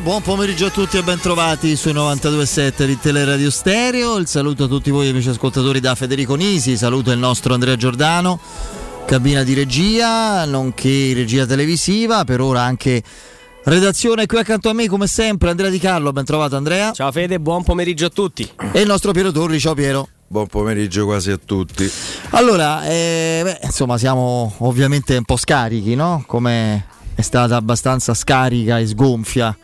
Buon pomeriggio a tutti e bentrovati sui 92.7 di Teleradio Stereo. Il saluto a tutti voi amici ascoltatori da Federico Nisi, saluto il nostro Andrea Giordano, cabina di regia, nonché regia televisiva, per ora anche redazione qui accanto a me come sempre Andrea Di Carlo, ben trovato Andrea. Ciao Fede, buon pomeriggio a tutti. E il nostro Piero Torri, ciao Piero. Buon pomeriggio quasi a tutti. Allora, insomma siamo ovviamente un po' scarichi, no? Come è stata abbastanza scarica e sgonfia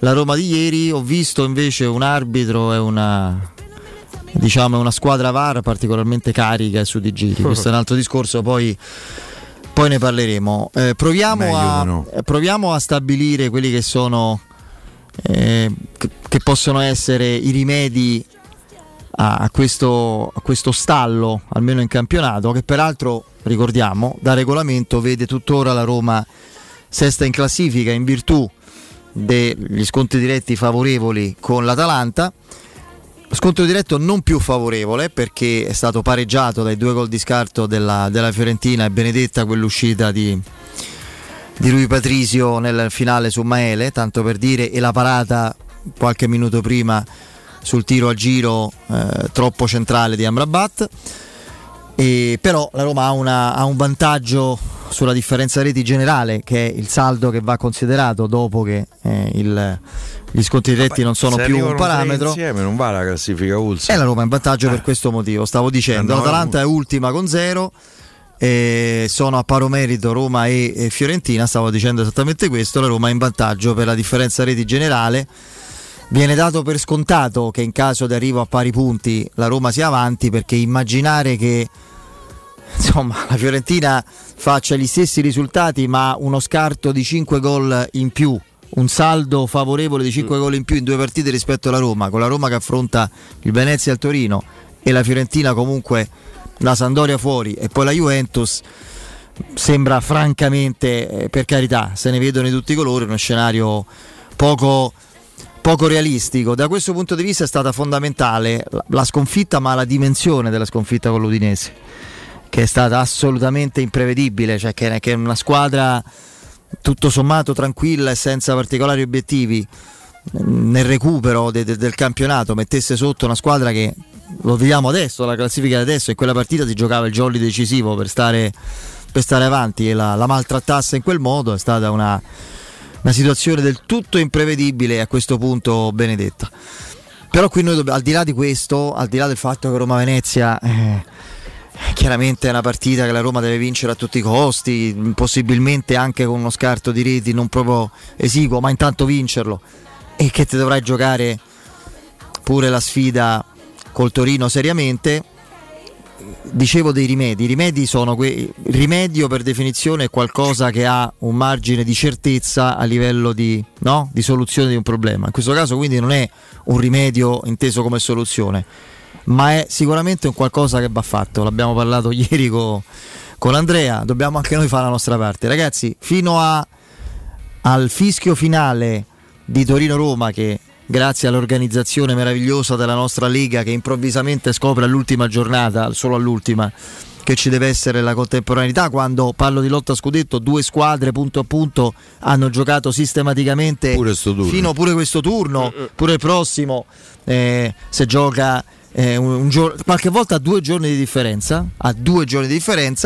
la Roma di ieri, ho visto invece un arbitro e una squadra VAR particolarmente carica e su di giri. Questo è un altro discorso, poi ne parleremo. Proviamo a stabilire quelli che sono che possono essere i rimedi a questo stallo, almeno in campionato, che peraltro ricordiamo da regolamento vede tuttora la Roma sesta in classifica in virtù degli scontri diretti favorevoli con l'Atalanta. Scontro diretto non più favorevole perché è stato pareggiato dai 2 gol di scarto della Fiorentina, e benedetta quell'uscita di Rui Patrício nel finale su Maele, tanto per dire, e la parata qualche minuto prima sul tiro a giro troppo centrale di Amrabat. E però la Roma ha un vantaggio sulla differenza reti generale, che è il saldo che va considerato dopo che gli scontri diretti non sono più un parametro. Insieme non va la classifica ultima. E la Roma è in vantaggio per questo motivo, stavo dicendo. L'Atalanta è ultima con 0, sono a paro merito Roma e Fiorentina, stavo dicendo esattamente questo. La Roma è in vantaggio per la differenza reti generale. Viene dato per scontato che in caso di arrivo a pari punti la Roma sia avanti, perché immaginare che la Fiorentina faccia gli stessi risultati ma uno scarto di 5 gol in più, un saldo favorevole di 5 gol in più in 2 partite rispetto alla Roma, con la Roma che affronta il Venezia al Torino e la Fiorentina comunque la Sampdoria fuori e poi la Juventus, sembra francamente, per carità, se ne vedono di tutti i colori, uno scenario poco realistico. Da questo punto di vista è stata fondamentale la sconfitta, ma la dimensione della sconfitta con l'Udinese, che è stata assolutamente imprevedibile, cioè che è una squadra tutto sommato tranquilla e senza particolari obiettivi nel recupero del campionato mettesse sotto una squadra che, lo vediamo adesso, la classifica di adesso, in quella partita si giocava il jolly decisivo per stare avanti, e la maltrattasse in quel modo. È stata una situazione del tutto imprevedibile e a questo punto benedetta. Però qui noi al di là di questo, al di là del fatto che Roma-Venezia chiaramente è una partita che la Roma deve vincere a tutti i costi, possibilmente anche con uno scarto di reti non proprio esiguo, ma intanto vincerlo, e che ti dovrai giocare pure la sfida col Torino seriamente. Dicevo dei rimedi, i rimedi sono il rimedio per definizione è qualcosa che ha un margine di certezza a livello di soluzione di un problema. In questo caso quindi non è un rimedio inteso come soluzione, ma è sicuramente un qualcosa che va fatto. L'abbiamo parlato ieri con Andrea, dobbiamo anche noi fare la nostra parte, ragazzi. Fino al fischio finale di Torino-Roma, che grazie all'organizzazione meravigliosa della nostra Lega, che improvvisamente scopre all'ultima giornata, solo all'ultima, che ci deve essere la contemporaneità, quando parlo di lotta a scudetto 2 squadre punto a punto hanno giocato sistematicamente pure questo turno, pure il prossimo, se gioca qualche volta a due giorni di differenza,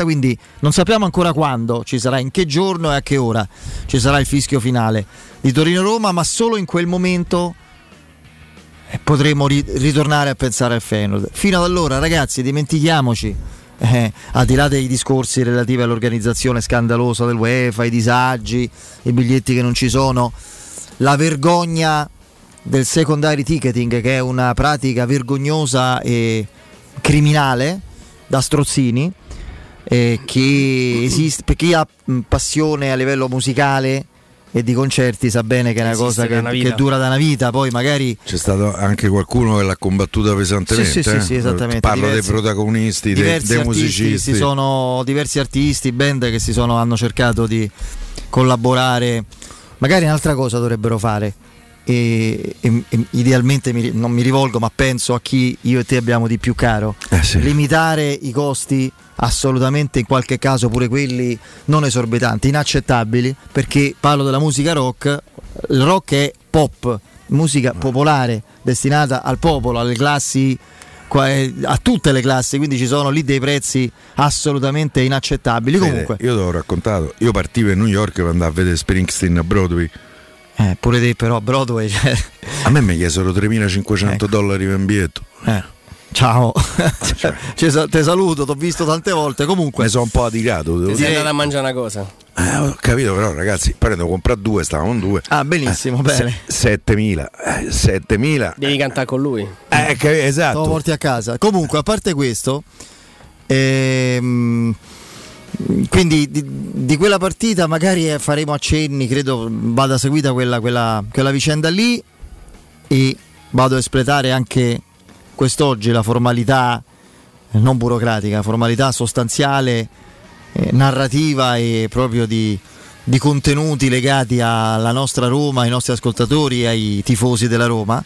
quindi non sappiamo ancora quando ci sarà, in che giorno e a che ora ci sarà il fischio finale di Torino-Roma, ma solo in quel momento potremo ritornare a pensare al Feyenoord. Fino ad allora, ragazzi, dimentichiamoci, al di là dei discorsi relativi all'organizzazione scandalosa dell'UEFA, i disagi, i biglietti che non ci sono, la vergogna del secondary ticketing, che è una pratica vergognosa e criminale da strozzini, che esiste per chi ha passione a livello musicale e di concerti, sa bene che è una cosa che dura da una vita. Poi magari c'è stato anche qualcuno che l'ha combattuta pesantemente. Sì, esattamente. Parlo dei protagonisti, dei musicisti. Ci sono diversi artisti, band che hanno cercato di collaborare. Magari un'altra cosa dovrebbero fare. E idealmente non mi rivolgo, ma penso a chi io e te abbiamo di più caro, sì. Limitare i costi, assolutamente, in qualche caso pure quelli non esorbitanti, inaccettabili, perché parlo della musica rock, il rock è pop, musica popolare destinata al popolo, alle classi, a tutte le classi, quindi ci sono lì dei prezzi assolutamente inaccettabili. Vede, comunque io te l'ho raccontato, io partivo in New York per andare a vedere Springsteen a Broadway. Pure te però Broadway, cioè. A me mi chiesero $3.500 dollari per un biglietto. Ciao, cioè. Cioè, te saluto, ti ho visto tante volte, comunque mi sono un po' adicato, devo dire. Sei andato a mangiare una cosa. Ho capito, però ragazzi, poi ne devo comprare due, stavamo in due. Ah, benissimo, bene. 7.000. Devi cantare con lui. Esatto. Lo porti a casa. Comunque, a parte questo, quindi di quella partita magari faremo accenni, credo vada seguita quella vicenda lì, e vado a espletare anche quest'oggi la formalità non burocratica, formalità sostanziale, narrativa e proprio di contenuti legati alla nostra Roma, ai nostri ascoltatori, ai tifosi della Roma.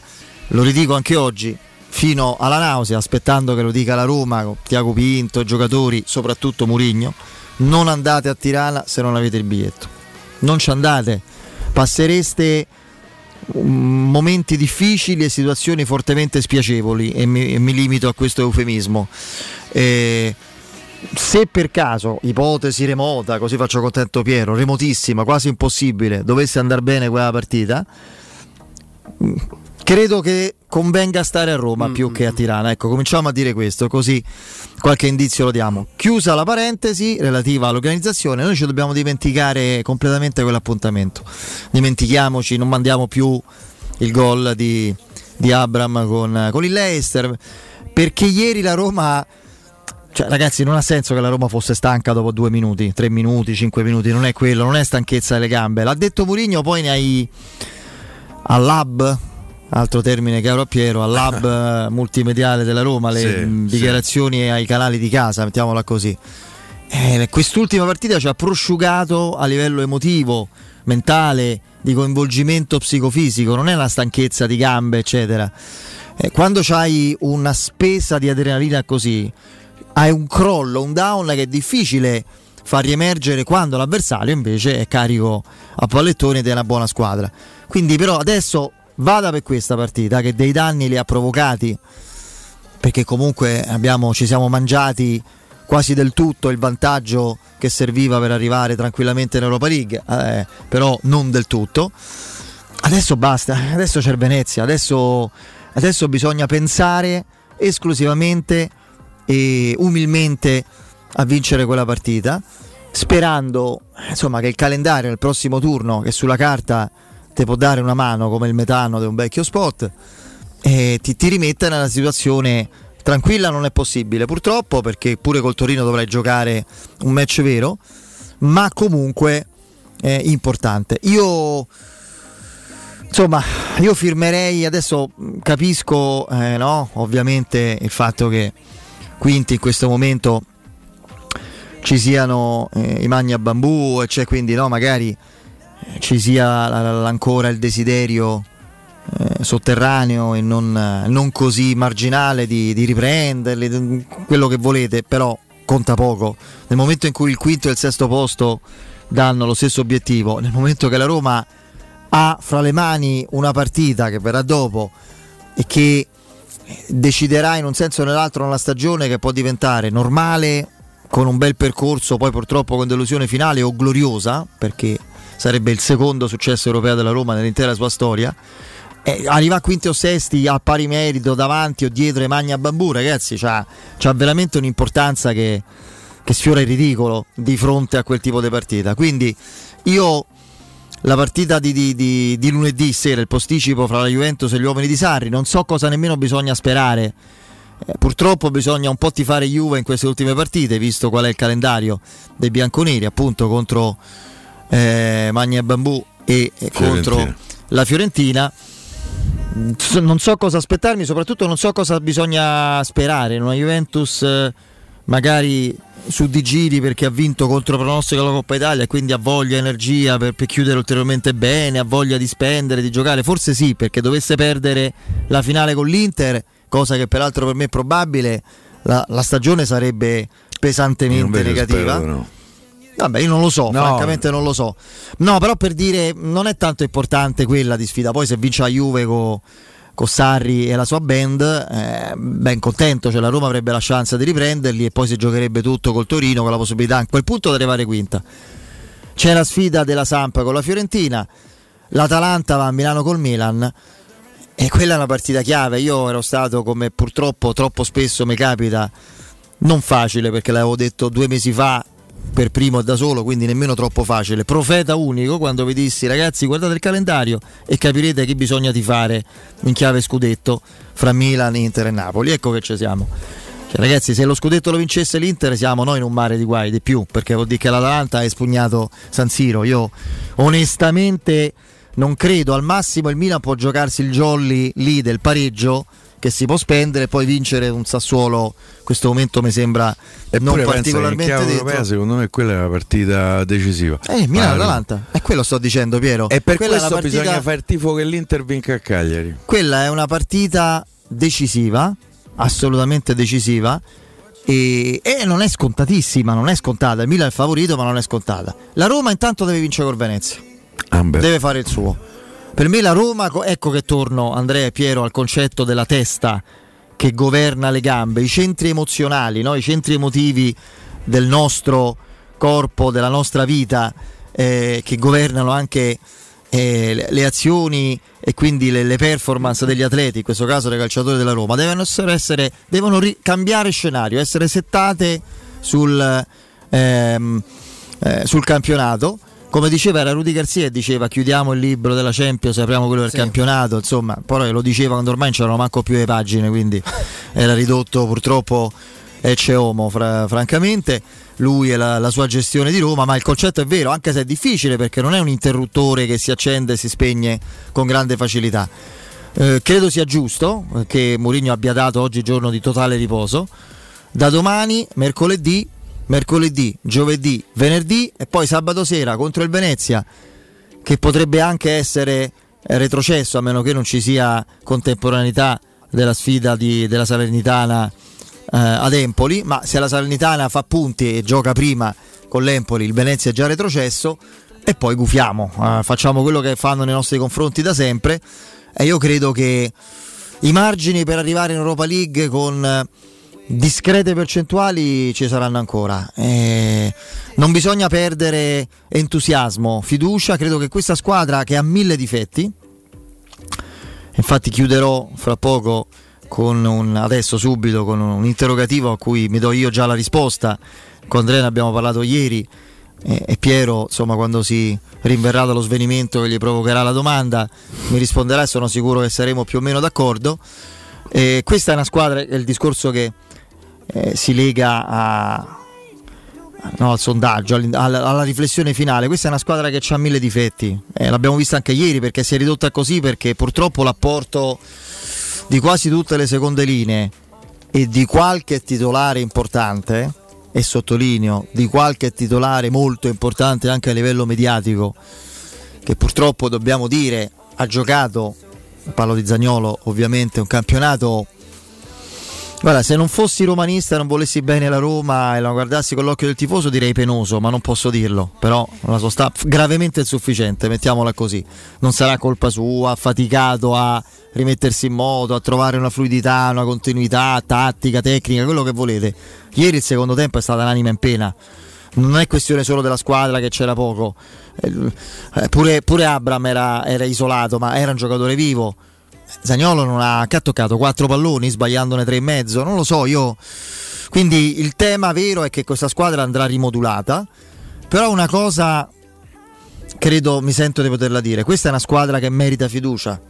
Lo ridico anche oggi fino alla nausea, aspettando che lo dica la Roma, Tiago Pinto, giocatori, soprattutto Mourinho: non andate a Tirana se non avete il biglietto, non ci andate, passereste momenti difficili e situazioni fortemente spiacevoli, e mi limito a questo eufemismo. Se per caso, ipotesi remota, così faccio contento Piero, remotissima, quasi impossibile, dovesse andare bene quella partita, credo che convenga stare a Roma più che a Tirana. Ecco, cominciamo a dire questo, così qualche indizio lo diamo. Chiusa la parentesi relativa all'organizzazione, noi ci dobbiamo dimenticare completamente quell'appuntamento. Dimentichiamoci, non mandiamo più il gol di Abram con il Leicester, perché ieri la Roma, cioè ragazzi, non ha senso che la Roma fosse stanca dopo 2 minuti, 3 minuti, 5 minuti, non è quello, non è stanchezza delle gambe. L'ha detto Mourinho, poi ne hai all'hub, altro termine caro a Piero, all'hub multimediale della Roma, le dichiarazioni ai canali di casa, mettiamola così. Quest'ultima partita ci ha prosciugato a livello emotivo, mentale, di coinvolgimento psicofisico, non è una stanchezza di gambe eccetera. Quando c'hai una spesa di adrenalina così, hai un crollo, un down che è difficile far riemergere quando l'avversario invece è carico a pallettoni ed è una buona squadra. Quindi però adesso vada per questa partita, che dei danni li ha provocati, perché comunque ci siamo mangiati quasi del tutto il vantaggio che serviva per arrivare tranquillamente in Europa League, però non del tutto. Adesso basta, adesso c'è Venezia, adesso bisogna pensare esclusivamente e umilmente a vincere quella partita, sperando insomma che il calendario nel prossimo turno, che sulla carta te può dare una mano come il metano di un vecchio spot, e ti rimetta nella situazione tranquilla. Non è possibile purtroppo, perché pure col Torino dovrai giocare un match vero, ma comunque importante. Io firmerei adesso, capisco no, ovviamente il fatto che Quinti in questo momento ci siano i Magna Bambù, cioè, quindi no, magari ci sia ancora il desiderio sotterraneo e non così marginale di riprenderli, quello che volete, però conta poco. Nel momento in cui il quinto e il sesto posto danno lo stesso obiettivo, nel momento che la Roma ha fra le mani una partita che verrà dopo e che deciderà in un senso o nell'altro una stagione che può diventare normale, con un bel percorso, poi purtroppo con delusione finale, o gloriosa, perché sarebbe il secondo successo europeo della Roma nell'intera sua storia. Arriva quinti o sesti a pari merito, davanti o dietro ai Magna Bambù, ragazzi, c'ha veramente un'importanza che sfiora il ridicolo di fronte a quel tipo di partita. Quindi io la partita di lunedì sera, il posticipo fra la Juventus e gli uomini di Sarri, non so cosa nemmeno bisogna sperare. Purtroppo bisogna un po' tifare Juve in queste ultime partite, visto qual è il calendario dei bianconeri, appunto contro Magna Bambù e contro la Fiorentina. Non so cosa aspettarmi, soprattutto non so cosa bisogna sperare in una Juventus magari su di giri, perché ha vinto contro pronostico la Coppa Italia e quindi ha voglia e energia per chiudere ulteriormente bene, ha voglia di spendere, di giocare, forse sì, perché dovesse perdere la finale con l'Inter, cosa che peraltro per me è probabile, la stagione sarebbe pesantemente negativa. Vabbè, io non lo so, no, francamente non lo so. No, però per dire, non è tanto importante quella di sfida. Poi se vince la Juve con Sarri e la sua band, ben contento, cioè la Roma avrebbe la chance di riprenderli e poi si giocherebbe tutto col Torino, con la possibilità a quel punto di arrivare quinta. C'è la sfida della Samp con la Fiorentina, l'Atalanta va a Milano col Milan e quella è una partita chiave. Io ero stato, come purtroppo troppo spesso mi capita, non facile, perché l'avevo detto 2 mesi fa per primo e da solo, quindi nemmeno troppo facile, profeta unico, quando vi dissi ragazzi guardate il calendario e capirete chi bisogna tifare in chiave scudetto fra Milan, Inter e Napoli. Ecco che ci siamo, cioè, ragazzi, se lo scudetto lo vincesse l'Inter siamo noi in un mare di guai, di più, perché vuol dire che l'Atalanta ha espugnato San Siro. Io onestamente non credo, al massimo il Milan può giocarsi il jolly lì del pareggio che si può spendere e poi vincere un Sassuolo. In questo momento mi sembra non particolarmente detto. Europea, secondo me quella è la partita decisiva. Milan-Atalanta, è quello sto dicendo, Piero. E per quella questo partita... bisogna fare tifo che l'Inter vinca a Cagliari. Quella è una partita decisiva, assolutamente decisiva, e non è scontatissima, non è scontata. Il Milan è favorito ma non è scontata. La Roma intanto deve vincere col Venezia, deve fare il suo. Per me la Roma, ecco che torno, Andrea e Piero, al concetto della testa che governa le gambe, i centri emozionali, no? I centri emotivi del nostro corpo, della nostra vita, che governano anche le azioni e quindi le performance degli atleti, in questo caso dei calciatori della Roma, devono cambiare scenario, essere settate sul campionato. Come diceva, era Rudy Garcia, diceva chiudiamo il libro della Champions, apriamo quello del campionato, insomma, poi lo diceva quando ormai non c'erano manco più le pagine, quindi era ridotto purtroppo ecce homo, francamente, lui e la sua gestione di Roma. Ma il concetto è vero, anche se è difficile, perché non è un interruttore che si accende e si spegne con grande facilità. Credo sia giusto che Mourinho abbia dato oggi giorno di totale riposo. Da domani, mercoledì, giovedì, venerdì e poi sabato sera contro il Venezia, che potrebbe anche essere retrocesso a meno che non ci sia contemporaneità della sfida della Salernitana ad Empoli. Ma se la Salernitana fa punti e gioca prima con l'Empoli, il Venezia è già retrocesso e poi gufiamo, facciamo quello che fanno nei nostri confronti da sempre. E io credo che i margini per arrivare in Europa League con... discrete percentuali ci saranno ancora, non bisogna perdere entusiasmo, fiducia. Credo che questa squadra, che ha 1000 difetti, infatti chiuderò fra poco con un interrogativo a cui mi do io già la risposta, con Andrea ne abbiamo parlato ieri, e Piero, insomma, quando si rinverrà dallo svenimento che gli provocherà la domanda mi risponderà e sono sicuro che saremo più o meno d'accordo. Questa è una squadra, è il discorso che si lega al sondaggio, alla riflessione finale. Questa è una squadra che ha 1000 difetti, l'abbiamo vista anche ieri, perché si è ridotta così, perché purtroppo l'apporto di quasi tutte le seconde linee e di qualche titolare importante, e sottolineo di qualche titolare molto importante anche a livello mediatico, che purtroppo dobbiamo dire ha giocato, parlo di Zaniolo ovviamente, un campionato, guarda, se non fossi romanista, non volessi bene la Roma e la guardassi con l'occhio del tifoso, direi penoso, ma non posso dirlo, però la sua sta gravemente insufficiente, mettiamola così. Non sarà colpa sua, ha faticato a rimettersi in moto, a trovare una fluidità, una continuità tattica, tecnica, quello che volete. Ieri il secondo tempo è stata un'anima in pena, non è questione solo della squadra che c'era poco, pure Abram era isolato, ma era un giocatore vivo. Zaniolo non ha toccato 4 palloni, sbagliandone 3,5, non lo so io. Quindi il tema vero è che questa squadra andrà rimodulata, però una cosa credo, mi sento di poterla dire, questa è una squadra che merita fiducia,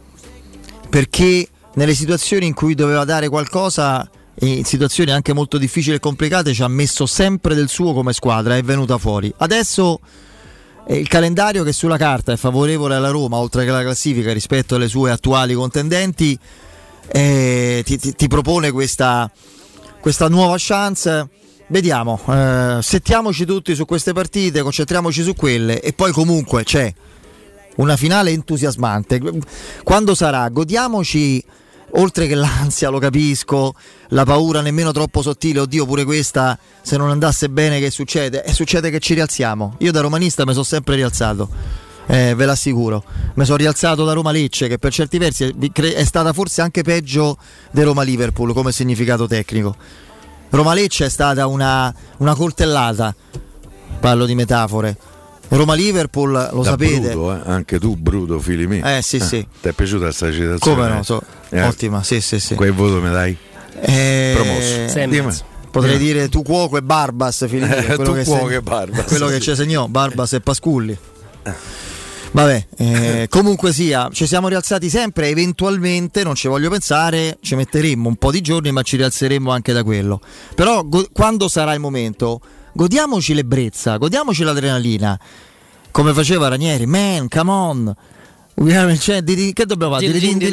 perché nelle situazioni in cui doveva dare qualcosa, in situazioni anche molto difficili e complicate, ci ha messo sempre del suo come squadra, è venuta fuori. Adesso il calendario, che sulla carta è favorevole alla Roma oltre che la classifica rispetto alle sue attuali contendenti, ti propone questa nuova chance. Vediamo, settiamoci tutti su queste partite, concentriamoci su quelle, e poi comunque c'è una finale entusiasmante. Quando sarà, godiamoci oltre che l'ansia, lo capisco, la paura nemmeno troppo sottile, oddio pure questa se non andasse bene che succede, e succede che ci rialziamo. Io da romanista mi sono sempre rialzato, ve l'assicuro, mi sono rialzato da Roma-Lecce, che per certi versi è stata forse anche peggio di Roma-Liverpool come significato tecnico. Roma-Lecce è stata una coltellata, parlo di metafore. Roma-Liverpool lo da sapete Bruto, eh? Anche tu Bruto Filimì, sì. Ti è piaciuta questa citazione? Come no, ottima, sì. Quel voto me dai? Promosso. Potrei dire tu cuoco e Barbas Filimì, tu che cuoco e Barbas, quello che ci segnò Barbas e Pasculli. Vabbè, comunque sia, ci siamo rialzati sempre, eventualmente, non ci voglio pensare, ci metteremmo un po' di giorni ma ci rialzeremmo anche da quello. Però quando sarà il momento godiamoci l'ebbrezza, godiamoci l'adrenalina, come faceva Ranieri, man, come on, cioè, che dobbiamo fare?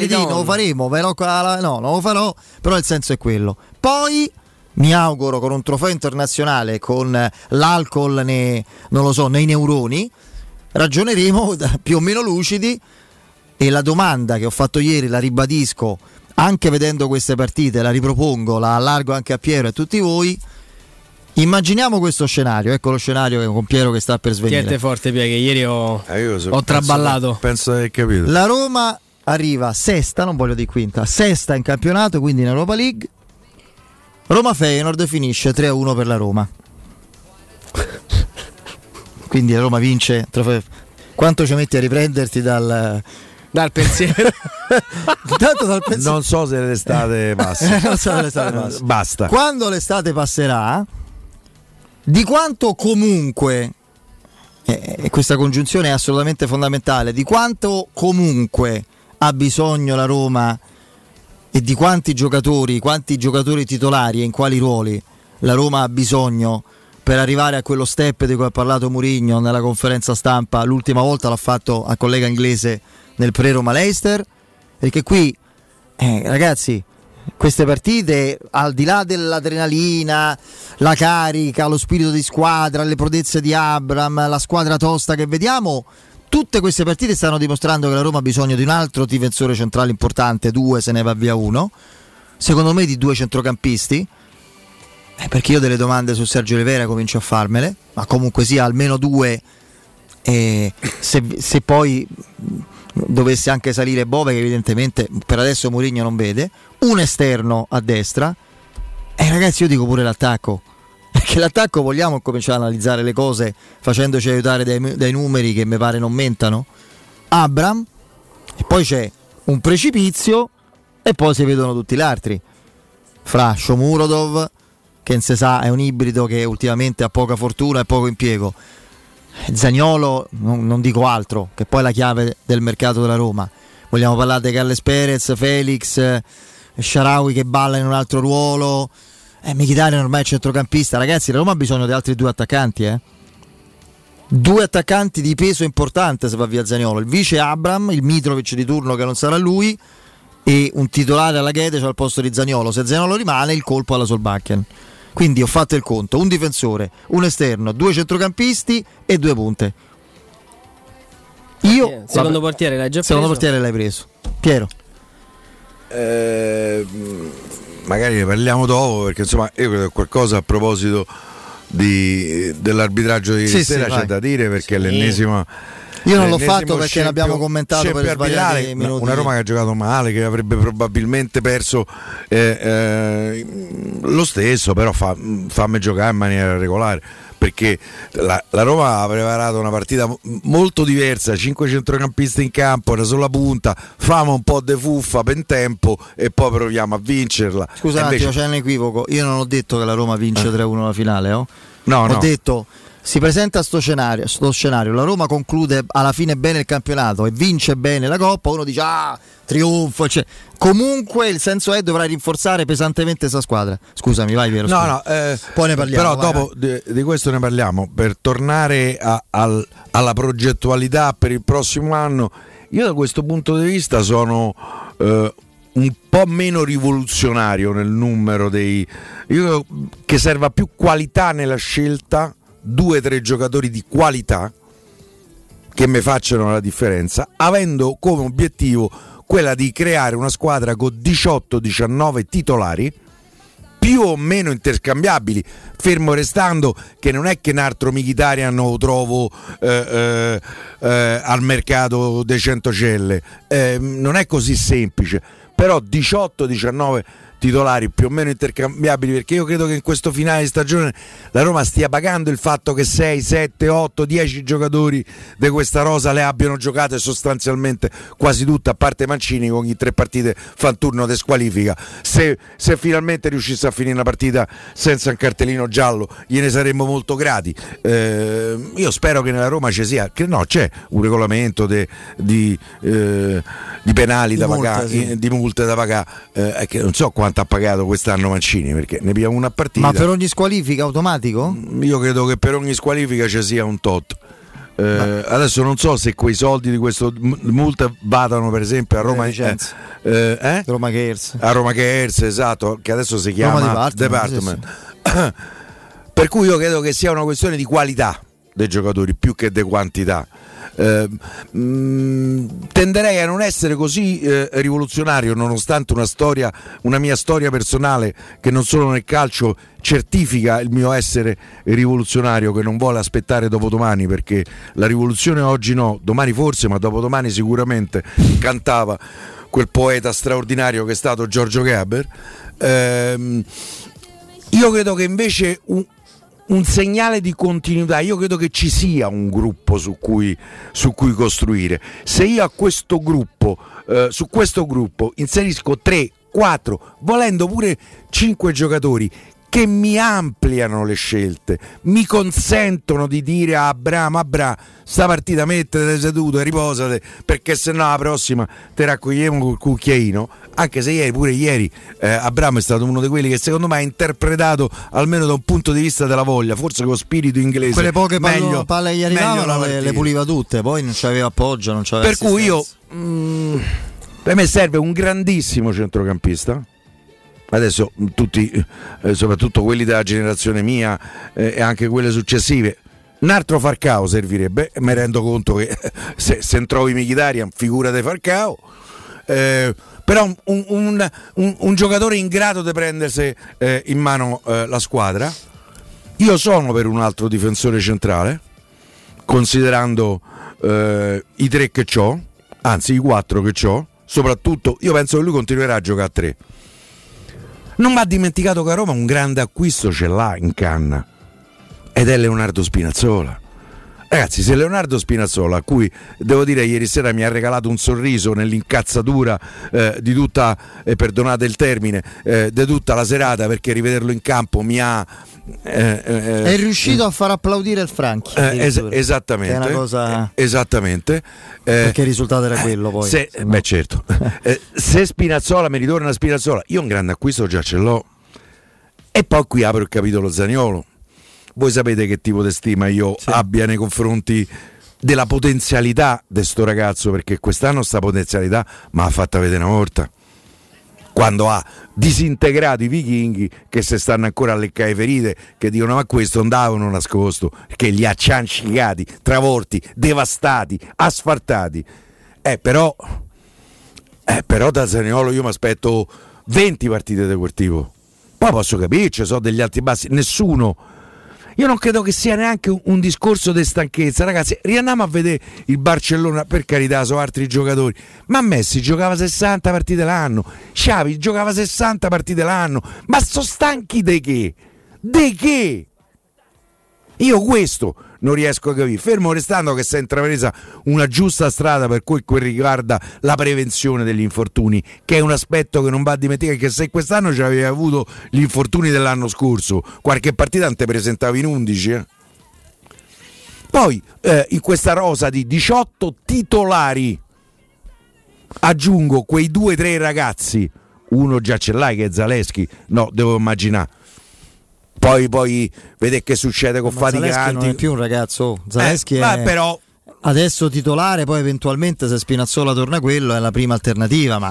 Non lo faremo, però no, non lo farò, però il senso è quello. Poi mi auguro con un trofeo internazionale, con l'alcol non lo so, nei neuroni, ragioneremo più o meno lucidi, e la domanda che ho fatto ieri la ribadisco anche vedendo queste partite, la ripropongo, la allargo anche a Piero e a tutti voi. Immaginiamo questo scenario, ecco lo scenario con Piero che sta per svegliare. Tiente forte Piero, che ieri ho traballato. Penso di aver capito. La Roma arriva sesta, non voglio dire quinta, sesta in campionato, quindi in Europa League. Roma Feyenoord finisce 3-1 per la Roma. Quindi la Roma vince. Quanto ci metti a riprenderti dal pensiero? Tanto dal pensiero. Non so se l'estate passa. Basta. Quando l'estate passerà, di quanto comunque, e questa congiunzione è assolutamente fondamentale, di quanto comunque ha bisogno la Roma e di quanti giocatori titolari e in quali ruoli la Roma ha bisogno per arrivare a quello step di cui ha parlato Mourinho nella conferenza stampa, l'ultima volta l'ha fatto al collega inglese nel pre-Roma Leicester, perché qui, ragazzi, queste partite, al di là dell'adrenalina, la carica, lo spirito di squadra, le prodezze di Abram, la squadra tosta che vediamo, tutte queste partite stanno dimostrando che la Roma ha bisogno di un altro difensore centrale importante, due, se ne va via uno, secondo me di due centrocampisti, perché io delle domande su Sergio Oliveira comincio a farmele, ma comunque sia almeno due, se poi dovesse anche salire Bove, che evidentemente per adesso Mourinho non vede, un esterno a destra, e ragazzi io dico pure l'attacco, perché l'attacco vogliamo cominciare ad analizzare le cose facendoci aiutare dai numeri che mi pare non mentano, Abram, e poi c'è un precipizio e poi si vedono tutti gli altri fra Shomurodov, che non si sa, è un ibrido che ultimamente ha poca fortuna e poco impiego, Zaniolo, non dico altro, che poi è la chiave del mercato della Roma. Vogliamo parlare di Carles Perez, Felix, Sharawi che balla in un altro ruolo, Mkhitaryan ormai è centrocampista. Ragazzi, la Roma ha bisogno di altri due attaccanti, due attaccanti di peso importante se va via Zaniolo, il vice Abram, il Mitrović di turno che non sarà lui, e un titolare alla Ghede al posto di Zaniolo. Se Zaniolo rimane, il colpo alla Solbakken. Quindi ho fatto il conto, un difensore, un esterno, due centrocampisti e due punte. Io secondo portiere l'hai già preso? Secondo portiere l'hai preso. Piero? Magari ne parliamo dopo, perché insomma io credo che qualcosa a proposito dell'arbitraggio di ieri sera c'è da dire, perché è l'ennesima... Io non l'ho fatto perché l'abbiamo commentato per sbagliare minuti. Una Roma che ha giocato male, che avrebbe probabilmente perso lo stesso, però fammi giocare in maniera regolare, perché la Roma ha preparato una partita molto diversa, 5 centrocampisti in campo, una sola punta, famo un po' de fuffa per tempo e poi proviamo a vincerla. Scusa invece... c'è un equivoco, io non ho detto che la Roma vince 3-1 la finale, no. Detto... Si presenta sto scenario, la Roma conclude alla fine bene il campionato e vince bene la Coppa, uno dice trionfo, cioè. Comunque il senso è dovrai rinforzare pesantemente questa squadra. Scusami, vai Piero. Poi ne parliamo. Però dopo di questo ne parliamo, per tornare alla progettualità per il prossimo anno. Io da questo punto di vista sono... un po' meno rivoluzionario nel numero dei... Io che serva più qualità nella scelta, 2-3 giocatori di qualità che mi facciano la differenza, avendo come obiettivo quella di creare una squadra con 18-19 titolari più o meno interscambiabili, fermo restando che non è che un altro Mkhitaryan lo trovo al mercato dei centocelle, non è così semplice, però 18-19 titolari più o meno intercambiabili, perché io credo che in questo finale di stagione la Roma stia pagando il fatto che 6, 7, 8, 10 giocatori di questa rosa le abbiano giocate sostanzialmente quasi tutte, a parte Mancini, con ogni 3 partite fa un turno di squalifica. Se finalmente riuscisse a finire una partita senza un cartellino giallo gliene saremmo molto grati. Io spero che nella Roma ci sia, che no, c'è un regolamento di penali da pagare, sì, di multe da pagare, che non so quanto ha pagato quest'anno Mancini, perché ne piglia una partita. Ma per ogni squalifica automatico? Io credo che per ogni squalifica ci sia un tot. Adesso non so se quei soldi di questo multa vadano per esempio a Roma Roma Cares. A Roma Cares, esatto, che adesso si chiama Department. Sì. Per cui io credo che sia una questione di qualità dei giocatori più che di quantità. Tenderei a non essere così rivoluzionario, nonostante una mia storia personale, che non solo nel calcio certifica il mio essere rivoluzionario, che non vuole aspettare dopodomani, perché la rivoluzione oggi no, domani forse, ma dopodomani sicuramente, cantava quel poeta straordinario che è stato Giorgio Gaber. Io credo che invece un segnale di continuità, io credo che ci sia un gruppo su cui costruire. Se io a questo gruppo, su questo gruppo inserisco 3, 4, volendo pure 5 giocatori che mi ampliano le scelte, mi consentono di dire a Abraham, sta partita mettete seduto e riposate, perché sennò la prossima te raccogliamo col cucchiaino. Anche se ieri Abram è stato uno di quelli che secondo me ha interpretato, almeno da un punto di vista della voglia, forse con spirito inglese, quelle poche palle gli arrivavano, le puliva tutte, poi non c'aveva appoggio, non c'aveva per assistenza. Cui io per me serve un grandissimo centrocampista. Adesso tutti, soprattutto quelli della generazione mia e anche quelle successive, un altro Falcao servirebbe. Mi rendo conto che se trovi Mkhitaryan, figurati Falcao, però un giocatore in grado di prendersi in mano la squadra. Io sono per un altro difensore centrale, considerando i 3 che c'ho, anzi i 4 che c'ho. Soprattutto io penso che lui continuerà a giocare a 3. Non va dimenticato che a Roma un grande acquisto ce l'ha in canna, ed è Leonardo Spinazzola. Ragazzi, se Leonardo Spinazzola, a cui devo dire ieri sera mi ha regalato un sorriso nell'incazzatura di tutta, perdonate il termine, di tutta la serata, perché rivederlo in campo mi ha... è riuscito a far applaudire il Franchi, esattamente, è una cosa... esattamente, perché il risultato era quello, poi se no... beh certo se Spinazzola mi ritorna a Spinazzola, io un grande acquisto già ce l'ho. E poi qui apro il capitolo Zaniolo. Voi sapete che tipo di stima io abbia nei confronti della potenzialità di sto ragazzo, perché quest'anno sta potenzialità ma l'ha fatta vedere una volta, quando ha disintegrato i vichinghi che se stanno ancora a leccare ferite, che dicono ma questo andavano nascosto, che li ha ciancicati, travolti, devastati, asfaltati. Però da Zaniolo io mi aspetto 20 partite di quel tipo. Poi posso capirci, sono degli alti e bassi, nessuno... Io non credo che sia neanche un discorso di stanchezza, ragazzi. Riandiamo a vedere il Barcellona, per carità, sono altri giocatori. Ma Messi giocava 60 partite l'anno, Xavi giocava 60 partite l'anno. Ma sono stanchi di che? De che? Io questo non riesco a capire. Fermo restando che si è intrapresa una giusta strada per quel riguarda la prevenzione degli infortuni, che è un aspetto che non va dimenticato, che se quest'anno ci aveva avuto gli infortuni dell'anno scorso, qualche partita non te presentavi in 11. Poi in questa rosa di 18 titolari aggiungo quei 2-3 ragazzi, uno già ce l'hai che è Zaleski, no, devo immaginare. Poi vede che succede con Faticanti. Zaleski non è più un ragazzo, Zaleski è però... adesso titolare, poi eventualmente se Spinazzola torna quello è la prima alternativa, ma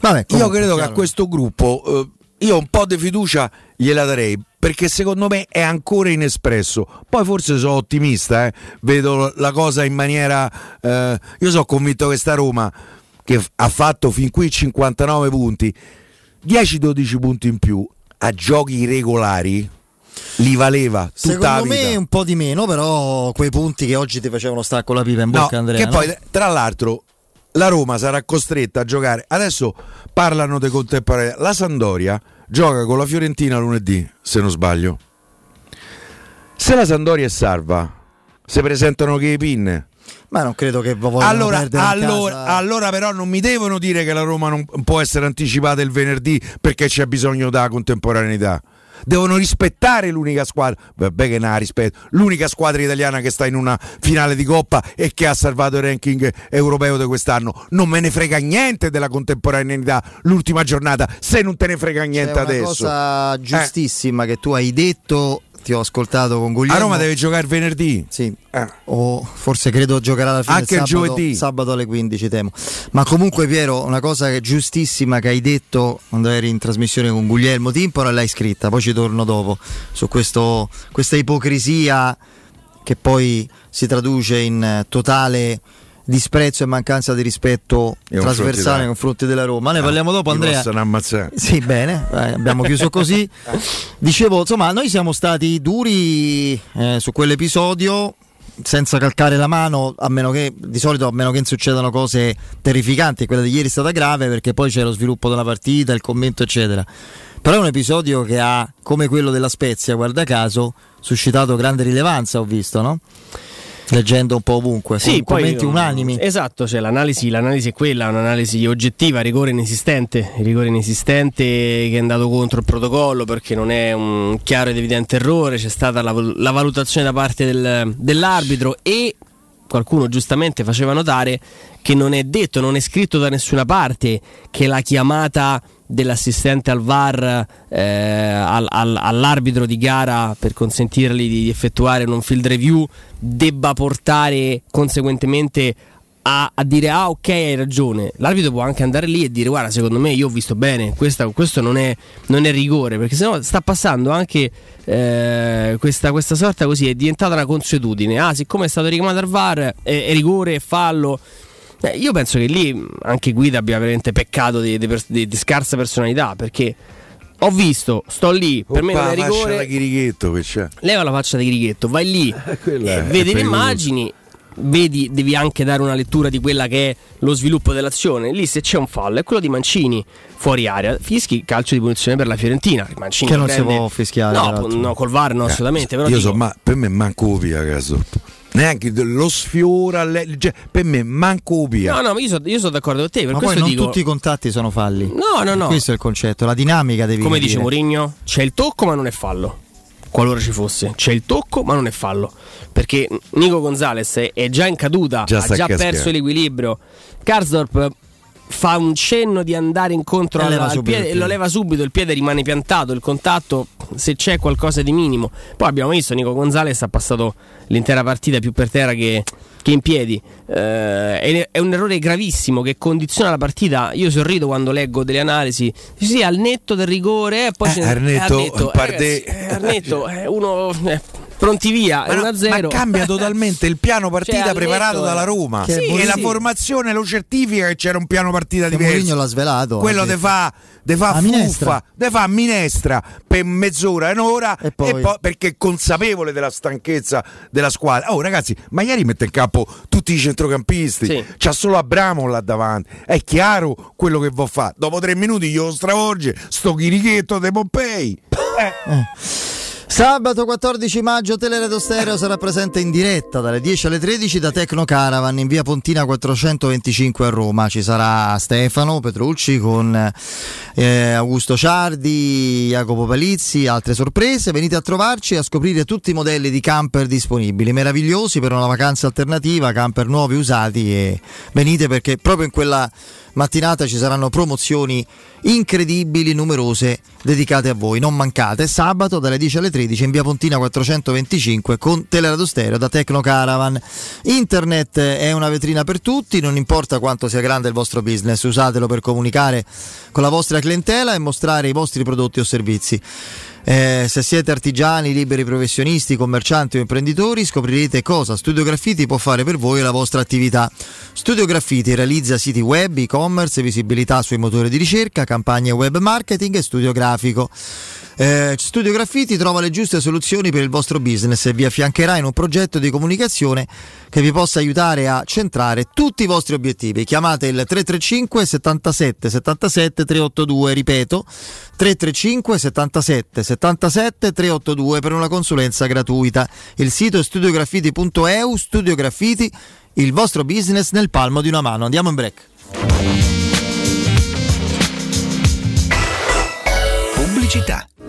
vabbè, comunque, io credo che a questo gruppo io un po' di fiducia gliela darei, perché secondo me è ancora inespresso. Poi forse sono ottimista, vedo la cosa in maniera io sono convinto che sta Roma, che ha fatto fin qui 59 punti, 10-12 punti in più a giochi regolari li valeva tutta secondo la vita. Me un po' di meno, però quei punti che oggi ti facevano stare con la pipa in bocca, no, Andrea, che no? Poi tra l'altro la Roma sarà costretta a giocare, adesso parlano di contemporanea, la Sampdoria gioca con la Fiorentina lunedì, se non sbaglio. Se la Sampdoria è salva, se presentano che i pinne, ma non credo che vogliano perdere in casa. Allora però non mi devono dire che la Roma non può essere anticipata il venerdì perché c'è bisogno della contemporaneità. Devono rispettare l'unica squadra, vabbè che na rispetto, l'unica squadra italiana che sta in una finale di Coppa e che ha salvato il ranking europeo di quest'anno. Non me ne frega niente della contemporaneità l'ultima giornata, se non te ne frega niente. C'è adesso una cosa giustissima che tu hai detto, ti ho ascoltato con Guglielmo. A Roma deve giocare venerdì, sì, o forse credo giocherà alla fine anche giovedì, sabato alle 15 temo. Ma comunque Piero, una cosa che giustissima che hai detto quando eri in trasmissione con Guglielmo Timpora, l'hai scritta, poi ci torno dopo su questo, questa ipocrisia che poi si traduce in totale disprezzo e mancanza di rispetto trasversale nei confronti della Roma. Ne parliamo dopo, Andrea. Sì, bene, abbiamo chiuso così. Dicevo, insomma, noi siamo stati duri su quell'episodio, senza calcare la mano, a meno che, di solito, a meno che non succedano cose terrificanti. Quella di ieri è stata grave perché poi c'è lo sviluppo della partita, il commento eccetera, però è un episodio che ha, come quello della Spezia guarda caso, suscitato grande rilevanza, ho visto, no? Leggendo un po' ovunque, sì, commenti unanimi. Esatto, cioè l'analisi è quella, un'analisi oggettiva, rigore inesistente che è andato contro il protocollo perché non è un chiaro ed evidente errore. C'è stata la valutazione da parte dell'arbitro e qualcuno giustamente faceva notare che non è detto, non è scritto da nessuna parte che la chiamata dell'assistente al VAR all'arbitro di gara per consentirgli di effettuare un on-field review debba portare conseguentemente a dire ah ok hai ragione. L'arbitro può anche andare lì e dire guarda secondo me io ho visto bene, questo non è rigore, perché sennò sta passando anche questa sorta, così è diventata una consuetudine, siccome è stato richiamato al VAR è rigore, è fallo. Io penso che lì anche Guida abbia veramente peccato di scarsa personalità, perché ho visto, sto lì, per me non è rigore. Leva la faccia da Chirichetto, vai lì, vedi le immagini, vedi, devi anche dare una lettura di quella che è lo sviluppo dell'azione. Lì se c'è un fallo è quello di Mancini fuori area, fischi calcio di punizione per la Fiorentina, Mancini che non prende, si può fischiare, no col VAR no, assolutamente. Però io per me manco via caso, neanche lo sfiora, per me manco via. No, io sono d'accordo con te, per ma questo poi non tutti i contatti sono falli. No. Questo è il concetto, la dinamica devi come dire. Dice Mourinho, c'è il tocco ma non è fallo. Qualora ci fosse, c'è il tocco ma non è fallo, perché Nico González è già in caduta, ha già perso l'equilibrio. Karsdorp fa un cenno di andare incontro al piede, lo leva subito, il piede rimane piantato, il contatto se c'è qualcosa di minimo. Poi abbiamo visto Nico González ha passato l'intera partita più per terra che in piedi, è un errore gravissimo che condiziona la partita. Io sorrido quando leggo delle analisi, sì al netto del rigore, poi pronti via, ma 1-0. Ma cambia totalmente il piano partita, cioè, preparato dalla Roma, sì, e la formazione lo certifica che c'era un piano partita diverso. Mourinho l'ha svelato, quello te fa fuffa, te fa minestra per mezz'ora, un'ora, e poi perché consapevole della stanchezza della squadra. Oh ragazzi, ma ieri mette in campo tutti i centrocampisti, sì. C'ha solo Abraham là davanti, è chiaro quello che vuol fare. Dopo 3 minuti glielo stravolge sto Chirichetto dei Pompei. Sabato 14 maggio Teleradio Stereo sarà presente in diretta dalle 10 alle 13 da Tecno Caravan in via Pontina 425 a Roma. Ci sarà Stefano Petrucci con Augusto Ciardi, Jacopo Palizzi, altre sorprese. Venite a trovarci a scoprire tutti i modelli di camper disponibili, meravigliosi per una vacanza alternativa, camper nuovi, usati, e venite perché proprio in quella mattinata ci saranno promozioni incredibili, numerose, dedicate a voi. Non mancate, sabato dalle 10 alle 13 13 in via Pontina 425 con Teleradio Stereo da Tecnocaravan. Internet è una vetrina per tutti, non importa quanto sia grande il vostro business, usatelo per comunicare con la vostra clientela e mostrare i vostri prodotti o servizi. Se siete artigiani, liberi professionisti, commercianti o imprenditori, scoprirete cosa Studio Graffiti può fare per voi e la vostra attività. Studio Graffiti realizza siti web, e-commerce, visibilità sui motori di ricerca, campagne web marketing e studio grafico. Studio Graffiti trova le giuste soluzioni per il vostro business e vi affiancherà in un progetto di comunicazione che vi possa aiutare a centrare tutti i vostri obiettivi. Chiamate il 335 77 77 382, ripeto 335 77 77 382 per una consulenza gratuita. Il sito è studiograffiti.eu. Studio Graffiti, il vostro business nel palmo di una mano. Andiamo in break. Pubblicità.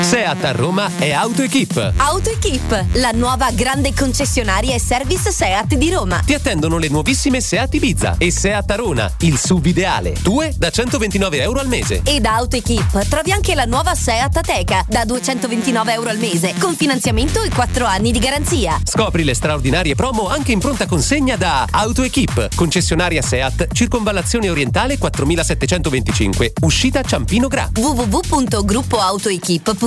Seat a Roma è AutoEquip. AutoEquip, la nuova grande concessionaria e service Seat di Roma. Ti attendono le nuovissime Seat Ibiza e Seat Arona, il SUV ideale. 2 da €129 al mese. E da AutoEquip trovi anche la nuova Seat Ateca da €229 al mese, con finanziamento e 4 anni di garanzia. Scopri le straordinarie promo anche in pronta consegna da AutoEquip, concessionaria Seat, circonvallazione orientale 4725, uscita Ciampino Gra. www.gruppoautoequip.it.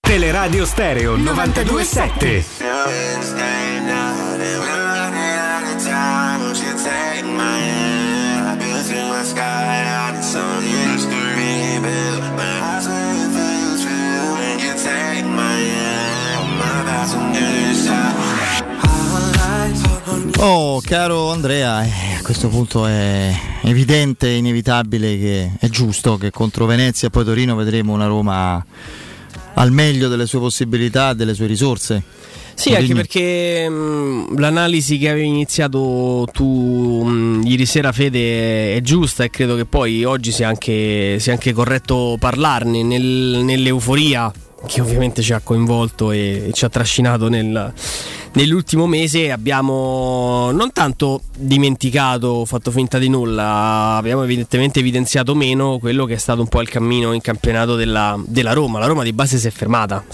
Teleradio Stereo 92.7. Oh, caro Andrea, a questo punto è evidente, inevitabile, che è giusto che contro Venezia e poi Torino vedremo una Roma al meglio delle sue possibilità, delle sue risorse. Sì, anche perché l'analisi che avevi iniziato tu ieri sera, Fede, è giusta e credo che poi oggi sia anche corretto parlarne nell'euforia che ovviamente ci ha coinvolto e ci ha trascinato nell'ultimo mese. Abbiamo non tanto dimenticato, fatto finta di nulla, abbiamo evidentemente evidenziato meno quello che è stato un po' il cammino in campionato della Roma. La Roma di base si è fermata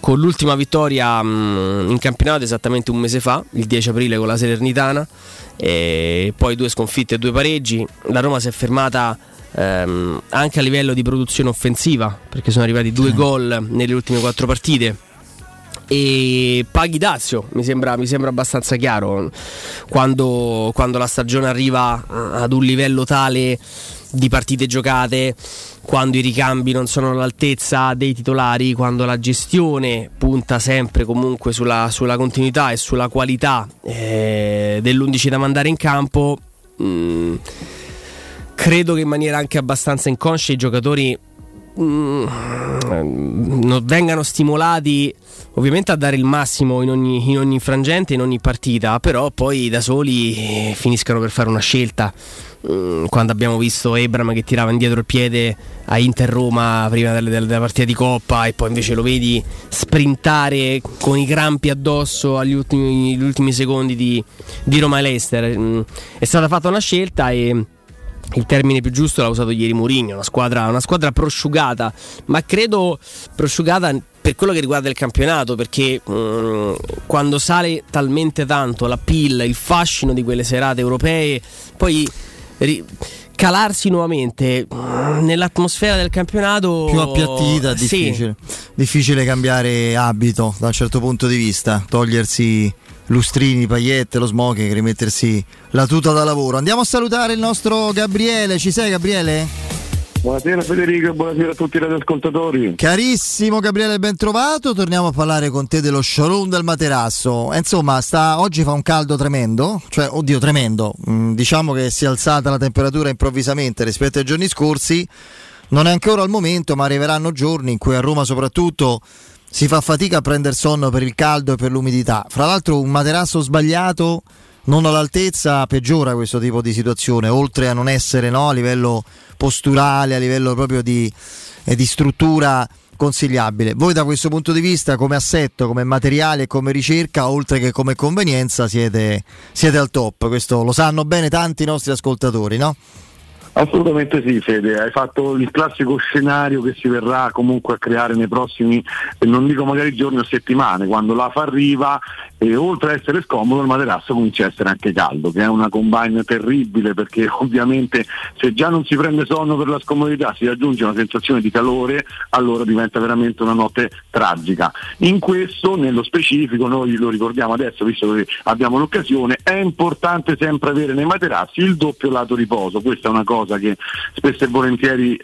con l'ultima vittoria in campionato esattamente un mese fa, il 10 aprile con la Salernitana, e poi 2 sconfitte e 2 pareggi. La Roma si è fermata anche a livello di produzione offensiva, perché sono arrivati 2 gol nelle ultime 4 partite e paghi dazio, mi sembra abbastanza chiaro quando la stagione arriva ad un livello tale di partite giocate, quando i ricambi non sono all'altezza dei titolari, quando la gestione punta sempre comunque sulla continuità e sulla qualità dell'11 da mandare in campo. Credo che in maniera anche abbastanza inconscia i giocatori non vengano stimolati ovviamente a dare il massimo in ogni frangente, in ogni partita, però poi da soli finiscano per fare una scelta. Quando abbiamo visto Abraham che tirava indietro il piede a Inter-Roma prima della partita di Coppa, e poi invece lo vedi sprintare con i crampi addosso agli ultimi secondi di Roma e Leicester, è stata fatta una scelta e il termine più giusto l'ha usato ieri Mourinho, una squadra prosciugata, ma credo prosciugata per quello che riguarda il campionato, perché quando sale talmente tanto l'appeal, il fascino di quelle serate europee, poi calarsi nuovamente nell'atmosfera del campionato più appiattita, difficile cambiare abito da un certo punto di vista, togliersi lustrini, pagliette, lo smoking, rimettersi la tuta da lavoro. Andiamo a salutare il nostro Gabriele. Ci sei, Gabriele? Buonasera Federico, buonasera a tutti i radioascoltatori. Carissimo Gabriele, ben trovato. Torniamo a parlare con te dello showroom del materasso. Insomma, oggi fa un caldo tremendo, cioè oddio tremendo, diciamo che si è alzata la temperatura improvvisamente rispetto ai giorni scorsi. non è ancora il momento, ma arriveranno giorni in cui a Roma soprattutto si fa fatica a prendere sonno per il caldo e per l'umidità. Fra l'altro un materasso sbagliato, non all'altezza, peggiora questo tipo di situazione, oltre a non essere, no, a livello posturale, a livello proprio di struttura consigliabile. Voi da questo punto di vista, come assetto, come materiale, come ricerca, oltre che come convenienza, siete al top. Questo lo sanno bene tanti nostri ascoltatori, no? Assolutamente sì, Fede, hai fatto il classico scenario che si verrà comunque a creare nei prossimi, non dico magari giorni o settimane, quando l'AFA arriva e oltre a essere scomodo il materasso comincia a essere anche caldo, che è una combine terribile, perché ovviamente se già non si prende sonno per la scomodità si aggiunge una sensazione di calore, allora diventa veramente una notte tragica. In questo, nello specifico, noi lo ricordiamo adesso visto che abbiamo l'occasione, è importante sempre avere nei materassi il doppio lato riposo. Questa è una cosa che spesso e volentieri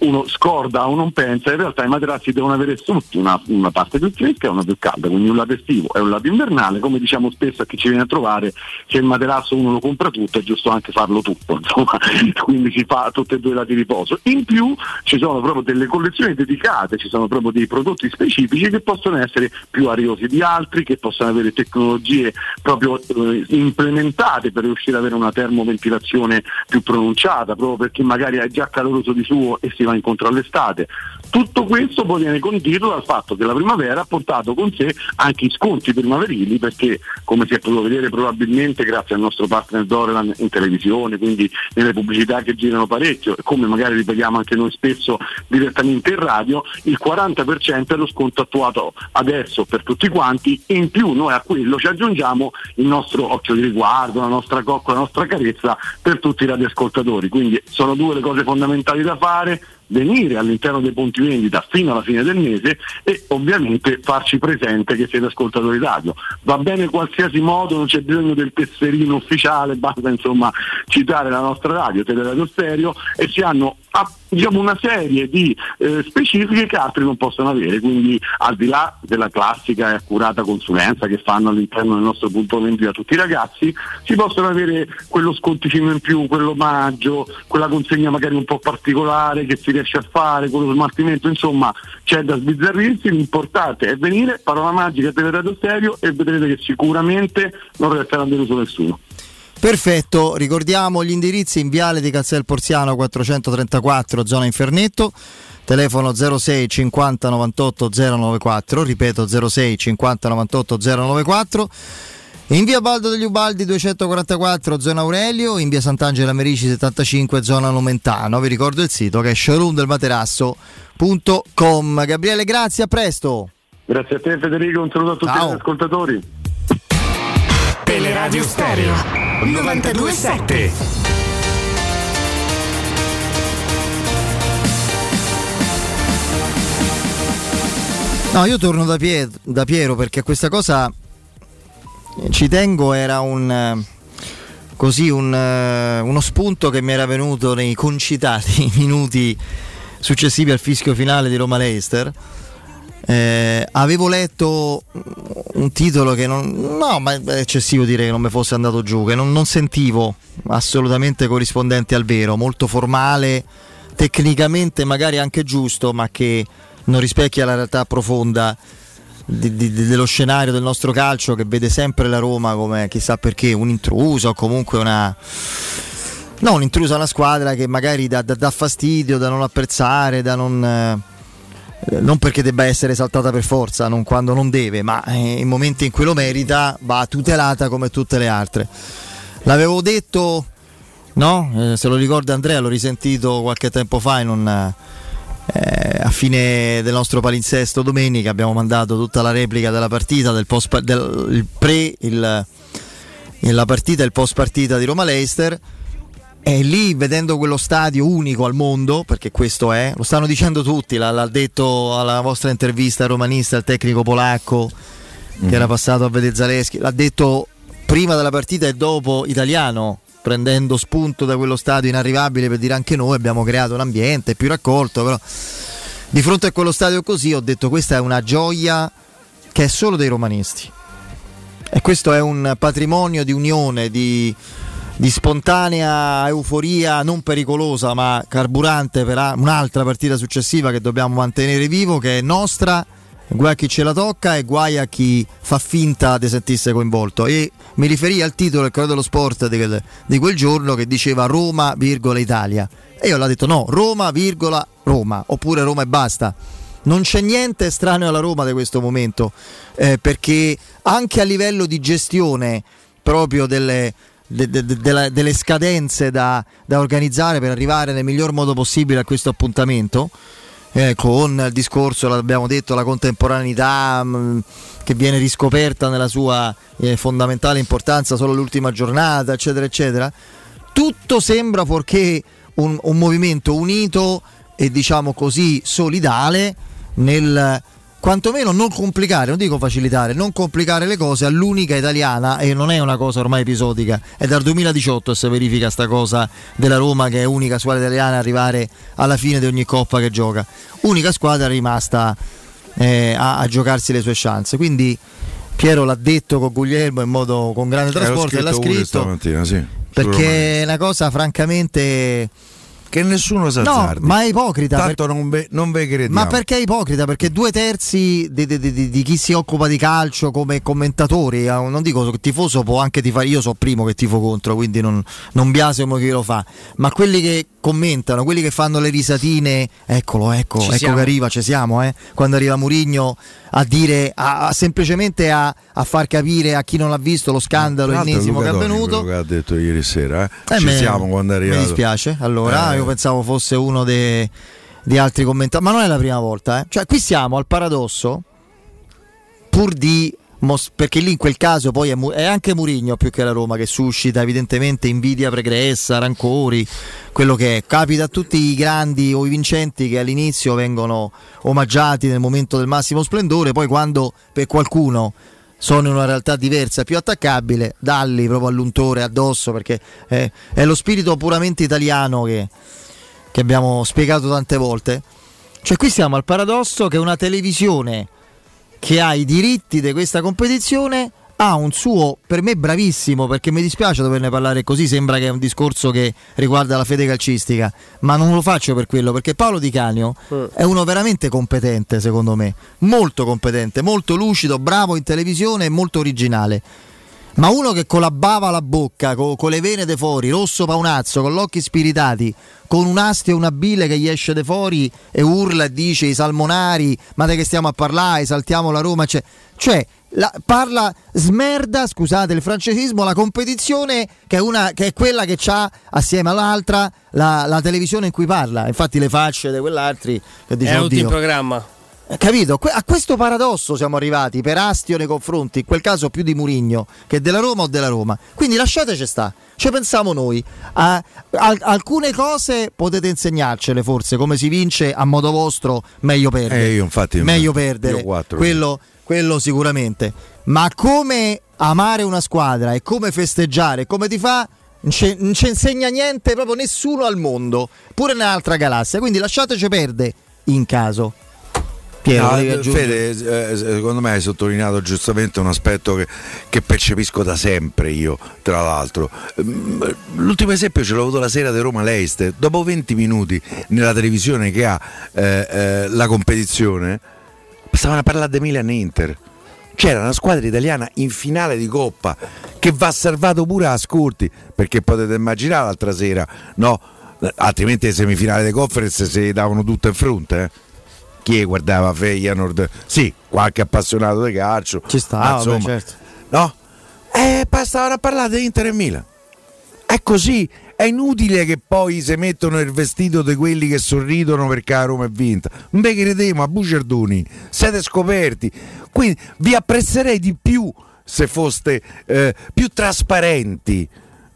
uno scorda o non pensa. In realtà i materassi devono avere tutti una parte più fresca e una più calda, quindi un lato estivo e un lato invernale. Come diciamo spesso a chi ci viene a trovare, se il materasso uno lo compra tutto è giusto anche farlo tutto, insomma, quindi si fa tutti e due i lati di riposo. In più ci sono proprio delle collezioni dedicate, ci sono proprio dei prodotti specifici che possono essere più ariosi di altri, che possono avere tecnologie proprio implementate per riuscire ad avere una termoventilazione più pronunciata, proprio perché magari è già caloroso di suo e si va incontro all'estate. Tutto questo poi viene condito dal fatto che la primavera ha portato con sé anche i sconti primaverili, perché come si è potuto vedere probabilmente grazie al nostro partner Dorelan in televisione, quindi nelle pubblicità che girano parecchio e come magari ripetiamo anche noi spesso direttamente in radio, il 40% è lo sconto attuato adesso per tutti quanti. In più noi a quello ci aggiungiamo il nostro occhio di riguardo, la nostra coccola, la nostra carezza per tutti i radioascoltatori. Quindi sono due le cose fondamentali da fare: venire all'interno dei punti vendita fino alla fine del mese e ovviamente farci presente che siete ascoltatori radio. Va bene in qualsiasi modo, non c'è bisogno del tesserino ufficiale, basta insomma citare la nostra radio, Teleradio Stereo, e si hanno diciamo una serie di specifiche che altri non possono avere. Quindi al di là della classica e accurata consulenza che fanno all'interno del nostro punto vendita tutti i ragazzi, si possono avere quello sconticino in più, quell'omaggio, quella consegna magari un po' particolare che si riesce a fare, quello smaltimento, insomma c'è da sbizzarrirsi. L'importante è venire, parola magica Teleradio Stereo, e vedrete che sicuramente non resterà deluso nessuno. Perfetto, ricordiamo gli indirizzi: in Viale di Castel Porziano 434, zona Infernetto, telefono 06 50 98 094, ripeto 06 50 98 094, in via Baldo degli Ubaldi 244, zona Aurelio, in via Sant'Angela Merici 75, zona Nomentano. Vi ricordo il sito che è showroomdelmaterasso.com. Gabriele, grazie, a presto. Grazie a te Federico, un saluto a tutti gli ascoltatori. Teleradio Stereo 92.7. No, io torno da Piero, perché questa cosa ci tengo, era uno spunto che mi era venuto nei concitati minuti successivi al fischio finale di Roma-Leicester. Avevo letto un titolo che ma è eccessivo dire che non mi fosse andato giù, che non sentivo assolutamente corrispondente al vero, molto formale, tecnicamente magari anche giusto, ma che non rispecchia la realtà profonda dello scenario del nostro calcio, che vede sempre la Roma come chissà perché un intruso, o comunque una squadra che magari dà fastidio, da non apprezzare, non perché debba essere saltata per forza, non quando non deve, ma in momenti in cui lo merita va tutelata come tutte le altre. L'avevo detto, no? Se lo ricorda Andrea, l'ho risentito qualche tempo fa a fine del nostro palinsesto domenica. Abbiamo mandato tutta la replica della partita, la partita e il post partita di Roma-Leicester. E lì, vedendo quello stadio unico al mondo, perché questo è, lo stanno dicendo tutti, l'ha detto alla vostra intervista romanista il tecnico polacco che era passato a vedere Zaleski, l'ha detto prima della partita e dopo italiano, prendendo spunto da quello stadio inarrivabile per dire anche noi abbiamo creato un ambiente più raccolto. Però di fronte a quello stadio così ho detto: questa è una gioia che è solo dei romanisti, e questo è un patrimonio di unione, di di spontanea euforia non pericolosa ma carburante per un'altra partita successiva che dobbiamo mantenere vivo, che è nostra, guai a chi ce la tocca e guai a chi fa finta di sentirsi coinvolto. E mi riferì al titolo del Corriere dello Sport di quel giorno che diceva Roma virgola Italia, e io l'ho detto no, Roma virgola Roma, oppure Roma e basta. Non c'è niente estraneo alla Roma di questo momento, perché anche a livello di gestione proprio delle scadenze da organizzare per arrivare nel miglior modo possibile a questo appuntamento, con il discorso, l'abbiamo detto, la contemporaneità che viene riscoperta nella sua fondamentale importanza solo l'ultima giornata, eccetera eccetera, tutto sembra fuorché un movimento unito e diciamo così solidale nel quantomeno non complicare, non dico facilitare, non complicare le cose all'unica italiana. E non è una cosa ormai episodica, è dal 2018 si verifica sta cosa della Roma che è unica squadra italiana arrivare alla fine di ogni coppa che gioca, unica squadra rimasta a giocarsi le sue chance. Quindi Piero l'ha detto con Guglielmo in modo con grande trasporto e l'ha scritto sì, perché è una cosa francamente che nessuno si azzarda. No, ma è ipocrita. Tanto non ve crediamo. Ma perché è ipocrita? Perché 2/3 di chi si occupa di calcio come commentatori, non dico che tifoso può anche tifare, io so primo che tifo contro, quindi non biasimo chi lo fa, ma quelli che commentano, quelli che fanno le risatine, ecco che arriva, ci siamo, quando arriva Mourinho a dire, semplicemente a far capire a chi non l'ha visto lo scandalo ennesimo che è avvenuto. Quello che ha detto ieri sera, ci siamo quando è arrivato. Mi dispiace, allora io pensavo fosse uno di altri commentatori, ma non è la prima volta, cioè qui siamo al paradosso, pur di perché lì in quel caso poi è anche Mourinho più che la Roma che suscita evidentemente invidia pregressa, rancori, quello che è. Capita a tutti i grandi o i vincenti che all'inizio vengono omaggiati nel momento del massimo splendore, poi quando per qualcuno sono in una realtà diversa, più attaccabile, dalli proprio all'untore addosso, perché è lo spirito puramente italiano che abbiamo spiegato tante volte. Cioè qui siamo al paradosso che una televisione che ha i diritti di questa competizione ha un suo, per me bravissimo, perché mi dispiace doverne parlare così, sembra che è un discorso che riguarda la fede calcistica, ma non lo faccio per quello, perché Paolo Di Canio è uno veramente competente, secondo me, molto competente, molto lucido, bravo in televisione e molto originale, ma uno che con la bava alla bocca, con le vene de fuori, rosso paonazzo, con gli occhi spiritati, con un astio e una bile che gli esce de fuori e urla e dice i salmonari, ma di che stiamo a parlare, saltiamo la Roma, cioè parla smerda, scusate il francesismo, la competizione che è quella che c'ha assieme all'altra la televisione in cui parla, infatti le facce di quell'altri che dice, è oddio, programma. Capito? A questo paradosso siamo arrivati per astio nei confronti, in quel caso più di Mourinho che della Roma o della Roma. Quindi lasciateci sta, ci pensiamo noi. Alcune cose potete insegnarcele forse, come si vince a modo vostro, meglio perdere. Io infatti meglio perdere, quello sicuramente. Ma come amare una squadra e come festeggiare, come ti fa, non ci insegna niente proprio nessuno al mondo, pure nell'altra galassia. Quindi lasciateci perdere in caso. Fede, secondo me hai sottolineato giustamente un aspetto che percepisco da sempre io, tra l'altro. L'ultimo esempio ce l'ho avuto la sera di Roma Leicester, dopo 20 minuti nella televisione che ha la competizione stavano a parlare di Milan e Inter. C'era una squadra italiana in finale di Coppa che va salvato pure a ascolti, perché potete immaginare l'altra sera, no? Altrimenti le semifinali di Conference si davano tutto in fronte, Chi guardava Feyenoord? Sì, qualche appassionato di calcio ci sta, insomma, certo. No? Stavano a parlare di Inter e Milan. È così, è inutile che poi si mettono il vestito di quelli che sorridono perché la Roma è vinta. Non ve credemo, a bugiardoni, siete scoperti. Quindi vi apprezzerei di più se foste più trasparenti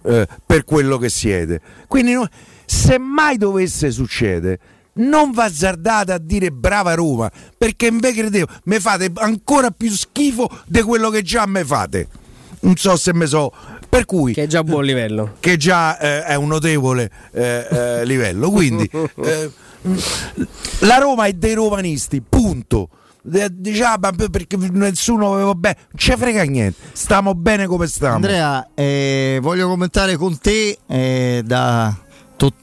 per quello che siete. Quindi no, se mai dovesse succedere, non v'azzardate a dire brava Roma, perché me credevo, me fate ancora più schifo di quello che già me fate. Non so se me so, per cui che è già a buon livello, che già è un notevole livello. Quindi la Roma è dei romanisti, punto. dice ah, perché nessuno, vabbè, non ci frega niente, stiamo bene come stiamo. Andrea, voglio commentare con te da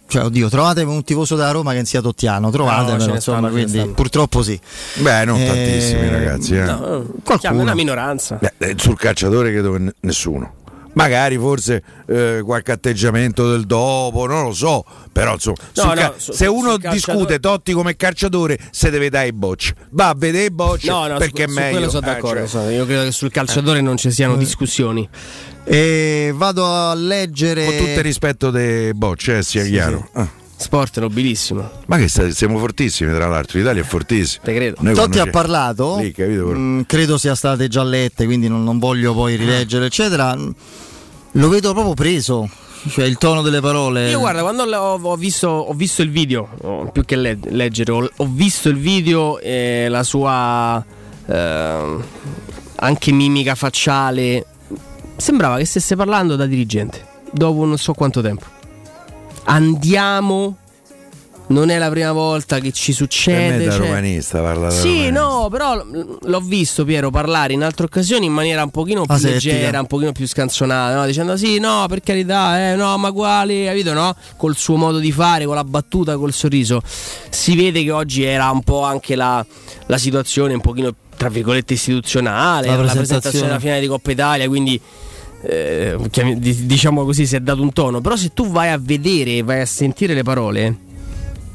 cioè, oddio, trovatemi un tifoso da Roma che non sia tottiano, trovatemi, no, insomma, quindi purtroppo sì. Beh, non tantissimi ragazzi, no, qualcuno, una minoranza. Beh, sul calciatore credo che nessuno. Magari forse qualche atteggiamento del dopo, non lo so, però insomma, se uno discute Totti come calciatore, se deve dare i bocci, va a vedere i bocci, perché è meglio. Quello sono d'accordo, io credo che sul calciatore non ci siano discussioni. Vado a leggere con tutto il rispetto dei bocci, sia chiaro. Sì. Sport nobilissimo. Ma che siamo fortissimi, tra l'altro l'Italia è fortissima. Te credo. Noi Totti ha parlato lì, credo sia state già lette, quindi non voglio poi rileggere eccetera. Lo vedo proprio preso, cioè il tono delle parole. Io guarda, quando ho visto il video, più che leggere, ho visto il video e la sua anche mimica facciale, sembrava che stesse parlando da dirigente dopo non so quanto tempo. Andiamo, non è la prima volta che ci succede. Da romanista parla da romanista. No, però l'ho visto Piero parlare in altre occasioni in maniera un pochino più leggera, un pochino più scanzonata, no? Dicendo sì, no, per carità, no, ma quale, capito, no? Col suo modo di fare, con la battuta, col sorriso. Si vede che oggi era un po' anche la situazione un pochino, tra virgolette, istituzionale, la presentazione della finale di Coppa Italia, quindi... diciamo così, si è dato un tono. Però se tu vai a vedere, vai a sentire le parole,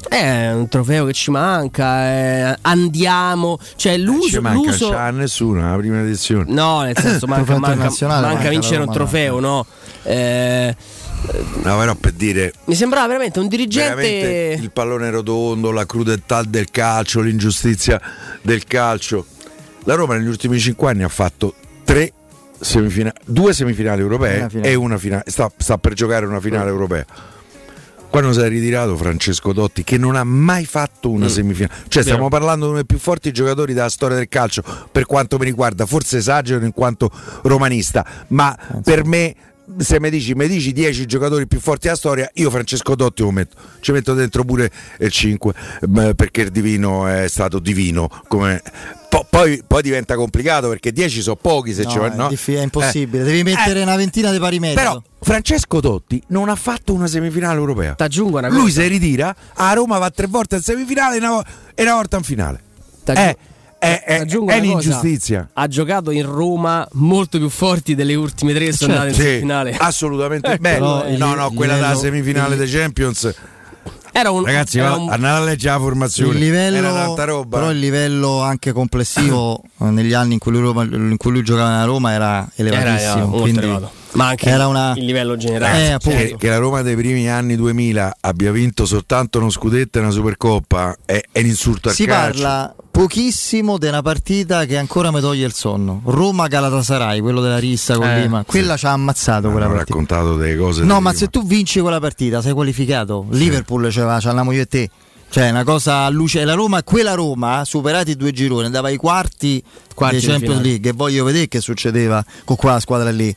è un trofeo che ci manca, andiamo, cioè l'uso, l'uso... c'ha nessuno la prima edizione, no, nel senso manca vincere un trofeo, no? No, però per dire, mi sembrava veramente un dirigente, veramente il pallone rotondo, la crudeltà del calcio, l'ingiustizia del calcio. La Roma negli ultimi 5 anni ha fatto 3 due semifinali europee, e una finale, sta per giocare una finale europea. Quando si è ritirato Francesco Totti, che non ha mai fatto una semifinale, cioè stiamo parlando di uno dei più forti giocatori della storia del calcio, per quanto mi riguarda, forse esagero in quanto romanista, ma per me, se mi dici 10 giocatori più forti della storia, io Francesco Totti lo metto, ci metto dentro pure 5, perché il divino è stato divino come... Poi diventa complicato, perché 10 sono pochi, se è impossibile, devi mettere una ventina di pari merito. Però Francesco Totti non ha fatto una semifinale europea. T'aggiungo una cosa. Lui si ritira, a Roma va 3 volte in semifinale e una volta in finale. È un'ingiustizia. Ha giocato in Roma molto più forti delle ultime 3 andate in semifinale. Assolutamente. Quella della semifinale dei Champions. Ragazzi, andate a leggere la formazione, era tanta roba. Però il livello anche complessivo negli anni in cui lui giocava nella Roma era elevatissimo, quindi, ma anche era il livello generale, che la Roma dei primi anni 2000 abbia vinto soltanto uno scudetto e una Supercoppa è un insulto al calcio. Si parla pochissimo di una partita che ancora mi toglie il sonno, Roma-Galatasaray, quello della rissa con Lima, quella ci ha ammazzato, quella partita. Raccontato delle cose. No, ma Lima, se tu vinci quella partita sei qualificato. Liverpool ci andiamo io e te. Cioè, una cosa luce. La Roma, superati i 2 gironi, andava ai quarti dei Champions League, e voglio vedere che succedeva con quella squadra lì.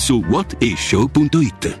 su whatishow.it.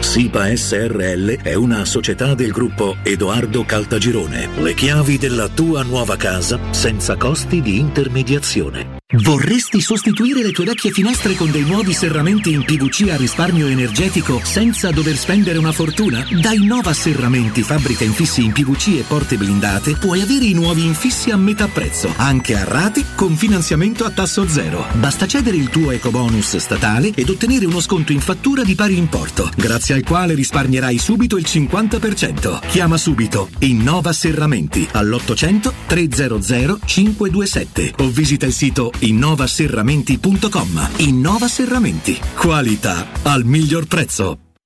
SIPA SRL è una società del gruppo Edoardo Caltagirone. Le chiavi della tua nuova casa senza costi di intermediazione. Vorresti sostituire le tue vecchie finestre con dei nuovi serramenti in PVC a risparmio energetico senza dover spendere una fortuna? Dai Nova Serramenti, fabbrica infissi in PVC e porte blindate, puoi avere i nuovi infissi a metà prezzo, anche a rate con finanziamento a tasso zero. Basta cedere il tuo ecobonus statale ed ottenere uno sconto in fattura di pari importo, grazie al quale risparmierai subito il 50%. Chiama subito Innova Serramenti all'800 300 527 o visita il sito innovaserramenti.com. Innova Serramenti, qualità al miglior prezzo.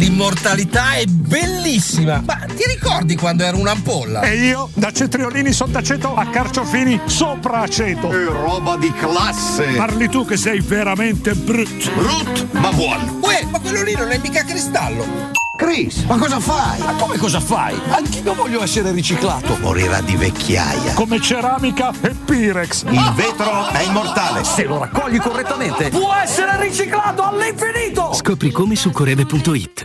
L'immortalità è bellissima. Ma ti ricordi quando ero un'ampolla? E io da cetriolini sotto aceto a carciofini sopra aceto. E roba di classe. Parli tu che sei veramente brutto. Brutto ma buono. Uè, ma quello lì non è mica cristallo. Chris, ma cosa fai? Ma come cosa fai? Anch'io voglio essere riciclato. Morirà di vecchiaia. Come ceramica e Pirex. Il vetro è immortale. Se lo raccogli correttamente, può essere riciclato all'infinito. Scopri come su corebe.it.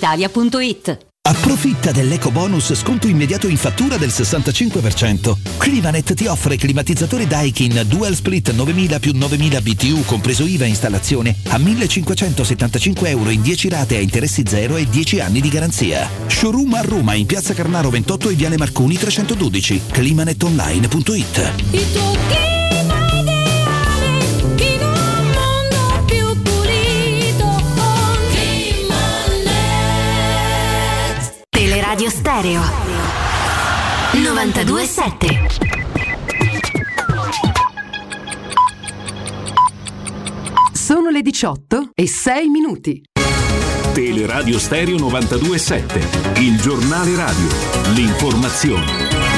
Italia.it. Approfitta dell'eco bonus sconto immediato in fattura del 65%. Climanet ti offre climatizzatore Daikin Dual Split 9000 più 9000 BTU compreso IVA e installazione a 1.575 euro in 10 rate a interessi zero e 10 anni di garanzia. Showroom a Roma in piazza Carnaro 28 e viale Marconi 312. Climanetonline.it. Il tuo clima ideale in un mondo più Radio Stereo 92.7. Sono le 18 e 6 minuti. Teleradio Stereo 92.7, il giornale radio, l'informazione.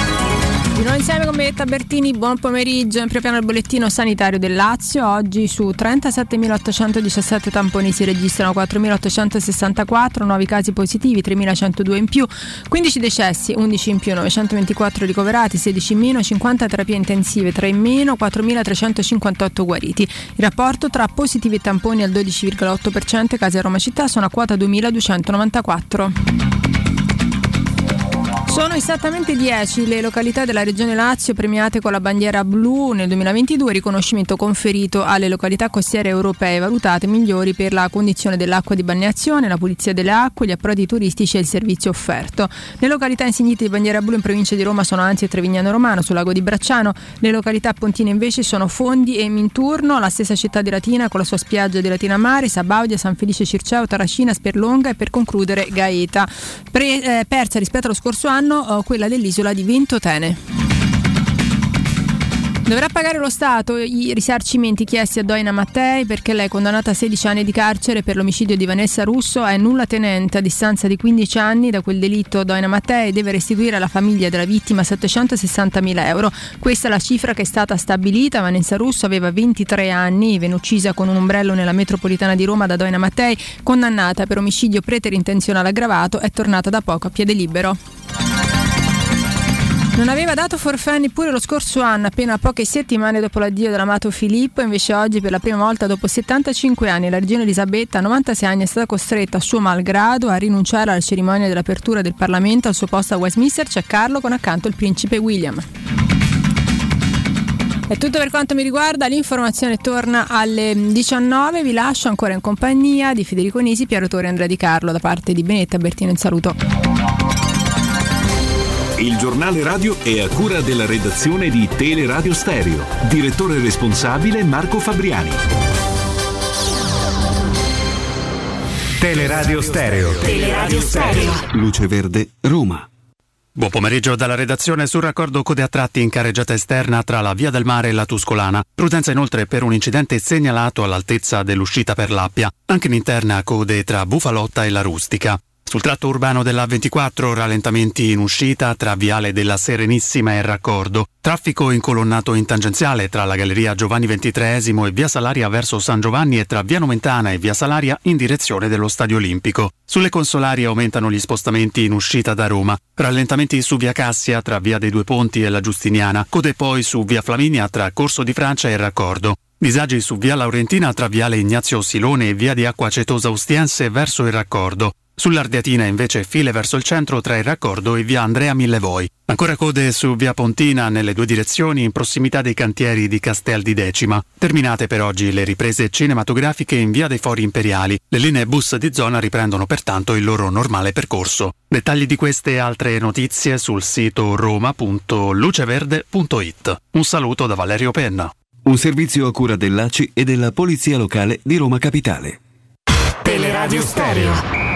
Di nuovo insieme con Benedetta Bertini, buon pomeriggio. In primo piano il bollettino sanitario del Lazio. Oggi su 37.817 tamponi si registrano 4.864 nuovi casi positivi, 3.102 in più, 15 decessi, 11 in più, 924 ricoverati, 16 in meno, 50 terapie intensive, 3 in meno, 4.358 guariti. Il rapporto tra positivi e tamponi al 12,8% e casi a Roma città sono a quota 2.294. Sono esattamente 10 le località della Regione Lazio premiate con la bandiera blu nel 2022, riconoscimento conferito alle località costiere europee valutate migliori per la condizione dell'acqua di balneazione, la pulizia delle acque, gli approdi turistici e il servizio offerto. Le località insignite di bandiera blu in provincia di Roma sono Anzio e Trevignano Romano, sul lago di Bracciano. Le località pontine invece sono Fondi e Minturno, la stessa città di Latina con la sua spiaggia di Latina Mare, Sabaudia, San Felice Circeo, Taracina, Sperlonga e per concludere Gaeta. Persa rispetto allo scorso anno quella dell'isola di Ventotene. Dovrà pagare lo Stato i risarcimenti chiesti a Doina Mattei perché lei, condannata a 16 anni di carcere per l'omicidio di Vanessa Russo, è nulla tenente. A distanza di 15 anni da quel delitto, Doina Mattei deve restituire alla famiglia della vittima 760.000 euro. Questa è la cifra che è stata stabilita. Vanessa Russo aveva 23 anni, venne uccisa con un ombrello nella metropolitana di Roma da Doina Mattei, condannata per omicidio preterintenzionale aggravato, è tornata da poco a piede libero. Non aveva dato forfè neppure lo scorso anno, appena poche settimane dopo l'addio dell'amato Filippo. Invece oggi, per la prima volta dopo 75 anni, la regina Elisabetta, a 96 anni, è stata costretta, a suo malgrado, a rinunciare alla cerimonia dell'apertura del Parlamento. Al suo posto a Westminster c'è Carlo, con accanto il principe William. È tutto per quanto mi riguarda, l'informazione torna alle 19. Vi lascio ancora in compagnia di Federico Nisi, Piero Torri e Andrea Di Carlo. Da parte di Benedetta Bertino, un saluto. Il giornale radio è a cura della redazione di Teleradio Stereo. Direttore responsabile Marco Fabriani. Teleradio Stereo. Teleradio Stereo. Luce Verde, Roma. Buon pomeriggio dalla redazione. Sul raccordo code a tratti in carreggiata esterna tra la Via del Mare e la Tuscolana. Prudenza inoltre per un incidente segnalato all'altezza dell'uscita per l'Appia. Anche in interna code tra Bufalotta e la Rustica. Sul tratto urbano della A24 rallentamenti in uscita tra Viale della Serenissima e il raccordo, traffico incolonnato in tangenziale tra la Galleria Giovanni XXIII e Via Salaria verso San Giovanni e tra Via Nomentana e Via Salaria in direzione dello Stadio Olimpico. Sulle Consolari aumentano gli spostamenti in uscita da Roma, rallentamenti su Via Cassia tra Via dei Due Ponti e la Giustiniana, code poi su Via Flaminia tra Corso di Francia e il raccordo. Disagi su Via Laurentina tra Viale Ignazio Silone e Via di Acqua Acetosa Ustiense verso il raccordo. Sull'Ardeatina invece file verso il centro tra il raccordo e via Andrea Millevoi. Ancora code su via Pontina nelle due direzioni in prossimità dei cantieri di Castel di Decima. Terminate per oggi le riprese cinematografiche in via dei Fori Imperiali. Le linee bus di zona riprendono pertanto il loro normale percorso. Dettagli di queste e altre notizie sul sito roma.luceverde.it. Un saluto da Valerio Penna. Un servizio a cura dell'ACI e della Polizia Locale di Roma Capitale. Teleradio Stereo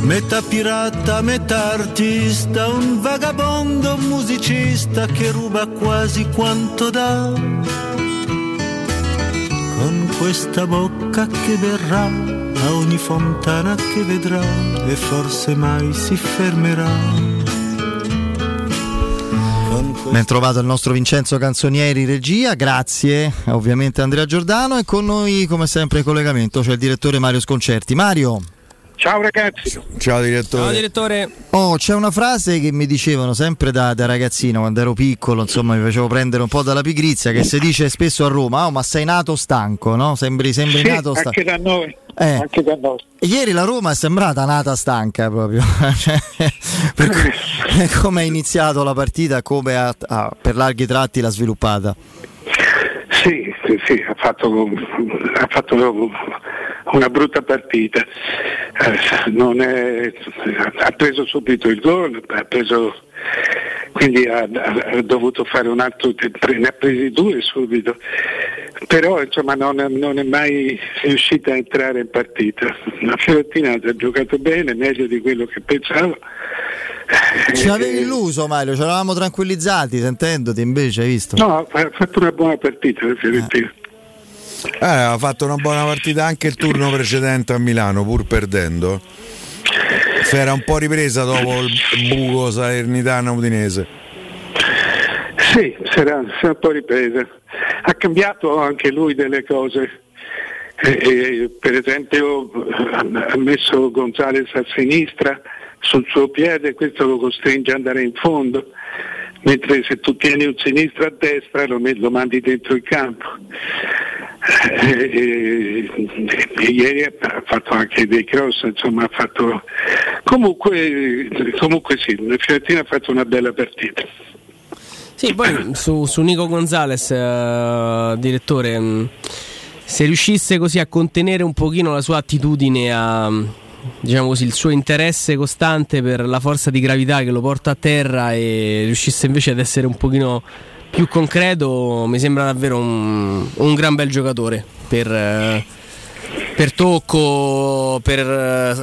Metà pirata, metà artista, un vagabondo, un musicista che ruba quasi quanto dà. Con questa bocca che berrà a ogni fontana che vedrà e forse mai si fermerà. Ben trovato il nostro Vincenzo Canzonieri, regia, grazie ovviamente Andrea Giordano, e con noi come sempre in collegamento c'è il direttore Mario Sconcerti. Mario. Ciao ragazzi. Ciao direttore. Ciao direttore. Oh, c'è una frase che mi dicevano sempre da ragazzino, quando ero piccolo, insomma mi facevo prendere un po' dalla pigrizia, che si dice spesso a Roma: oh, ma sei nato stanco, no? Sembri sì, nato stanco. Anche da noi. Anche da noi. Ieri la Roma è sembrata nata stanca proprio. per come è iniziato la partita, come per larghi tratti l'ha sviluppata. Sì, ha fatto una brutta partita, non è, ha preso subito il gol, quindi ha dovuto fare un altro, ne ha presi due subito, però insomma non è mai riuscita a entrare in partita. La Fiorentina ha giocato bene, meglio di quello che pensavo. Ce l'avevi illuso, Mario, ce l'avevamo tranquillizzati sentendoti, invece hai visto? No, ha fatto una buona partita la Fiorentina. Ha fatto una buona partita anche il turno precedente a Milano, pur perdendo. Si era un po' ripresa dopo il buco Salernitana-Udinese. Sì, si era un po' ripresa. Ha cambiato anche lui delle cose. Per esempio ha messo González a sinistra sul suo piede, questo lo costringe ad andare in fondo, mentre se tu tieni un sinistro a destra lo mandi dentro il campo. Ieri ha fatto anche dei cross, insomma ha fatto comunque sì, la Fiorentina ha fatto una bella partita. Sì, poi su Nico González, direttore, se riuscisse così a contenere un pochino la sua attitudine, a diciamo così il suo interesse costante per la forza di gravità che lo porta a terra, e riuscisse invece ad essere un pochino più concreto, mi sembra davvero un gran bel giocatore per tocco, per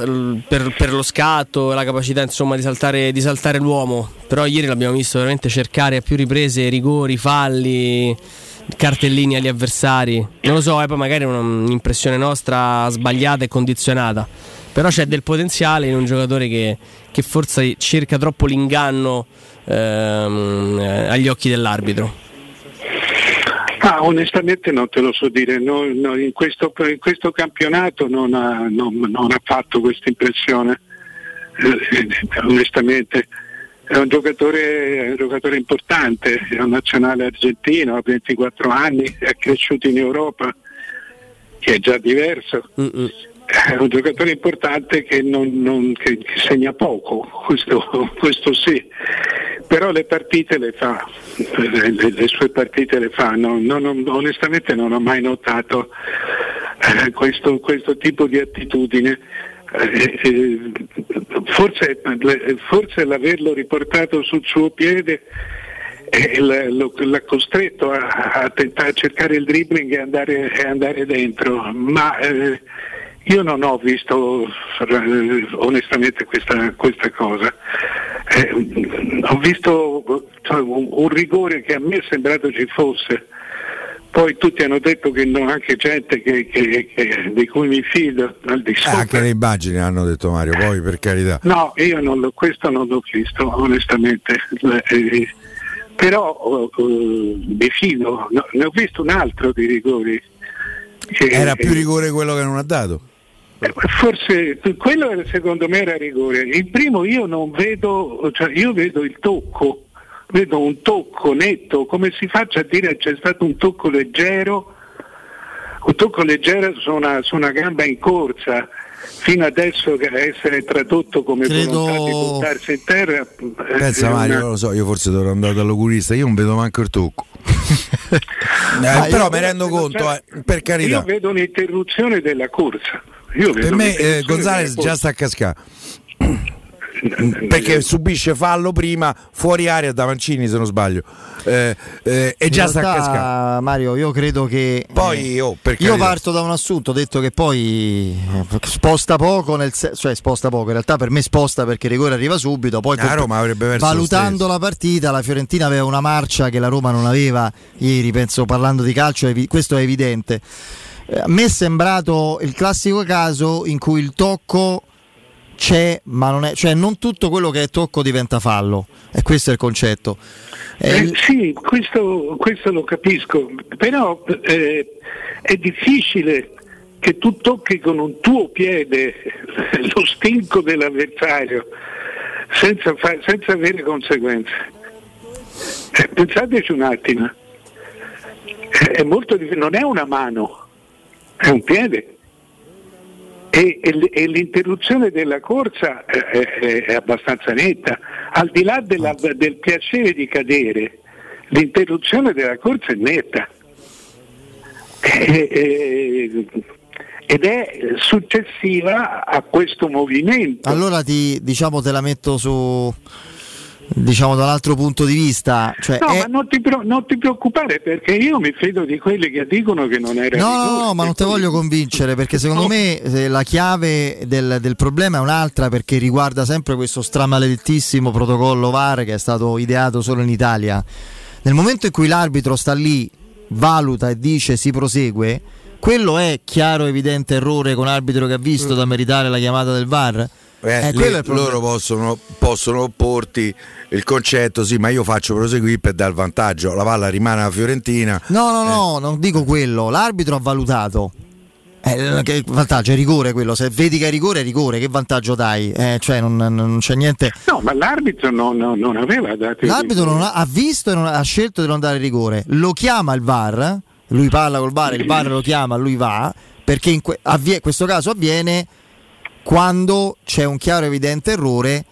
lo scatto, la capacità insomma di saltare l'uomo. Però ieri l'abbiamo visto veramente cercare a più riprese rigori, falli, cartellini agli avversari. Non lo so, poi magari è un'impressione nostra sbagliata e condizionata, però c'è del potenziale in un giocatore che forse cerca troppo l'inganno agli occhi dell'arbitro. Onestamente non te lo so dire, no, in questo campionato non ha fatto questa impressione, onestamente. È un giocatore importante, è un nazionale argentino, ha 24 anni, è cresciuto in Europa, che è già diverso. Mm-mm. È un giocatore importante che segna poco, questo sì, però le partite le fa, le sue partite le fa. Onestamente non ho mai notato questo tipo di attitudine. Forse l'averlo riportato sul suo piede l'ha costretto a tentare, a cercare il dribbling e andare dentro, ma io non ho visto onestamente questa cosa. Ho visto un rigore che a me è sembrato ci fosse, poi tutti hanno detto che no, anche gente che di cui mi fido al di sopra. Anche le immagini hanno detto, Mario, poi per carità. No, io questo non l'ho visto onestamente, però mi fido, no, ne ho visto un altro di rigori. Era più rigore quello che non ha dato? Forse quello secondo me era rigore. Il primo io non vedo, cioè io vedo il tocco. Vedo un tocco netto, come si faccia a dire c'è stato un tocco leggero su una gamba in corsa, fino adesso che essere tradotto come volontà di buttarsi in terra. Pensa Mario, non lo so, io forse dovrò andare dall'oculista, io non vedo manco il tocco. Però mi rendo conto, per carità. Io vedo un'interruzione della corsa. Per me González già sta a cascare, perché subisce fallo prima fuori area da Mancini, se non sbaglio, e già sta a cascare. Mario, io credo che poi io parto da un assunto, detto che poi sposta poco, cioè sposta poco, in realtà per me sposta perché il rigore arriva subito, poi Roma avrebbe perso, valutando la partita la Fiorentina aveva una marcia che la Roma non aveva ieri, penso, parlando di calcio questo è evidente. A me è sembrato il classico caso in cui il tocco c'è, ma non è, cioè non tutto quello che è tocco diventa fallo, e questo è il concetto. Sì, questo lo capisco, però è difficile che tu tocchi con un tuo piede lo stinco dell'avversario senza avere conseguenze. Pensateci un attimo, è molto difficile, non è una mano, è un piede. E l'interruzione della corsa è abbastanza netta, al di là del piacere di cadere, l'interruzione della corsa è netta, ed è successiva a questo movimento. Allora te la metto su, dall'altro punto di vista, cioè ma non ti preoccupare, perché io mi fido di quelli che dicono che non era no, ma non te voglio convincere, perché secondo me la chiave del problema è un'altra, perché riguarda sempre questo stramaledettissimo protocollo VAR che è stato ideato solo in Italia. Nel momento in cui l'arbitro sta lì, valuta e dice si prosegue, quello è chiaro, evidente errore con arbitro che ha visto da meritare la chiamata del VAR. Loro possono opporti il concetto, sì, ma io faccio proseguire per dar vantaggio, la palla rimane alla Fiorentina. No, non dico quello, l'arbitro ha valutato. Che vantaggio, è rigore quello, se vedi che è rigore, che vantaggio dai? Cioè non c'è niente. No, ma l'arbitro non aveva dato. L'arbitro non ha visto e non ha scelto di non dare rigore. Lo chiama il VAR, lui parla col VAR, il VAR lo chiama, lui va, perché questo caso avviene quando c'è un chiaro evidente errore,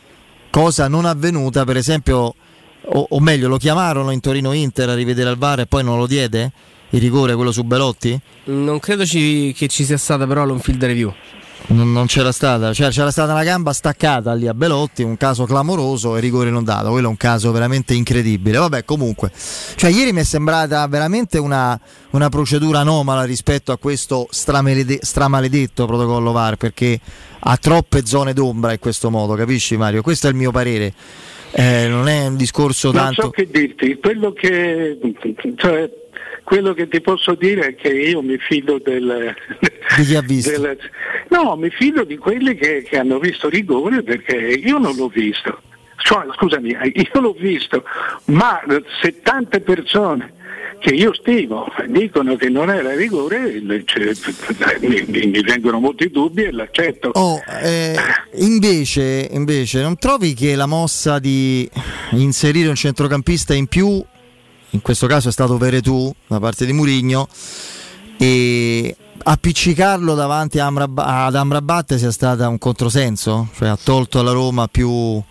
cosa non avvenuta, per esempio, o meglio, lo chiamarono in Torino Inter a rivedere al VAR e poi non lo diede? Il rigore, quello su Belotti? Non credo che ci sia stata però l'on-field review. Non c'era stata, cioè c'era stata una gamba staccata lì a Belotti, un caso clamoroso, e rigore non dato. Quello è un caso veramente incredibile. Vabbè, comunque, cioè ieri mi è sembrata veramente una procedura anomala rispetto a questo stramaledetto protocollo VAR, perché ha troppe zone d'ombra in questo modo, capisci Mario? Questo è il mio parere. Non è un discorso tanto. Non so che dirti, quello che ti posso dire è che io mi fido di chi ha visto. Mi fido di quelli che hanno visto rigore, perché io non l'ho visto. Cioè, scusami, io l'ho visto, ma se tante persone che io stimo dicono che non era rigore, mi vengono molti dubbi e l'accetto. Invece non trovi che la mossa di inserire un centrocampista in più, in questo caso è stato Veretout da parte di Mourinho, e appiccicarlo davanti ad Amrabat sia stata un controsenso? Cioè ha tolto alla Roma più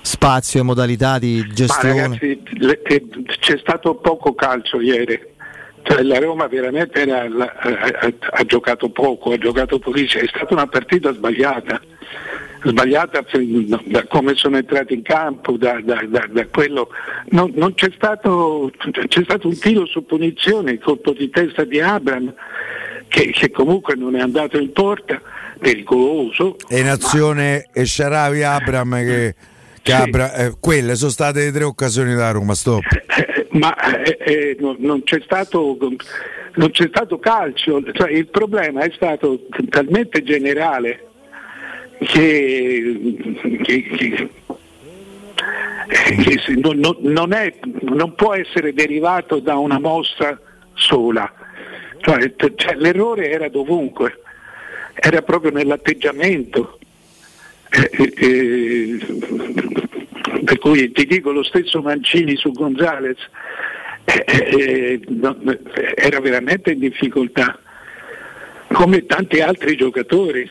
spazio e modalità di gestione. Ma ragazzi, c'è stato poco calcio ieri. Cioè, la Roma veramente ha giocato poco, ha giocato pochissimo. È stata una partita sbagliata da come sono entrati in campo, da quello non c'è stato un tiro su punizione, il colpo di testa di Abram che comunque non è andato in porta, pericoloso, e in azione Sharawi Abram che sì. Quelle sono state le tre occasioni della Roma, stop. Non c'è stato calcio, cioè, il problema è stato talmente generale che non può essere derivato da una mossa sola, cioè, l'errore era dovunque, era proprio nell'atteggiamento, per cui ti dico, lo stesso Mancini su González era veramente in difficoltà, come tanti altri giocatori.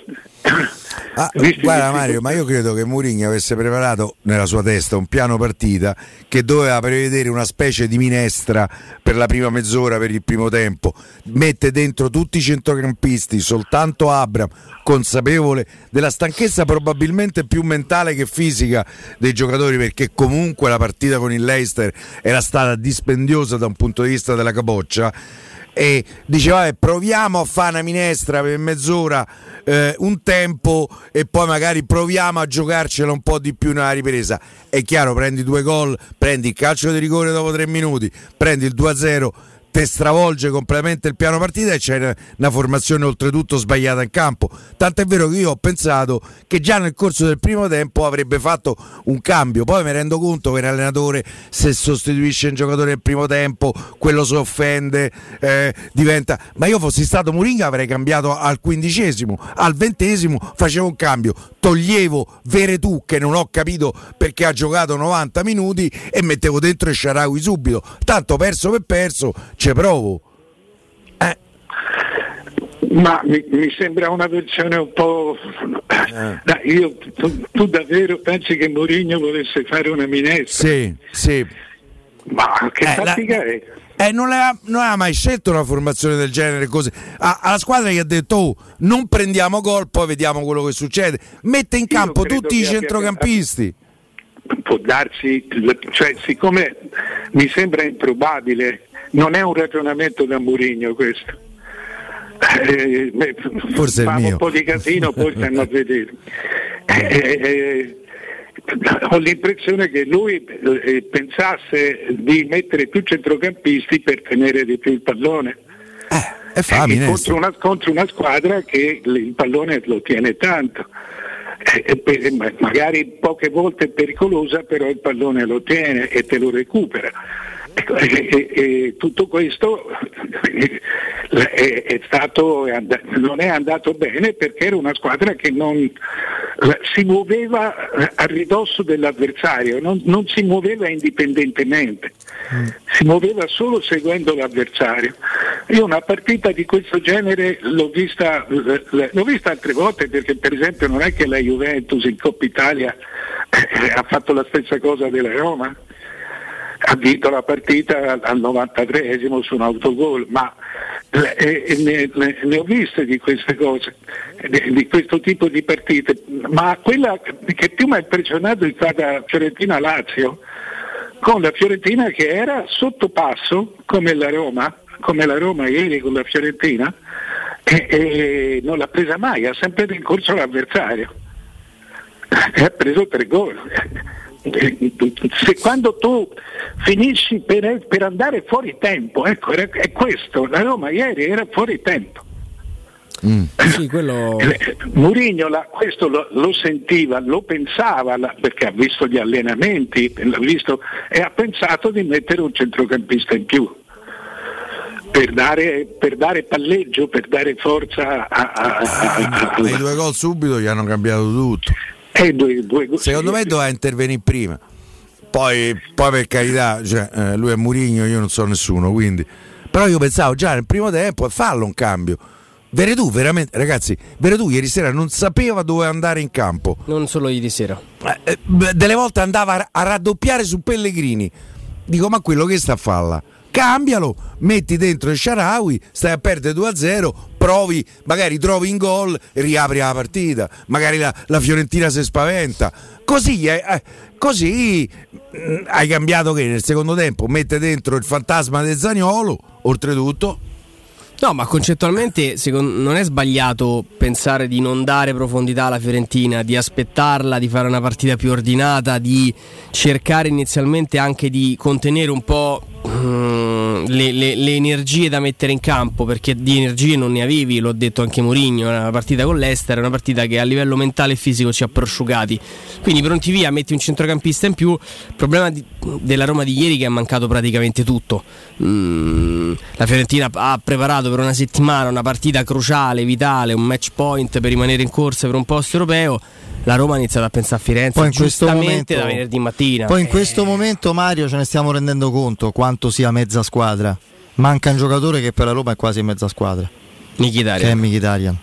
Guarda Mario, ma io credo che Mourinho avesse preparato nella sua testa un piano partita che doveva prevedere una specie di minestra per la prima mezz'ora, per il primo tempo. Mette dentro tutti i centrocampisti, soltanto Abraham, consapevole della stanchezza probabilmente più mentale che fisica dei giocatori, perché comunque la partita con il Leicester era stata dispendiosa da un punto di vista della capoccia, e diceva proviamo a fare una minestra per mezz'ora, un tempo, e poi magari proviamo a giocarcela un po' di più nella ripresa. È chiaro, prendi 2 gol, prendi il calcio di rigore dopo 3 minuti, prendi il 2-0, te stravolge completamente il piano partita, e c'è una formazione oltretutto sbagliata in campo, tant'è vero che io ho pensato che già nel corso del primo tempo avrebbe fatto un cambio. Poi mi rendo conto che l'allenatore, se sostituisce un giocatore nel primo tempo, quello si offende, diventa, ma io fossi stato Mourinho avrei cambiato al 15°, al 20°, facevo un cambio, toglievo Veretout, che non ho capito perché ha giocato 90 minuti, e mettevo dentro Sharawi subito, tanto perso per perso c'è provo. Ma mi sembra una versione un po'. Io, tu davvero pensi che Mourinho volesse fare una minestra? Sì. Ma che fatica è? Non ha mai scelto una formazione del genere così. Alla squadra gli ha detto: oh, non prendiamo gol, poi vediamo quello che succede. Mette in campo tutti i centrocampisti. Può darsi, cioè, siccome mi sembra improbabile, non è un ragionamento da Mourinho questo. Forse fa un po' di casino, poi stanno a vedere. Ho l'impressione che lui pensasse di mettere più centrocampisti per tenere di più il pallone, contro una squadra che il pallone lo tiene tanto, magari poche volte è pericolosa, però il pallone lo tiene e te lo recupera. Tutto questo non è andato bene, perché era una squadra che non si muoveva a ridosso dell'avversario, non si muoveva indipendentemente, si muoveva solo seguendo l'avversario. Io una partita di questo genere l'ho vista altre volte, perché per esempio non è che la Juventus in Coppa Italia ha fatto la stessa cosa della Roma. Ha vinto la partita al 93esimo su un autogol, ma ne ho viste di queste cose, di questo tipo di partite. Ma quella che più mi ha impressionato è stata Fiorentina-Lazio, con la Fiorentina che era sotto passo come la Roma ieri con la Fiorentina, e non l'ha presa mai, ha sempre rincorso l'avversario e ha preso 3 gol. Se quando tu finisci per andare fuori tempo, ecco, è questo, la Roma ieri era fuori tempo. Sì, quello... Mourinho questo lo sentiva, lo pensava, perché ha visto gli allenamenti, l'ha visto, e ha pensato di mettere un centrocampista in più per dare palleggio, per dare forza ai 2 gol subito. Gli hanno cambiato tutto. Secondo me doveva intervenire prima, poi per carità, cioè, lui è Mourinho, io non so nessuno, quindi. Però io pensavo già nel primo tempo, fallo un cambio. Veretout, veramente, ragazzi, Veretout ieri sera non sapeva dove andare in campo. Non solo ieri sera, delle volte andava a raddoppiare su Pellegrini. Dico, ma quello che sta a falla? Cambialo, metti dentro il Sharawi, stai a perdere 2-0, provi, magari trovi in gol, riapri la partita, magari la Fiorentina si spaventa. Così hai cambiato che nel secondo tempo mette dentro il fantasma del Zaniolo, oltretutto. No, ma concettualmente non è sbagliato pensare di non dare profondità alla Fiorentina, di aspettarla, di fare una partita più ordinata, di cercare inizialmente anche di contenere un po' le energie da mettere in campo, perché di energie non ne avevi, l'ho detto anche Mourinho, la partita con l'Ester è una partita che a livello mentale e fisico ci ha prosciugati, quindi pronti via, metti un centrocampista in più. Il problema della Roma di ieri è che è mancato praticamente tutto. La Fiorentina ha preparato per una settimana una partita cruciale, vitale, un match point per rimanere in corsa per un posto europeo. La Roma ha iniziato a pensare a Firenze, poi in giustamente questo momento, da venerdì mattina. Poi in questo momento, Mario, ce ne stiamo rendendo conto quanto sia mezza squadra. Manca un giocatore che per la Roma è quasi mezza squadra. Mkhitaryan. Che è Mkhitaryan.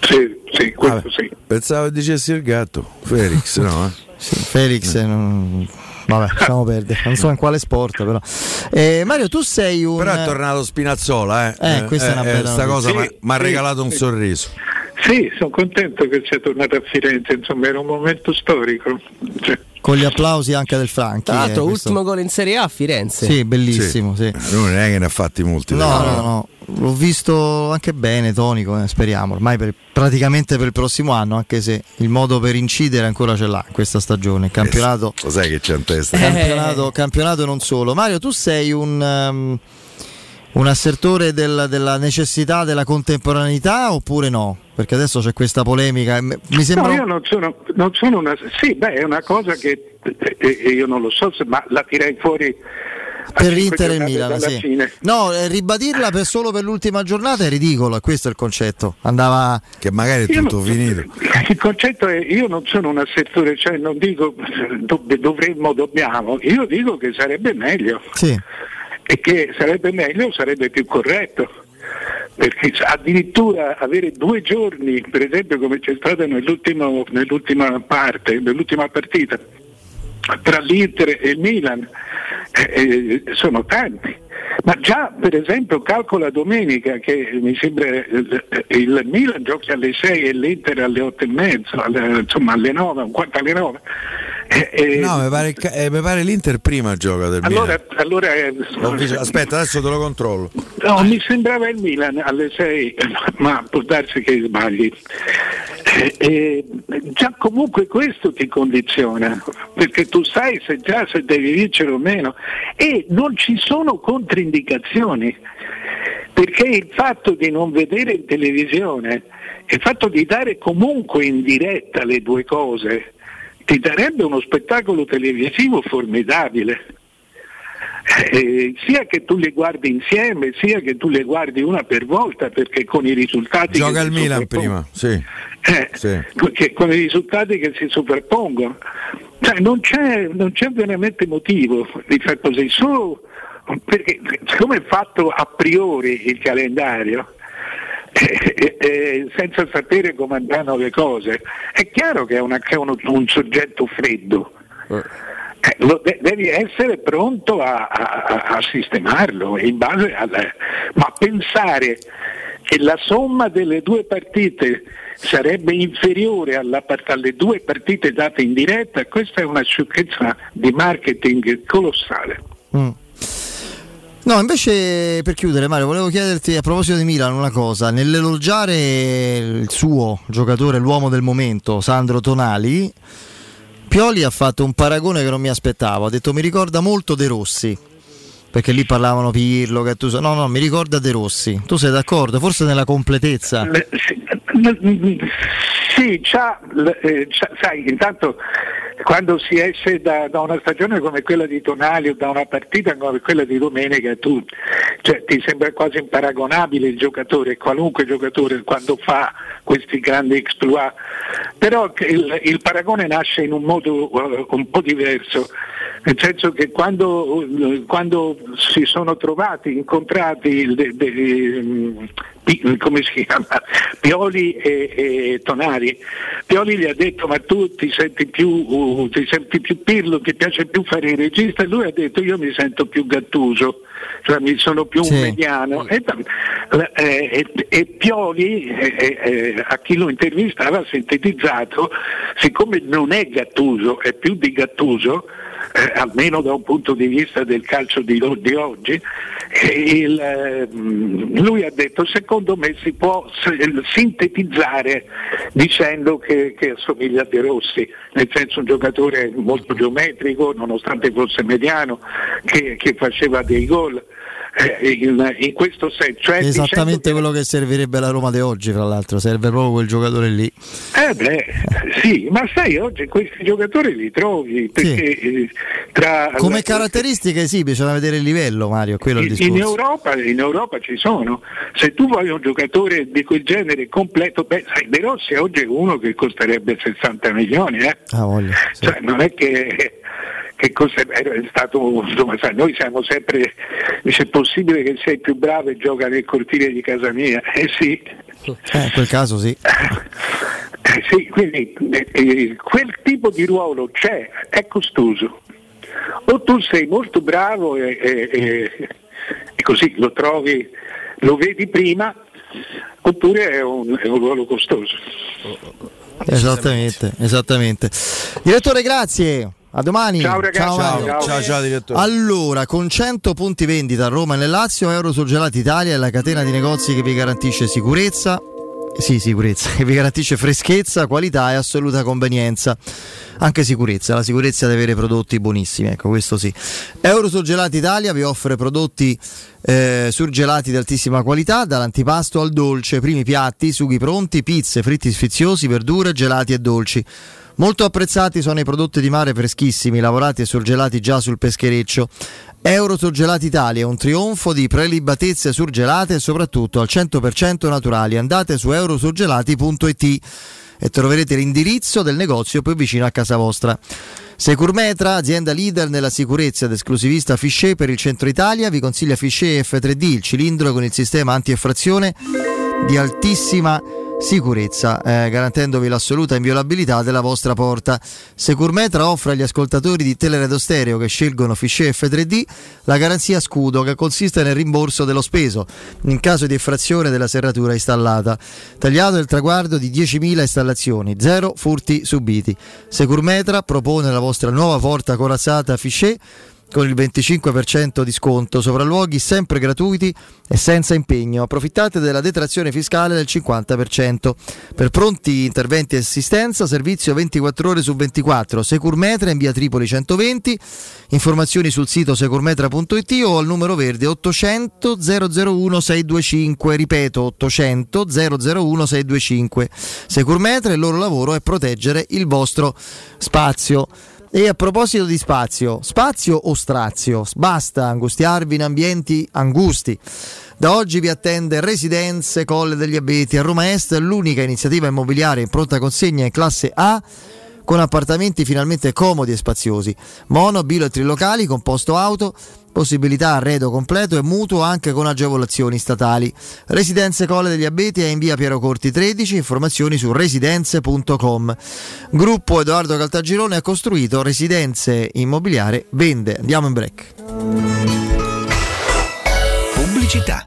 Sì, questo sì. Pensavo dicessi il gatto. Felix, no? Sì, Felix non... Vabbè, lasciamo perdere, non so in quale sport, però. Mario, tu sei un... Però è tornato Spinazzola, questa è una bella questa cosa, sì, mi ha regalato un sorriso. Sì, sono contento che sia tornato a Firenze, insomma era un momento storico. Cioè. Con gli applausi anche del Franchi. Tra l'altro, ultimo gol in Serie A a Firenze. Sì, bellissimo, sì. Non è che ne ha fatti molti. No. L'ho visto anche bene, tonico, speriamo, ormai praticamente per il prossimo anno, anche se il modo per incidere ancora ce l'ha in questa stagione. Campionato. Lo sai che c'è in testa. Campionato e non solo. Mario, tu sei un assertore della necessità della contemporaneità oppure no? Perché adesso c'è questa polemica. Mi sembra... No, io non sono una... Sì, beh, è una cosa che io non lo so, ma la tirei fuori per Inter e Milan, sì. Fine. No, ribadirla solo per l'ultima giornata è ridicolo, questo è il concetto. Andava che magari è tutto finito. Il concetto è, io non sono un assertore, cioè non dico dobbiamo, io dico che sarebbe meglio. Sì. E che sarebbe meglio, sarebbe più corretto, perché addirittura avere 2 giorni, per esempio come c'è stato nell'ultima partita tra l'Inter e il Milan, sono tanti. Ma già per esempio calcola domenica, che mi sembra il Milan giochi alle 6 e l'Inter alle 8:30, insomma alle 9, un quarto alle 9. No, mi pare l'Inter prima gioca del Milan. Allora, aspetta, adesso te lo controllo. No, mi sembrava il Milan alle 6, ma può darsi che sbagli. Già comunque questo ti condiziona, perché tu sai se devi vincere o meno, e non ci sono controindicazioni, perché il fatto di non vedere in televisione e il fatto di dare comunque in diretta le due cose ti darebbe uno spettacolo televisivo formidabile, sia che tu le guardi insieme, sia che tu le guardi una per volta, perché con i risultati gioca il Milan prima, sì. Con i risultati che si superpongono, cioè non c'è veramente motivo di far così, solo perché siccome è fatto a priori il calendario, senza sapere come andranno le cose, è chiaro che è un soggetto freddo, devi essere pronto a sistemarlo in base ma pensare che la somma delle due partite sarebbe inferiore alle due partite date in diretta, questa è una sciocchezza di marketing colossale. No, invece, per chiudere, Mario, volevo chiederti a proposito di Milan una cosa. Nell'elogiare il suo giocatore, l'uomo del momento, Sandro Tonali, Pioli ha fatto un paragone che non mi aspettavo. Ha detto: mi ricorda molto De Rossi, perché lì parlavano Pirlo, Gattuso. No, mi ricorda De Rossi. Tu sei d'accordo? Forse nella completezza. Sì, sai, intanto quando si esce da una stagione come quella di Tonali o da una partita come quella di domenica, cioè, ti sembra quasi imparagonabile il giocatore, qualunque giocatore, quando fa questi grandi exploit, però il paragone nasce in un modo un po' diverso, nel senso che quando si sono incontrati, come si chiama, Pioli e Tonali, Pioli gli ha detto: ma tu ti senti più Pirlo, ti piace più fare il regista, e lui ha detto: io mi sento più Gattuso, cioè mi sono più un mediano. E Pioli, a chi lo intervistava, ha sintetizzato: siccome non è Gattuso, è più di Gattuso, almeno da un punto di vista del calcio di oggi, lui ha detto: secondo me si può sintetizzare dicendo che assomiglia a De Rossi, nel senso un giocatore molto geometrico, nonostante fosse mediano, che faceva dei gol. In questo senso, cioè, esattamente quello che servirebbe alla Roma di oggi, fra l'altro, serve proprio quel giocatore lì. Sì, ma sai, oggi questi giocatori li trovi, perché come caratteristiche sì, bisogna vedere il livello, Mario, quello è il discorso. In Europa ci sono. Se tu vuoi un giocatore di quel genere completo, sai, De Rossi oggi è uno che costerebbe 60 milioni, Cioè, non è che è stato, insomma, sai, noi siamo sempre, se è possibile che sei più bravo e gioca nel cortile di casa mia, in quel caso sì. Sì, quindi quel tipo di ruolo c'è, è costoso, o tu sei molto bravo e così lo trovi, lo vedi prima, oppure è un ruolo costoso. Esattamente. Direttore, grazie. A domani. Ciao ragazzi. Ciao direttore. Allora, con 100 punti vendita a Roma e nel Lazio, Eurosurgelati Italia è la catena di negozi che vi garantisce sicurezza, che vi garantisce freschezza, qualità e assoluta convenienza. Anche sicurezza, la sicurezza di avere prodotti buonissimi, ecco, questo sì. Eurosurgelati Italia vi offre prodotti surgelati di altissima qualità, dall'antipasto al dolce, primi piatti, sughi pronti, pizze, fritti sfiziosi, verdure, gelati e dolci. Molto apprezzati sono i prodotti di mare freschissimi, lavorati e surgelati già sul peschereccio. Eurosurgelati Italia è un trionfo di prelibatezze surgelate e soprattutto al 100% naturali. Andate su eurosurgelati.it e troverete l'indirizzo del negozio più vicino a casa vostra. Securmetra, azienda leader nella sicurezza ed esclusivista Fichet per il centro Italia, vi consiglia Fichet F3D, il cilindro con il sistema anti-effrazione di altissima sicurezza, garantendovi l'assoluta inviolabilità della vostra porta. Securmetra offre agli ascoltatori di Teleradio Stereo che scelgono Fichet e F3D la garanzia scudo, che consiste nel rimborso dello speso in caso di effrazione della serratura installata. Tagliato il traguardo di 10.000 installazioni, 0 furti subiti. Securmetra propone la vostra nuova porta corazzata Fichet con il 25% di sconto, sopralluoghi sempre gratuiti e senza impegno. Approfittate della detrazione fiscale del 50%. Per pronti interventi e assistenza, servizio 24 ore su 24. Securmetra in via Tripoli 120. Informazioni sul sito securmetra.it o al numero verde 800 001 625. Ripeto, 800 001 625. Securmetra, il loro lavoro è proteggere il vostro spazio. E a proposito di spazio o strazio, basta angustiarvi in ambienti angusti. Da oggi vi attende Residenze Colle degli Abeti a Roma Est, l'unica iniziativa immobiliare in pronta consegna in classe A, con appartamenti finalmente comodi e spaziosi, mono, bilo e trilocali, composto auto, possibilità arredo completo e mutuo anche con agevolazioni statali. Residenze Colle degli Abeti è in via Piero Corti 13, informazioni su residenze.com. Gruppo Edoardo Caltagirone ha costruito Residenze Immobiliare Vende. Andiamo in break. Città.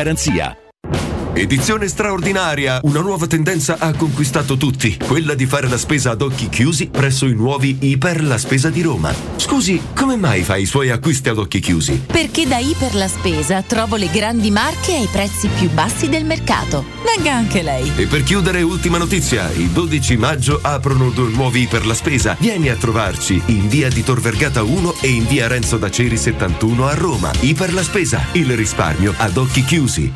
Edizione straordinaria, una nuova tendenza ha conquistato tutti, quella di fare la spesa ad occhi chiusi presso i nuovi Iper La Spesa di Roma. Scusi, come mai fai i suoi acquisti ad occhi chiusi? Perché da Iper La Spesa trovo le grandi marche ai prezzi più bassi del mercato. Venga anche lei. E per chiudere, ultima notizia, il 12 maggio aprono due nuovi Iper La Spesa. Vieni a trovarci in via di Tor Vergata 1 e in via Renzo Daceri 71 a Roma. Iper La Spesa, il risparmio ad occhi chiusi.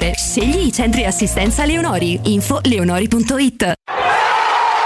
Scegli i centri assistenza Leonori. Info leonori.it.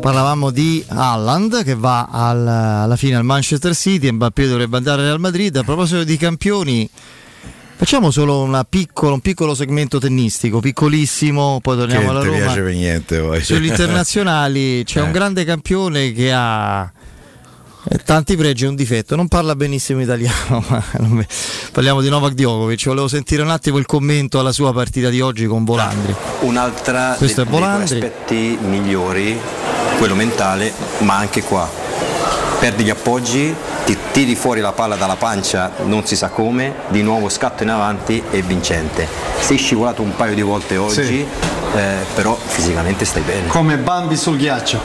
Parlavamo di Haaland che va alla fine al Manchester City, Mbappé dovrebbe andare al Real Madrid. A proposito di campioni, facciamo solo un piccolo segmento tennistico, piccolissimo, poi torniamo alla Roma. Non ti piace per niente voi. Sugli internazionali c'è un grande campione che ha tanti pregi e un difetto, non parla benissimo italiano, ma parliamo di Novak Djokovic. Volevo sentire un attimo il commento alla sua partita di oggi con Volandri. Un'altra questo dei aspetti migliori, quello mentale, ma anche qua perdi gli appoggi, ti tiri fuori la palla dalla pancia non si sa come, di nuovo scatto in avanti e vincente. Sei scivolato un paio di volte oggi, sì. Però fisicamente stai bene, come Bambi sul ghiaccio.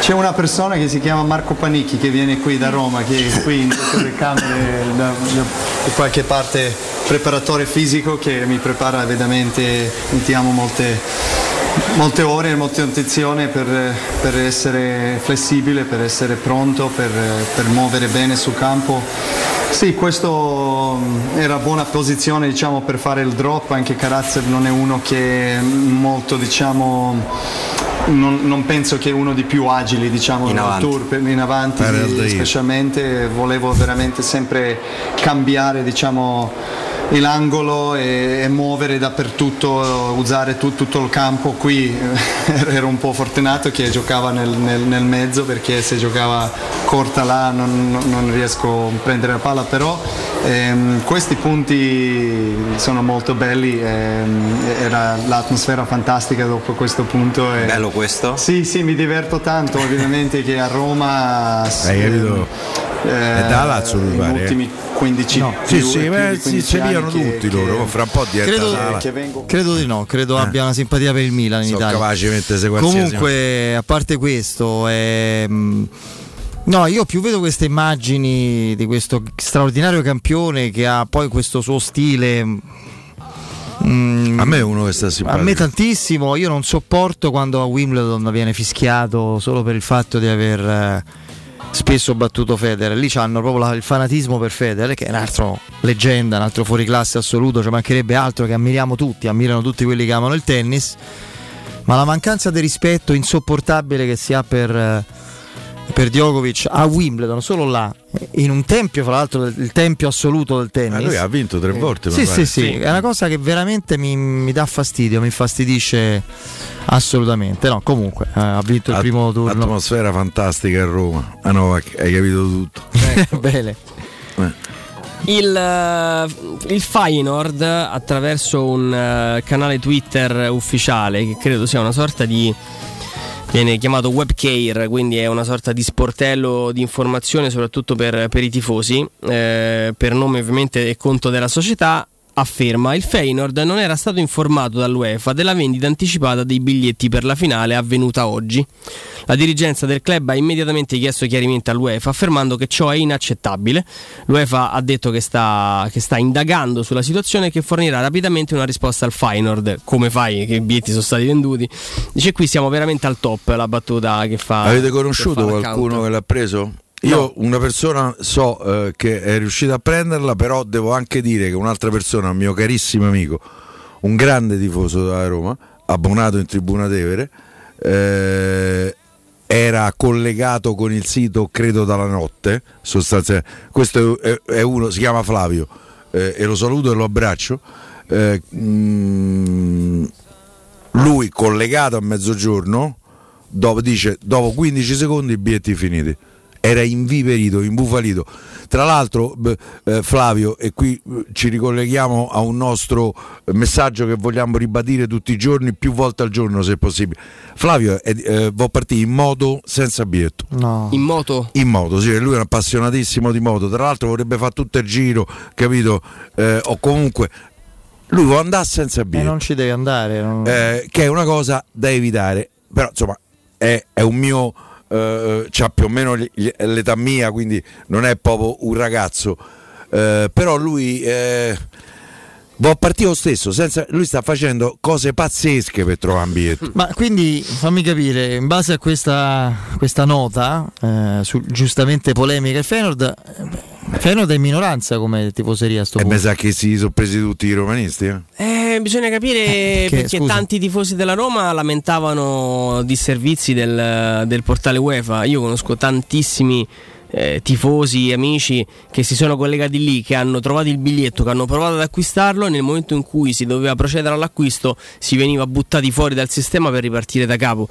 C'è una persona che si chiama Marco Panicchi che viene qui da Roma, che è qui in dottore Camere, da qualche parte preparatore fisico che mi prepara veramente, mettiamo molte ore e molte attenzione per essere flessibile, per essere pronto, per muovere bene sul campo. Sì, questo era buona posizione, diciamo, per fare il drop. Anche Karatsev non è uno che è molto, diciamo, non penso che è uno dei più agili, diciamo, in avanti specialmente. Volevo veramente sempre cambiare, diciamo, l'angolo e muovere dappertutto, usare tutto il campo. Qui ero un po' fortunato che giocava nel mezzo, perché se giocava corta là non riesco a prendere la palla, però questi punti sono molto belli, era l'atmosfera fantastica dopo questo punto. Bello questo? Sì, mi diverto tanto, ovviamente che a Roma... è da Lazio, mi pare. Gli ultimi 15 no. Sì, si pigliano tutti loro. Fra un po' credo di no. Credo abbia una simpatia per il Milan in Italia. Comunque, a parte questo, no, io più vedo queste immagini di questo straordinario campione che ha poi questo suo stile. A me è uno che sta simpatico. A me tantissimo. Io non sopporto quando a Wimbledon viene fischiato solo per il fatto di aver spesso battuto Federer. Lì c'hanno proprio il fanatismo per Federer, che è un altro leggenda, un altro fuoriclasse assoluto, cioè mancherebbe altro, che ammirano tutti quelli che amano il tennis, ma la mancanza di rispetto insopportabile che si ha per Djokovic a Wimbledon, solo là, in un tempio, fra l'altro il tempio assoluto del tennis. Lui ha vinto 3 volte. Sì, è una cosa che veramente mi dà fastidio, mi infastidisce assolutamente. No, comunque ha vinto il primo turno. L'atmosfera fantastica a Roma. Ah no, hai capito tutto. Bene. Il Feyenoord, attraverso un canale Twitter ufficiale, che credo sia una sorta di... viene chiamato webcare, quindi è una sorta di sportello di informazione soprattutto per i tifosi, per nome ovviamente e conto della società, afferma: il Feyenoord non era stato informato dall'UEFA della vendita anticipata dei biglietti per la finale avvenuta oggi. La dirigenza del club ha immediatamente chiesto chiarimenti all'UEFA, affermando che ciò è inaccettabile. L'UEFA ha detto che sta indagando sulla situazione e che fornirà rapidamente una risposta al Feyenoord. Come fai? Che biglietti sono stati venduti? Dice: qui siamo veramente al top, la battuta che fa. Avete conosciuto qualcuno che l'ha preso? Io una persona so che è riuscita a prenderla, però devo anche dire che un'altra persona, un mio carissimo amico, un grande tifoso da Roma, abbonato in Tribuna Tevere, era collegato con il sito credo dalla notte, sostanzialmente. Questo è uno, si chiama Flavio, e lo saluto e lo abbraccio. Lui collegato a mezzogiorno, dopo 15 secondi i biglietti finiti. Era inviperito, imbufalito. Tra l'altro, Flavio, e qui ci ricolleghiamo a un nostro messaggio che vogliamo ribadire tutti i giorni, più volte al giorno se possibile. Flavio va a partire in moto senza biglietto. No. In moto, sì, lui è un appassionatissimo di moto. Tra l'altro vorrebbe fare tutto il giro, capito? O comunque lui può andare senza biglietto. Non ci deve andare. Non... che è una cosa da evitare. Però insomma è un mio... c'ha più o meno l'età mia, quindi non è proprio un ragazzo, però lui va a partire lo stesso senza, lui sta facendo cose pazzesche per trovare un biglietto. Ma quindi fammi capire, in base a questa nota giustamente polemica, il Feyenoord è in minoranza come tifoseria a sto punto. E mi sa che si sono presi tutti i romanisti, bisogna capire perché tanti tifosi della Roma lamentavano disservizi del portale UEFA. Io conosco tantissimi tifosi, amici che si sono collegati lì, che hanno trovato il biglietto, che hanno provato ad acquistarlo, nel momento in cui si doveva procedere all'acquisto si veniva buttati fuori dal sistema per ripartire da capo.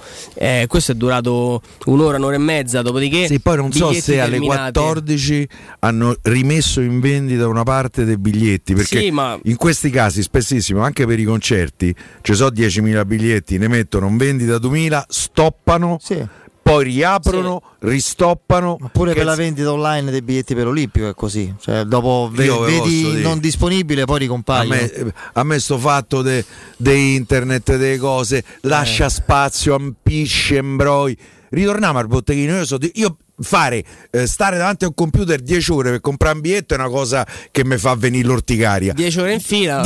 Questo è durato un'ora e mezza, dopodiché sì, poi non so se alle 14 hanno rimesso in vendita una parte dei biglietti, perché sì, ma... in questi casi spessissimo anche per i concerti ci sono 10.000 biglietti, ne mettono in vendita 2.000, stoppano, sì. Poi riaprono, sì. Ristoppano. Ma pure per la vendita online dei biglietti per l'Olimpico è così, cioè, dopo vedi non disponibile, poi ricompaiono. A me sto fatto de internet, delle cose, lascia spazio, ampisce, imbroi. Ritorniamo al botteghino. Io fare stare davanti a un computer 10 ore per comprare un biglietto è una cosa che mi fa venire l'orticaria. 10 ore in fila.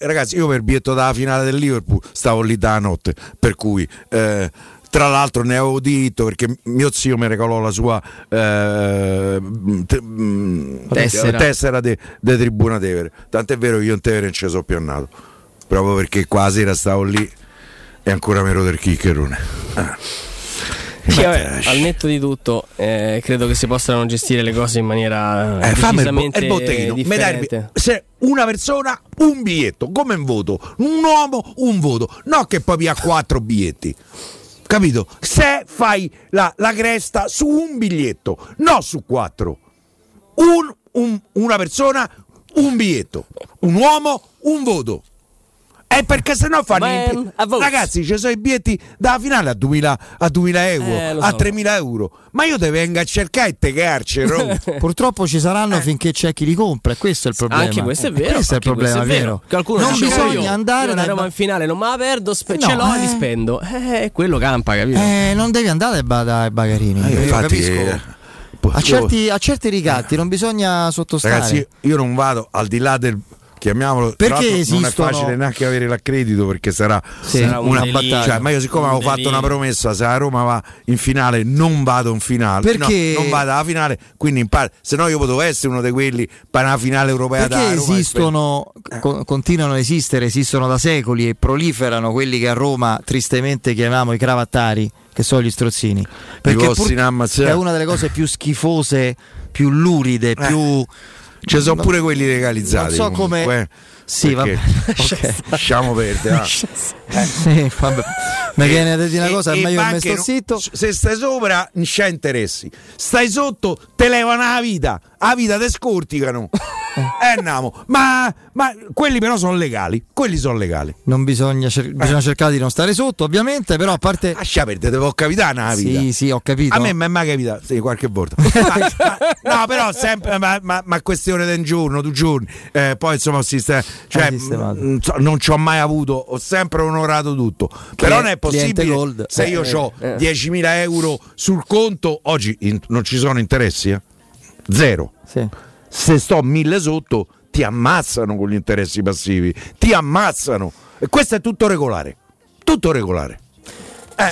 Ragazzi, io per il biglietto della finale del Liverpool stavo lì da notte, per cui tra l'altro ne avevo diritto, perché mio zio mi regalò la sua tessera di Tribuna Tevere. Tant'è vero che io in Tevere non ci sono più andato, proprio perché quasi era stavo lì e ancora meno del chiccherone. Sì, vabbè, al netto di tutto, credo che si possano gestire le cose in maniera decisamente differente. Se una persona un biglietto, come un voto, un uomo un voto, no che poi ha 4 biglietti, capito? Se fai la cresta su un biglietto, no su 4, una persona un biglietto, un uomo un voto. È perché sennò fanno ragazzi, ci sono i biglietti dalla finale a 2.000 euro, a 3.000 euro, ma io te vengo a cercare e te carcero. Purtroppo ci saranno finché c'è chi li compra, questo è il problema. Anche questo è vero, questo è il problema, è vero. Qualcuno non bisogna andare alla Roma in finale, non me la perdo, ce l'ho e li spendo, quello campa, capito? Non devi andare dai Bagarini, infatti, capisco. A certi ricatti non bisogna sottostare. Ragazzi, io non vado al di là del, chiamiamolo, perché non è facile neanche avere l'accredito, perché sarà una battaglia, cioè, ma io siccome avevo fatto una promessa, se la Roma va in finale non vado in finale, perché no, non vado alla finale, quindi in parte, se no io potevo essere uno di quelli per una finale europea, perché da Roma esistono, continuano a esistere, esistono da secoli e proliferano quelli che a Roma tristemente chiamiamo i cravattari, che sono gli strozzini, perché è una delle cose più schifose, più luride, più... Ci sono pure quelli legalizzati. Non so come. Sì, vabbè. Okay. Lasciamo perdere. Sì, vabbè. Ma che ne dici una cosa? È meglio che sto zitto. Se stai sopra, non c'è interessi. Stai sotto, te levano la vita. La vita te scorticano. Ma quelli però sono legali. Quelli sono legali. Non bisogna, bisogna cercare di non stare sotto, ovviamente. Però a parte. Lascia perdere, te può capitare una vita. Sì, ho capito. A me mi è mai capitato. Sì, qualche volta. No, però sempre. Ma questione del giorno, 2 giorni. Poi insomma si sta. Cioè, non ci ho mai avuto, ho sempre onorato tutto. Però non è possibile, se io ho 10.000 euro sul conto, oggi non ci sono interessi, zero. Sì. Se sto 1.000 sotto, ti ammazzano con gli interessi passivi, ti ammazzano. E questo è tutto regolare, tutto regolare.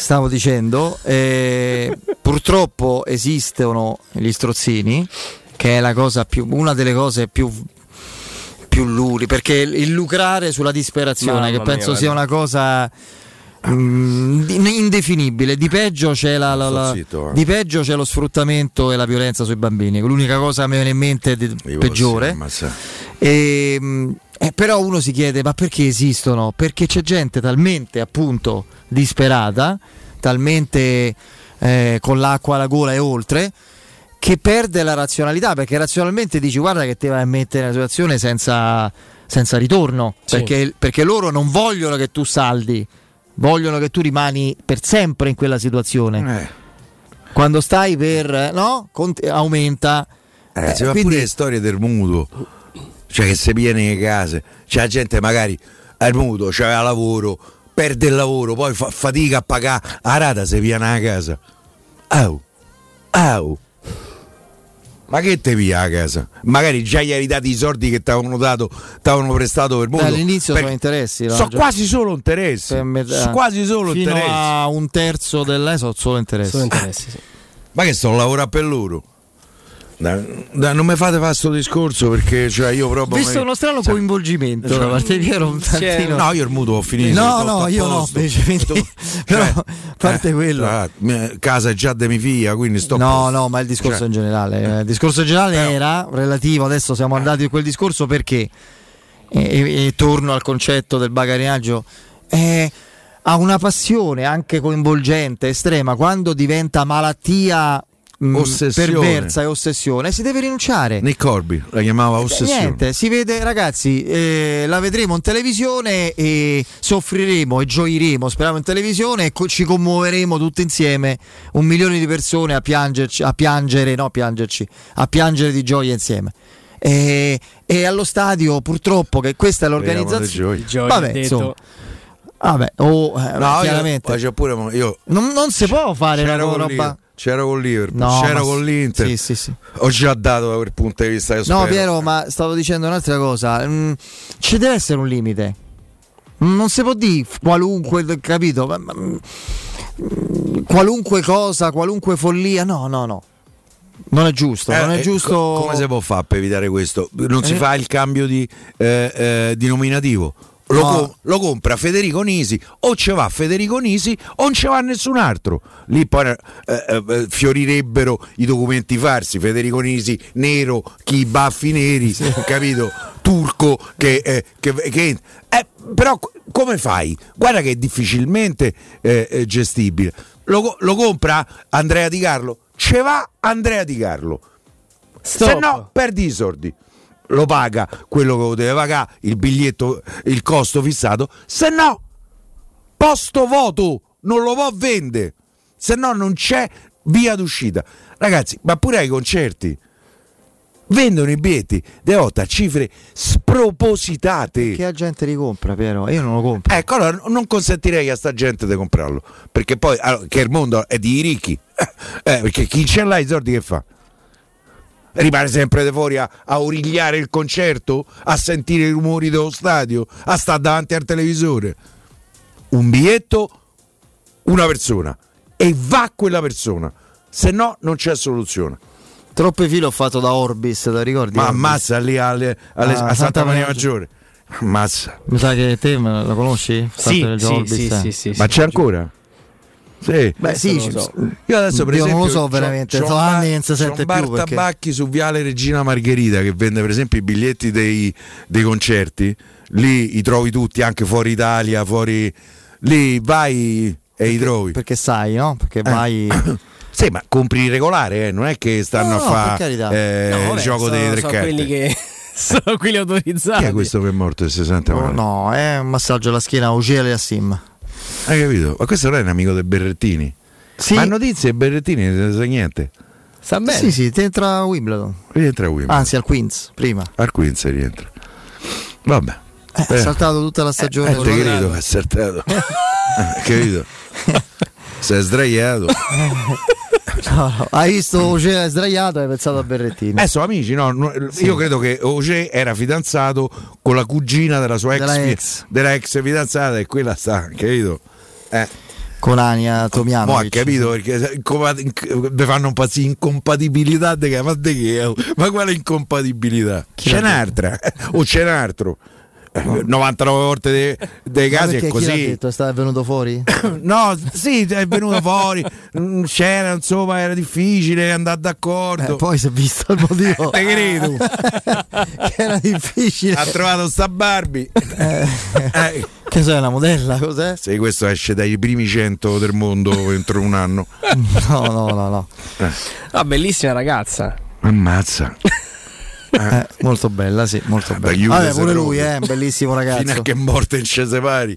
Stavo dicendo, purtroppo esistono gli strozzini, che è la cosa più, una delle cose più luri, perché il lucrare sulla disperazione, mamma che penso mia, sia una cosa indefinibile. Di peggio c'è di peggio c'è lo sfruttamento e la violenza sui bambini, l'unica cosa che mi viene in mente peggiore. Però uno si chiede, ma perché esistono? Perché c'è gente talmente appunto disperata, talmente con l'acqua alla gola e oltre, che perde la razionalità, perché razionalmente dici guarda che te vai a mettere in una situazione senza ritorno, sì. perché loro non vogliono che tu saldi, vogliono che tu rimani per sempre in quella situazione. Quando stai per aumenta, ragazzi, ma quindi... pure le storie del mutuo, cioè che se viene in case, cioè la gente magari al mutuo c'aveva lavoro, perde il lavoro, poi fa fatica a pagare la rata, se viene a casa ma che te via a casa? Magari già gli hai dato i soldi che ti avevano prestato per molto. All'inizio sono interessi. Sono quasi solo interessi. Sono quasi solo fino interessi. A un terzo sono solo interessi. Sono interessi, sì. Ma che sto lavorando per loro? Non mi fate fare questo discorso, perché cioè io proprio. Visto uno strano coinvolgimento da parte di Piero un tantino. No, io il mutuo ho finito. No, io posto. No. Invece, però a parte quello. Casa è già di mia figlia, quindi sto. No, ma il discorso in generale. Il discorso in generale era relativo. Adesso siamo andati in quel discorso perché. E torno al concetto del bagarinaggio. Ha una passione anche coinvolgente, estrema, quando diventa malattia. Ossessione. Perversa e ossessione, si deve rinunciare. Nick Corby la chiamava ossessione. Niente, si vede, ragazzi, la vedremo in televisione e soffriremo e gioiremo, speriamo, in televisione e ci commuoveremo tutti insieme, 1 milione di persone a piangere di gioia insieme. E allo stadio, purtroppo, che questa è l'organizzazione. Vabbè, insomma. Chiaramente. Io non si può fare la roba. C'era con Liverpool, c'era con l'Inter. Sì. Ho già dato da quel punto di vista. Io spero. Piero, ma stavo dicendo un'altra cosa. Ci deve essere un limite. Non si può dire qualunque, capito? Qualunque cosa, qualunque follia. No. Non è giusto. Non è giusto. Come si può fare per evitare questo? Non si fa il cambio di nominativo. lo compra Federico Nisi, o ce va Federico Nisi o non ce va nessun altro. Lì poi fiorirebbero i documenti farsi, Federico Nisi nero, chi baffi neri, sì, capito? Turco che però come fai? Guarda che è difficilmente gestibile. Lo compra Andrea Di Carlo, ce va Andrea Di Carlo, se no perdi i soldi. Lo paga quello che deve pagare, il biglietto, il costo fissato, se no posto voto, non lo può vendere, se no non c'è via d'uscita. Ragazzi, ma pure ai concerti vendono i biglietti di volta a cifre spropositate. Che la gente li compra, Piero? Io non lo compro. Ecco, allora non consentirei a sta gente di comprarlo, perché poi allora, che il mondo è di ricchi, perché chi ce l'ha i soldi che fa? Rimane sempre fuori a origliare il concerto, a sentire i rumori dello stadio, a stare davanti al televisore. Un biglietto, una persona, e va quella persona, se no non c'è soluzione. Troppe file ho fatto da Orbis, te ricordi? Ma ammazza lì a Santa Maria Maggiore. Ammazza. Mi sa che te la conosci? Sì. Ma c'è ancora? Sì. Beh, sì, io adesso per esempio non lo so veramente, sono anni che non si sente più. C'è Tabacchi su Viale Regina Margherita che vende per esempio i biglietti dei concerti, lì i trovi tutti anche fuori Italia, fuori lì vai e li trovi. Perché sai, no? Perché vai sì, ma compri regolare, non è che stanno a fare il gioco dei tre carte. Quelli che sono quelli autorizzati. Chi è questo che è morto il 60? No, è un massaggio alla schiena a Ugele Assim. Hai capito? Ma questo non è un amico dei Berrettini? Sì. Ma notizie Berrettini non sa niente. Sta bene. Sì, ti entra a Wimbledon. Anzi, al Queens, prima. Al Queens rientra. Vabbè. Ha saltato tutta la stagione. Te credo, ha saltato. Capito? Si è sdraiato. No, hai visto Oce sdraiato e hai pensato a Berrettini. Sono amici, no? Sì. Io credo che Oce era fidanzato con la cugina della sua ex fidanzata, e quella sta, capito? Con Ania Tomiano. Ha capito, perché mi fanno un pazzo incompatibilità ma quale incompatibilità? C'è un'altra o c'è un altro? 99 volte dei casi è così. Chi l'ha detto? È venuto fuori? No, sì, è venuto fuori. C'era, insomma, era difficile andare d'accordo. Poi si è visto il motivo. Te credo. Era difficile. Ha trovato sta Barbie. Che so, è una modella, cos'è? Sì, questo esce dai primi 100 del mondo entro un anno. No. Ah, bellissima ragazza. Ammazza. Molto bella, sì, molto bella. Vabbè, pure lui è un bellissimo ragazzo. Fino a che è morto in scese pari.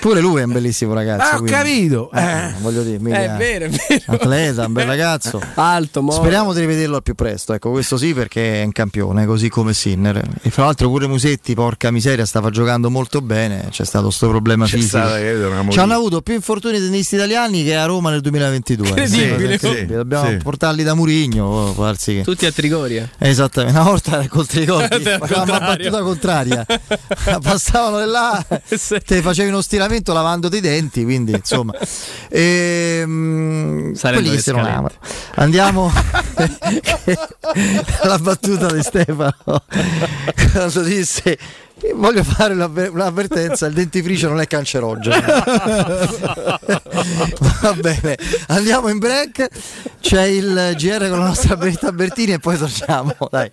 Pure lui è un bellissimo ragazzo. Ho capito. Voglio dire, è vero, è vero. Atleta, un bel ragazzo. Alto, morto. Speriamo di rivederlo al più presto. Ecco, questo sì, perché è un campione, così come Sinner. E fra l'altro pure Musetti, porca miseria, stava giocando molto bene. C'è stato questo problema fisico. Ci hanno avuto più infortuni tennisti italiani che a Roma nel 2022. Incredibile. Sì. Dobbiamo portarli da Mourinho. Tutti a Trigoria. Esattamente. No, porta col tricordi, faceva una battuta contraria. Passavano di là, te facevi uno stiramento lavandoti i denti, quindi insomma. Quelli che se non amano. Andiamo alla battuta di Stefano. Quando disse: voglio fare un'avvertenza, il dentifricio non è cancerogeno. Va bene, andiamo in break, c'è il GR con la nostra Benita Bertini e poi torniamo, dai.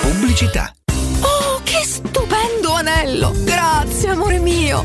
Pubblicità. Oh, che stupendo anello, grazie amore mio.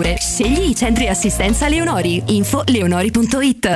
cure. Scegli i centri assistenza Leonori. Info leonori.it.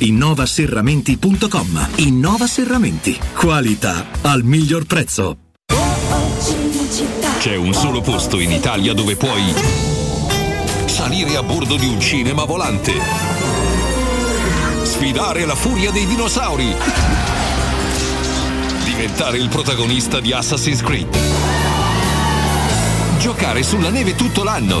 innovaserramenti.com. Innova Serramenti, qualità al miglior prezzo. C'è un solo posto in Italia dove puoi salire a bordo di un cinema volante, sfidare la furia dei dinosauri, diventare il protagonista di Assassin's Creed, giocare sulla neve tutto l'anno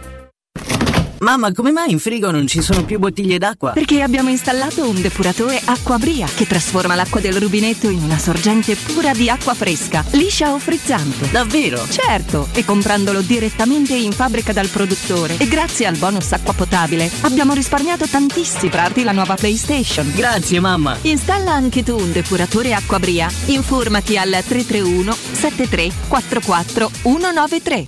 Mamma, come mai in frigo non ci sono più bottiglie d'acqua? Perché abbiamo installato un depuratore Acquabria che trasforma l'acqua del rubinetto in una sorgente pura di acqua fresca, liscia o frizzante. Davvero? Certo, e comprandolo direttamente in fabbrica dal produttore e grazie al bonus acqua potabile abbiamo risparmiato tantissimo. Comprarti la nuova PlayStation. Grazie mamma. Installa anche tu un depuratore Acquabria. Informati al 331 73 44 193.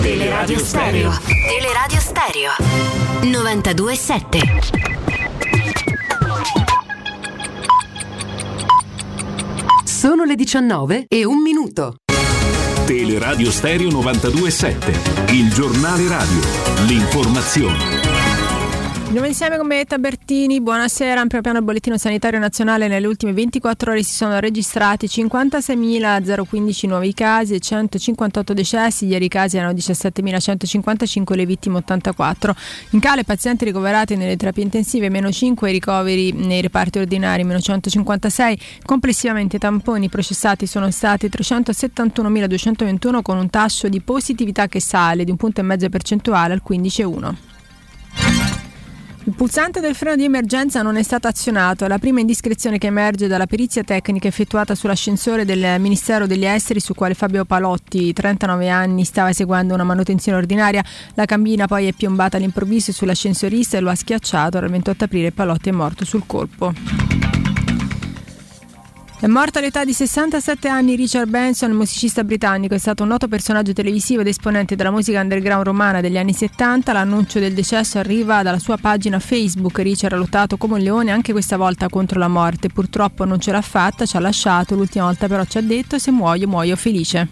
Teleradio Stereo. Teleradio Stereo 92.7. Sono le 19:01. Teleradio Stereo 92.7. Il giornale radio. L'informazione. Andiamo insieme con Meta Bertini. Buonasera. Ampio piano bollettino sanitario nazionale. Nelle ultime 24 ore si sono registrati 56.015 nuovi casi e 158 decessi. Ieri i casi erano 17.155, le vittime 84. In calo i pazienti ricoverati nelle terapie intensive, meno 5, i ricoveri nei reparti ordinari, meno 156. Complessivamente i tamponi processati sono stati 371.221, con un tasso di positività che sale di 1,5% al 15,1%. Il pulsante del freno di emergenza non è stato azionato. La prima indiscrezione che emerge dalla perizia tecnica effettuata sull'ascensore del Ministero degli Esteri, su quale Fabio Palotti, 39 anni, stava eseguendo una manutenzione ordinaria. La cabina poi è piombata all'improvviso sull'ascensorista e lo ha schiacciato. Al 28 aprile Palotti è morto sul colpo. È morto all'età di 67 anni Richard Benson, musicista britannico. È stato un noto personaggio televisivo ed esponente della musica underground romana degli anni 70. L'annuncio del decesso arriva dalla sua pagina Facebook. Richard ha lottato come un leone anche questa volta contro la morte. Purtroppo non ce l'ha fatta, ci ha lasciato. L'ultima volta però ci ha detto: se muoio, muoio felice.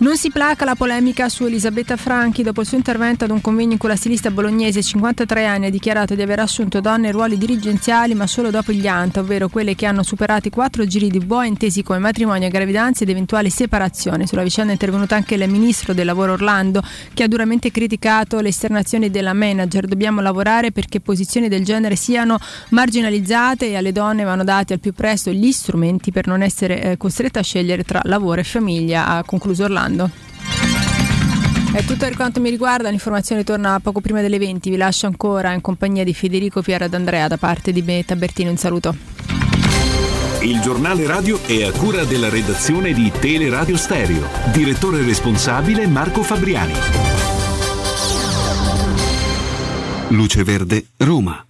Non si placa la polemica su Elisabetta Franchi. Dopo il suo intervento ad un convegno in cui la stilista bolognese, 53 anni, ha dichiarato di aver assunto donne in ruoli dirigenziali ma solo dopo gli anta, ovvero quelle che hanno superato i 4 giri di boa intesi come matrimonio, gravidanza ed eventuale separazione. Sulla vicenda è intervenuto anche il ministro del lavoro Orlando, che ha duramente criticato le esternazioni della manager. Dobbiamo lavorare perché posizioni del genere siano marginalizzate e alle donne vanno dati al più presto gli strumenti per non essere costrette a scegliere tra lavoro e famiglia, ha concluso Orlando. È tutto per quanto mi riguarda, l'informazione torna poco prima delle 20. Vi lascio ancora in compagnia di Federico, Piero ed Andrea. Da parte di Beta Bertino, un saluto. Il giornale radio è a cura della redazione di Teleradio Stereo. Direttore responsabile Marco Fabriani. Luce Verde, Roma.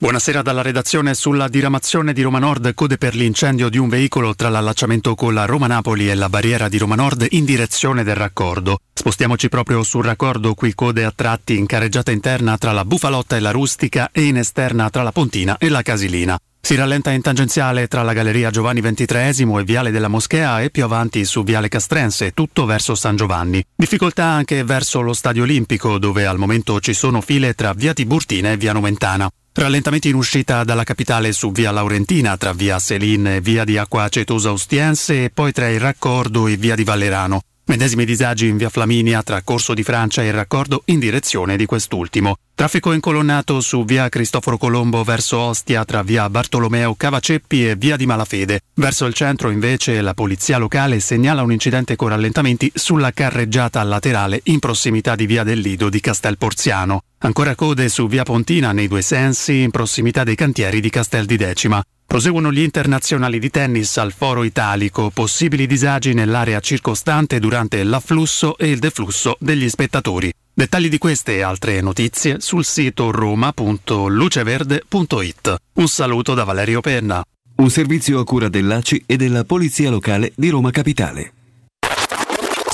Buonasera dalla redazione. Sulla diramazione di Roma Nord, code per l'incendio di un veicolo tra l'allacciamento con la Roma-Napoli e la barriera di Roma Nord in direzione del raccordo. Spostiamoci proprio sul raccordo, qui code a tratti in carreggiata interna tra la Bufalotta e la Rustica e in esterna tra la Pontina e la Casilina. Si rallenta in tangenziale tra la Galleria Giovanni XXIII e Viale della Moschea e più avanti su Viale Castrense, tutto verso San Giovanni. Difficoltà anche verso lo Stadio Olimpico, dove al momento ci sono file tra Via Tiburtina e Via Nomentana. Rallentamenti in uscita dalla capitale su Via Laurentina, tra Via Selin e Via di Acqua Acetosa Ostiense e poi tra il raccordo e Via di Vallerano. Medesimi disagi in Via Flaminia tra Corso di Francia e il raccordo in direzione di quest'ultimo. Traffico incolonnato su Via Cristoforo Colombo verso Ostia tra Via Bartolomeo Cavaceppi e Via di Malafede. Verso il centro invece la polizia locale segnala un incidente con rallentamenti sulla carreggiata laterale in prossimità di Via del Lido di Castel Porziano. Ancora code su Via Pontina nei due sensi in prossimità dei cantieri di Castel di Decima. Proseguono gli internazionali di tennis al Foro Italico, possibili disagi nell'area circostante durante l'afflusso e il deflusso degli spettatori. Dettagli di queste e altre notizie sul sito roma.luceverde.it. Un saluto da Valerio Penna. Un servizio a cura dell'ACI e della Polizia Locale di Roma Capitale.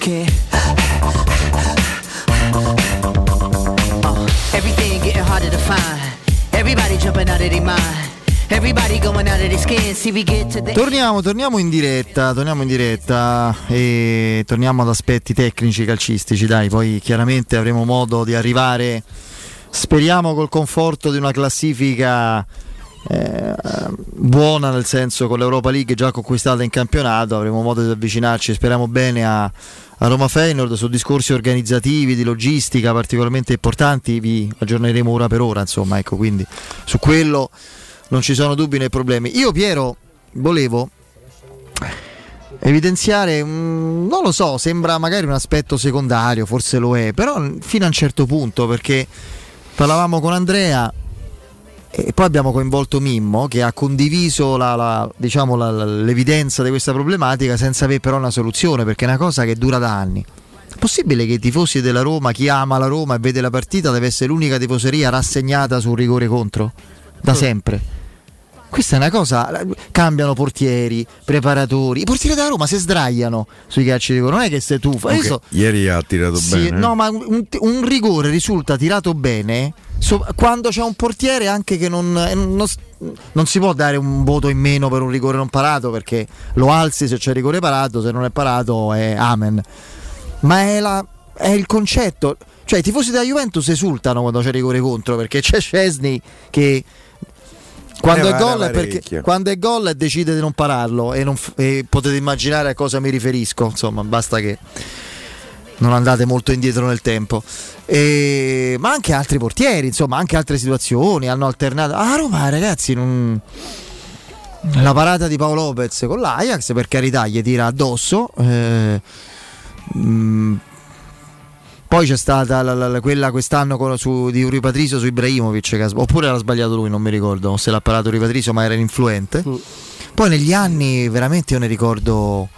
can't. Everything getting harder to find. Everybody jumping out of their mind. Everybody going out of their Torniamo in diretta e torniamo ad aspetti tecnici calcistici, dai, poi chiaramente avremo modo di arrivare, speriamo, col conforto di una classifica buona, nel senso, con l'Europa League già conquistata in campionato avremo modo di avvicinarci, speriamo bene, a Roma Feyenoord. Su discorsi organizzativi, di logistica particolarmente importanti vi aggiorneremo ora per ora, insomma, ecco, quindi su quello non ci sono dubbi né problemi. Io, Piero, volevo evidenziare, non lo so, sembra magari un aspetto secondario, forse lo è, però fino a un certo punto, perché parlavamo con Andrea e poi abbiamo coinvolto Mimmo, che ha condiviso l'evidenza di questa problematica senza avere però una soluzione, perché è una cosa che dura da anni. È possibile che i tifosi della Roma, chi ama la Roma e vede la partita, deve essere l'unica tifoseria rassegnata su un rigore contro? Da sempre. Questa è una cosa. Cambiano portieri, preparatori. I portieri della Roma si sdraiano sui calci di rigore. Non è che se tu fai. Okay. Ieri ha tirato bene. No, ma un rigore risulta tirato bene quando c'è un portiere anche che non si può dare un voto in meno per un rigore non parato, perché lo alzi se c'è rigore parato, se non è parato è amen. Ma è il concetto. Cioè, i tifosi della Juventus esultano quando c'è rigore contro, perché c'è Szczęsny che. Quando è gol decide di non pararlo e potete immaginare a cosa mi riferisco, insomma, basta che non andate molto indietro nel tempo, ma anche altri portieri, insomma, anche altre situazioni hanno alternato. Roma, ragazzi, la parata di Paolo Lopez con l'Ajax, per carità, gli tira addosso, poi c'è stata quella quest'anno di Rui Patrício su Ibrahimovic, oppure l'ha sbagliato lui, non mi ricordo se l'ha parato Rui Patrício, ma era influente. Poi negli anni veramente io ne ricordo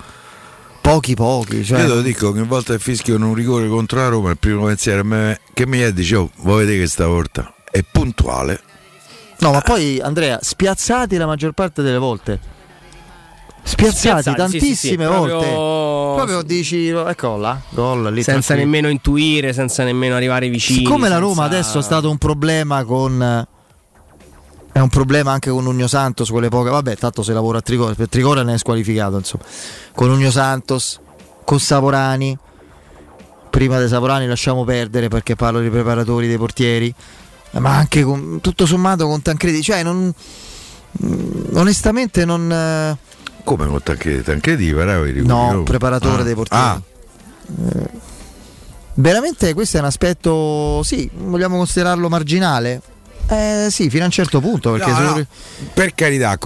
pochi, cioè. Io te lo dico che ogni volta che fischiano un rigore contro la Roma il primo pensiero a me che mi è, dicevo, voi vedete che stavolta è puntuale. No, ma poi, Andrea, spiazzati la maggior parte delle volte. Spiazzati tantissime volte, proprio dici, ecco là, gol lì, senza nemmeno intuire, senza nemmeno arrivare vicini. Siccome la Roma adesso è stato un problema è un problema anche con Nuno Santos, quelle poche, vabbè, tanto se lavora a Trigora ne è squalificato, insomma, con Nuno Santos, con Saporani, prima di Saporani lasciamo perdere perché parlo dei preparatori, dei portieri, ma anche con, tutto sommato, con Tancredi, cioè onestamente non. Come con Tancredi, no, preparatore dei portieri. Veramente questo è un aspetto, sì, vogliamo considerarlo marginale? Sì, fino a un certo punto, perché no. Per carità,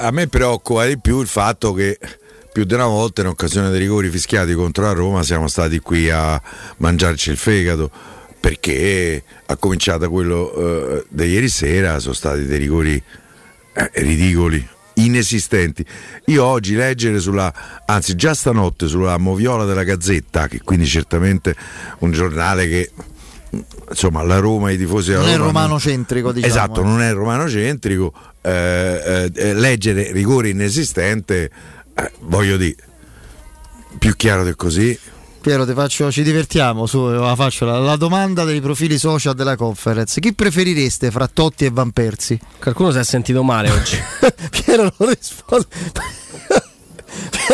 a me preoccupa di più il fatto che più di una volta in occasione dei rigori fischiati contro la Roma siamo stati qui a mangiarci il fegato, perché a cominciare da quello di ieri sera sono stati dei rigori ridicoli, inesistenti. Io oggi già stanotte sulla moviola della Gazzetta, che quindi certamente un giornale che, insomma, la Roma e i tifosi della Roma non è romanocentrico, diciamo. Esatto, non è romanocentrico, leggere rigore inesistente, voglio dire, più chiaro di così. Piero, ci divertiamo su, la domanda dei profili social della Conference: chi preferireste fra Totti e Van Persie? Qualcuno si è sentito male oggi. Piero non risponde.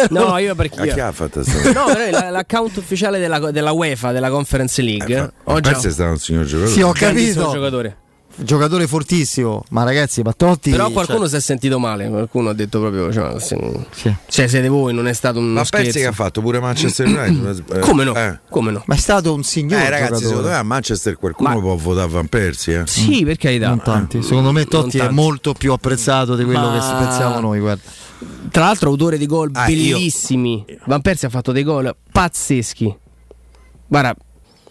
No, io perché chi ha fatto l'account ufficiale della UEFA, della Conference League, oggi è stato un signor giocatore. Sì, ho capito, giocatore fortissimo, ma ragazzi, ma Totti. Però qualcuno si è sentito male, qualcuno ha detto proprio, cioè siete voi, non è stato uno scherzo. Ma pensi che ha fatto pure Manchester United? Come no? Ma è stato un signore. Ragazzi, secondo me a Manchester qualcuno può votare Van Persie, eh? Sì, per carità. Non tanti. Secondo me Totti è molto più apprezzato di quello che si pensavamo noi, guarda. Tra l'altro, autore di gol bellissimi. Van Persie ha fatto dei gol pazzeschi. Guarda,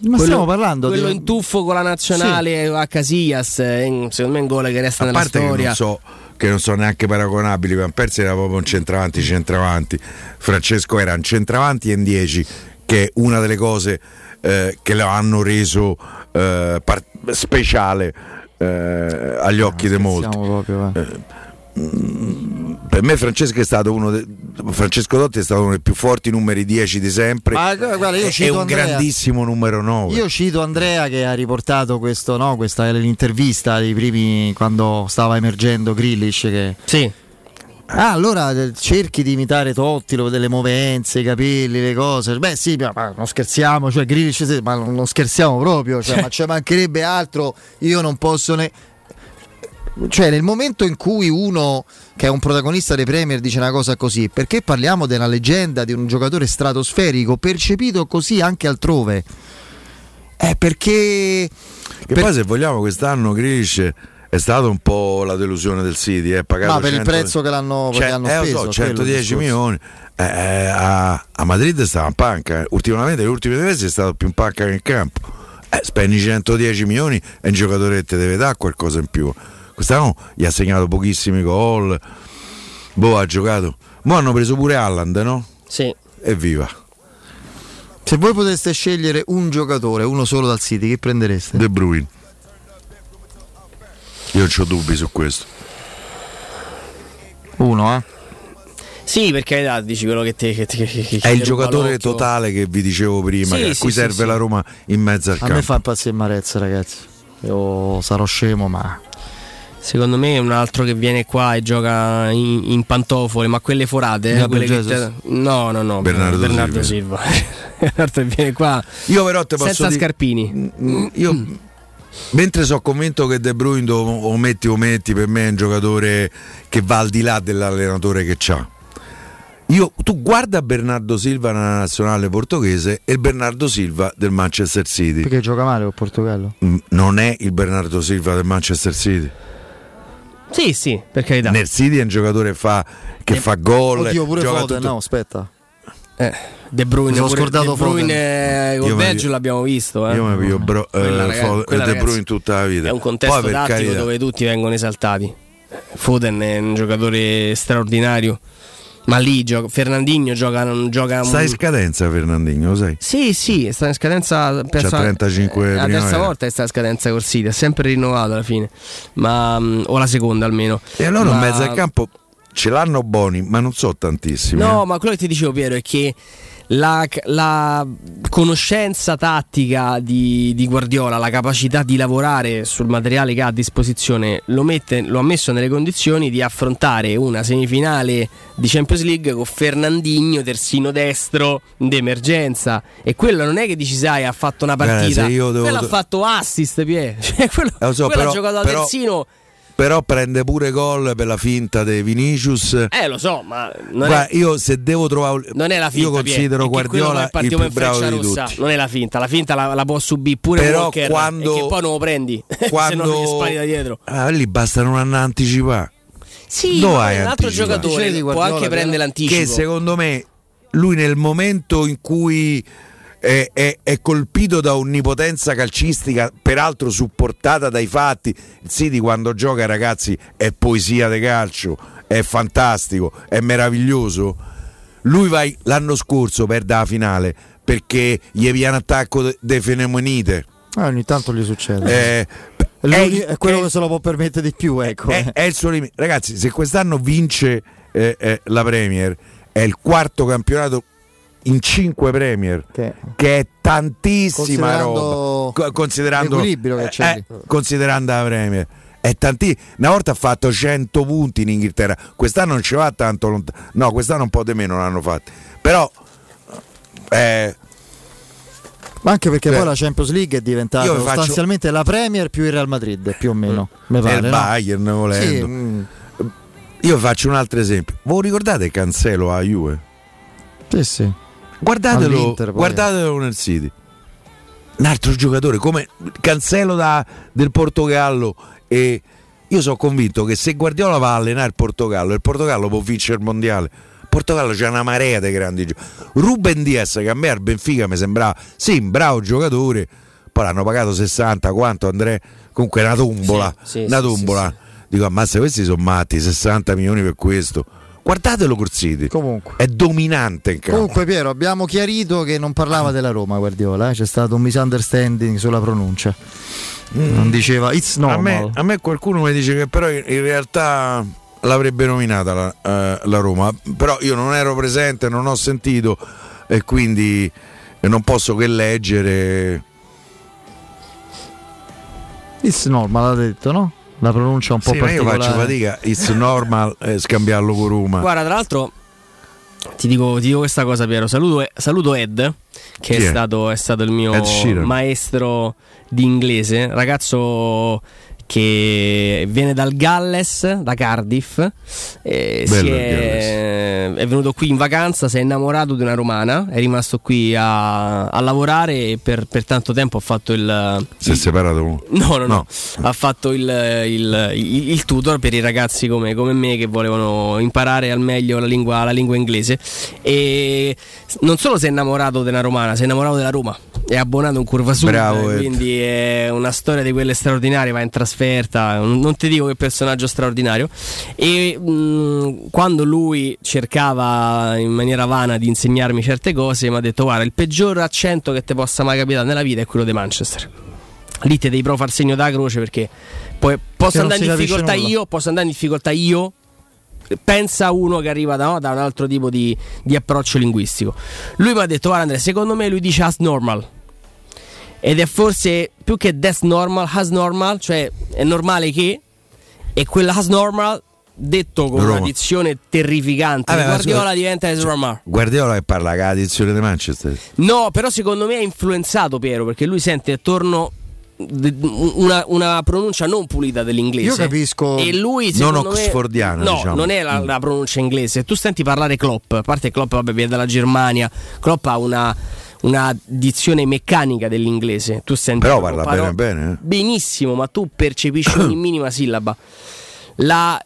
ma stiamo parlando quello in tuffo con la nazionale, a Casillas, secondo me è un gol che resta nella storia. A parte che non so neanche paragonabili. Van Persie era proprio un centravanti. Francesco era un centravanti e in 10, che è una delle cose che lo hanno reso speciale agli occhi di molti. Per me Francesco è stato Francesco Totti è stato uno dei più forti numeri 10 di sempre. Ma guarda, io cito Andrea, grandissimo numero 9. Io cito Andrea che ha riportato questo, no? Questa è l'intervista dei primi, quando stava emergendo Grealish, che Ah, allora cerchi di imitare Totti, delle movenze, i capelli, le cose. Beh sì, ma non scherziamo, cioè Grealish, ma non scherziamo proprio, cioè, ma ci mancherebbe altro. Io non posso cioè nel momento in cui uno che è un protagonista dei Premier dice una cosa così, perché parliamo della leggenda di un giocatore stratosferico percepito così anche altrove, poi se vogliamo quest'anno Grealish è stato un po' la delusione del City, pagato ma per 100... il prezzo che l'hanno, cioè, hanno speso, so, 110 milioni a Madrid stava in panca, ultimamente negli ultimi 2 mesi è stato più in panca che in campo, spendi 110 milioni e un giocatore te deve dare qualcosa in più. Quest'anno gli ha segnato pochissimi gol, ha giocato, hanno preso pure Haaland, no? Sì. Evviva. Se voi poteste scegliere un giocatore, uno solo dal City, chi prendereste? De Bruyne. Io non c'ho dubbi su questo. Uno, eh? Sì, perché là, dici quello che è il giocatore l'otto. Totale che vi dicevo prima, serve la Roma in mezzo al campo. A me fa impazzire Marezza, ragazzi. Io sarò scemo, ma secondo me è un altro che viene qua e gioca in pantofole, ma quelle forate, quelle che no, Bernardo Silva. Bernardo viene qua. Io però te posso senza scarpini. Mentre sono convinto che De Bruyne o metti, per me è un giocatore che va al di là dell'allenatore che c'ha. Tu guarda Bernardo Silva nella nazionale portoghese e il Bernardo Silva del Manchester City. Perché gioca male col Portogallo? Non è il Bernardo Silva del Manchester City. Sì, per carità. Nel City è un giocatore che fa gol. Oddio, pure Foden, tutto. No, aspetta. De Bruyne, ho scordato Foden. Col Belgio l'abbiamo visto. Io mi piglio De Bruyne tutta la vita. È un contesto tattico dove tutti vengono esaltati. Foden è un giocatore straordinario. Ma lì Fernandinho gioca. Sta in scadenza Fernandinho, lo sai? Sì, sta in scadenza. Penso, c'ha 35 la terza volta che sta in scadenza col City, è sempre rinnovato alla fine, ma o la seconda almeno. E allora in mezzo al campo ce l'hanno buoni, ma non so tantissimi. No, ma quello che ti dicevo, Piero, è che la conoscenza tattica di Guardiola, la capacità di lavorare sul materiale che ha a disposizione lo ha messo nelle condizioni di affrontare una semifinale di Champions League con Fernandinho terzino destro d'emergenza, e quello non è che dici ha fatto una partita, quello ha fatto assist, Pie, cioè, quello ha giocato al terzino. Però prende pure gol per la finta di Vinicius. Lo so, ma non è... io se devo trovare. Non è la finta. Io considero Guardiola il più bravo di tutti. Non è la finta. La finta la può subire pure Walker, quando... e che poi non lo prendi quando... se non gli spari da dietro. Lì basta non anticipare. Sì, un altro giocatore può anche prendere l'anticipo. Che secondo me lui nel momento in cui è colpito da onnipotenza calcistica, peraltro supportata dai fatti. Il City quando gioca, ragazzi, è poesia di calcio, è fantastico, è meraviglioso. Lui l'anno scorso perde la finale perché gli viene attacco de fenomenite. Ogni tanto gli succede. Lui è quello che se lo può permettere di più, ecco. È il suo limite. Ragazzi, se quest'anno vince la Premier, è il quarto campionato in 5 Premier, che è tantissima roba, considerando l'equilibrio che c'è, considerando la Premier è tantissima. Una volta ha fatto 100 punti in Inghilterra, quest'anno non ci va tanto lontano, no, quest'anno un po' di meno l'hanno fatto, però ma anche perché poi la Champions League è diventata sostanzialmente la Premier più il Real Madrid, più o meno, mi pare, il Bayern, volendo. Sì, io faccio un altro esempio. Voi ricordate Cancelo a Juve? Sì. Guardatelo nel City, un altro giocatore come Cancelo del Portogallo. E io sono convinto che se Guardiola va a allenare il Portogallo può vincere il mondiale. Il Portogallo c'è una marea di grandi giocatori. Ruben Dias, che a me al Benfica mi sembrava un bravo giocatore, poi l'hanno pagato 60, quanto Andrea? Comunque è una tombola. Sì. Dico, ammazza, questi sono matti, 60 milioni per questo. Guardatelo col City, comunque è dominante in campo. Comunque, Piero, abbiamo chiarito che non parlava della Roma Guardiola, c'è stato un misunderstanding sulla pronuncia. Non diceva it's normal. A me qualcuno mi dice che però in realtà l'avrebbe nominata la Roma, però io non ero presente, non ho sentito e quindi non posso che leggere. It's normal, ha detto, no? la pronuncia un po' particolare. Io faccio fatica, it's normal, scambiarlo con Roma. Guarda, tra l'altro ti dico questa cosa, Piero. Saluto Ed, che è stato il mio maestro di inglese, ragazzo che viene dal Galles, da Cardiff, è venuto qui in vacanza, si è innamorato di una romana, è rimasto qui a lavorare e per tanto tempo ha fatto il... Si è separato? No. Ha fatto il tutor per i ragazzi come me, che volevano imparare al meglio la lingua inglese, e non solo si è innamorato di una romana, si è innamorato della Roma, è abbonato in Curva Sud. Bravo, quindi è una storia di quelle straordinarie, va in trasferta, non ti dico che personaggio straordinario, e quando lui cercava in maniera vana di insegnarmi certe cose, mi ha detto: guarda, il peggior accento che ti possa mai capitare nella vita è quello di Manchester, lì te devi però far segno della croce, perché poi posso andare in difficoltà io. Pensa uno che arriva da un altro tipo di approccio linguistico. Lui mi ha detto: guarda Andrea, secondo me lui dice as normal, ed è forse più che that's normal, has normal, cioè è normale che, e quella has normal detto con Roma, una dizione terrificante. Guardiola diventa normal. Guardiola che parla con la dizione di Manchester. No, però secondo me è influenzato, Piero, perché lui sente attorno una pronuncia non pulita dell'inglese. Io capisco, e lui non oxfordiano, no, diciamo, non è la pronuncia inglese. Tu senti parlare Klopp, a parte Klopp, vabbè, viene dalla Germania, Klopp ha una dizione meccanica dell'inglese. Tu senti, però parla bene. Benissimo, ma tu percepisci ogni minima sillaba. Già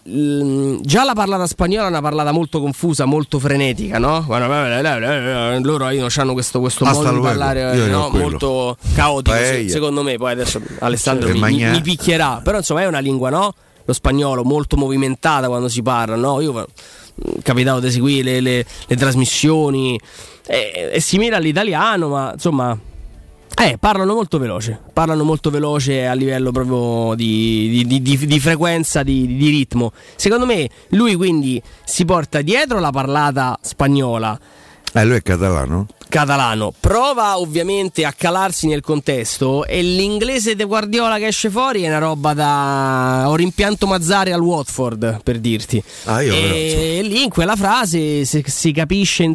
la parlata spagnola è una parlata molto confusa, molto frenetica, no? Loro non hanno questo modo di parlare, no? Molto caotico, secondo me. Poi adesso Alessandro mi picchierà, però insomma è una lingua, no? Lo spagnolo molto movimentata quando si parla, no? Io capitavo di seguire le trasmissioni, è simile all'italiano, ma insomma parlano molto veloce a livello proprio di frequenza, di ritmo. Secondo me lui quindi si porta dietro la parlata spagnola. Lui è catalano, prova ovviamente a calarsi nel contesto, e l'inglese di Guardiola che esce fuori è una roba da ho rimpianto Mazzari al Watford, per dirti. E lì in quella frase si capisce.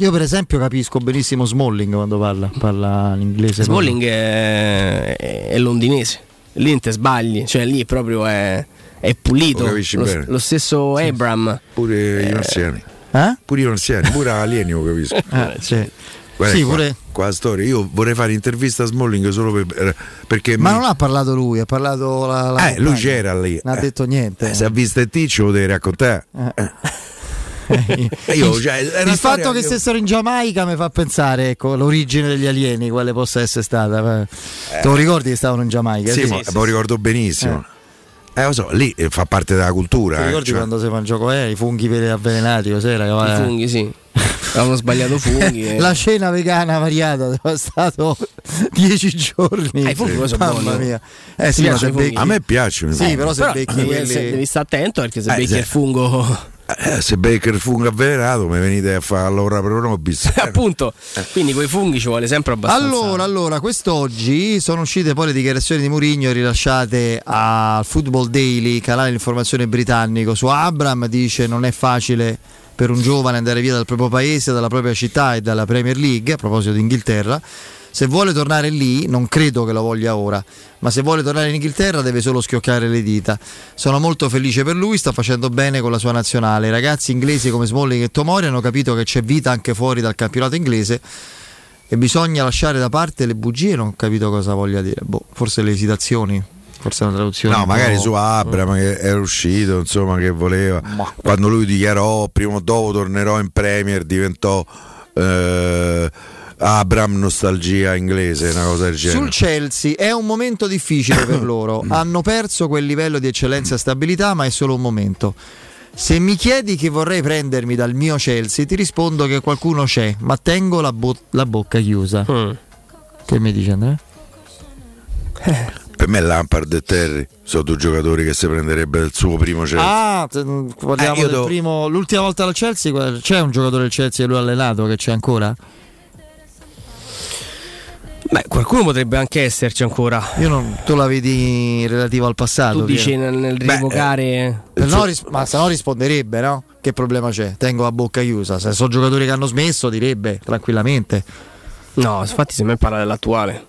Io per esempio capisco benissimo Smalling quando parla l'inglese. Smalling è londinese, lì te sbagli, cioè lì proprio è pulito, lo stesso sì. Abram pure gli anziani. Pure io non sia, pure alieno, capisco. Qua la storia. Io vorrei fare intervista a Smalling solo perché. Ma non ha parlato lui, ha parlato la lui c'era lì. Non ha detto niente. Si è visto il ticcio, lo devi raccontare. Il fatto che stessero in Giamaica mi fa pensare, ecco, l'origine degli alieni, quale possa essere stata. Te lo ricordi che stavano in Giamaica? Sì, ma lo ricordo benissimo. Lo so, lì fa parte della cultura. Ti ricordi quando si fa un gioco i funghi per avvelenati? Cos'era? I funghi, sì. Avevamo sbagliato funghi. La scena vegana variata è stato 10 giorni. I funghi sono buoni. Sì, a me piacciono. Sì, però se becchi devi stare attento, perché se becchi il fungo. Se becchi il fungo avvelenato, mi venite a fare l'ora per un hobby. Appunto, quindi quei funghi ci vuole sempre abbastanza. Allora, quest'oggi sono uscite poi le dichiarazioni di Mourinho rilasciate al Football Daily, canale di informazione britannico. Su Abram dice: non è facile per un giovane andare via dal proprio paese, dalla propria città e dalla Premier League, a proposito d'Inghilterra. Se vuole tornare lì, non credo che lo voglia ora, ma se vuole tornare in Inghilterra deve solo schioccare le dita. Sono molto felice per lui, sta facendo bene con la sua nazionale. I ragazzi inglesi come Smalling e Tomori hanno capito che c'è vita anche fuori dal campionato inglese e bisogna lasciare da parte le bugie. Non ho capito cosa voglia dire, forse le esitazioni, forse una traduzione. No, magari su Abraham che era uscito, insomma, che voleva. Ma quando lui dichiarò prima o dopo tornerò in Premier, diventò Abram nostalgia inglese, una cosa del genere. Sul Chelsea è un momento difficile per loro, hanno perso quel livello di eccellenza e stabilità, ma è solo un momento. Se mi chiedi chi vorrei prendermi dal mio Chelsea, ti rispondo che qualcuno c'è, ma tengo la bocca chiusa. Che mi dice Andrea? Per me Lampard e Terry sono due giocatori che si prenderebbero il suo primo Chelsea. Parliamo del primo. L'ultima volta al Chelsea c'è un giocatore del Chelsea che lui ha allenato, che c'è ancora? Beh, qualcuno potrebbe anche esserci ancora. Io non, tu la vedi relativa al passato. Tu dici nel revocare. Ma se no risponderebbe, no? Che problema c'è? Tengo a bocca chiusa. Se sono giocatori che hanno smesso, direbbe tranquillamente. No, infatti se me parla dell'attuale.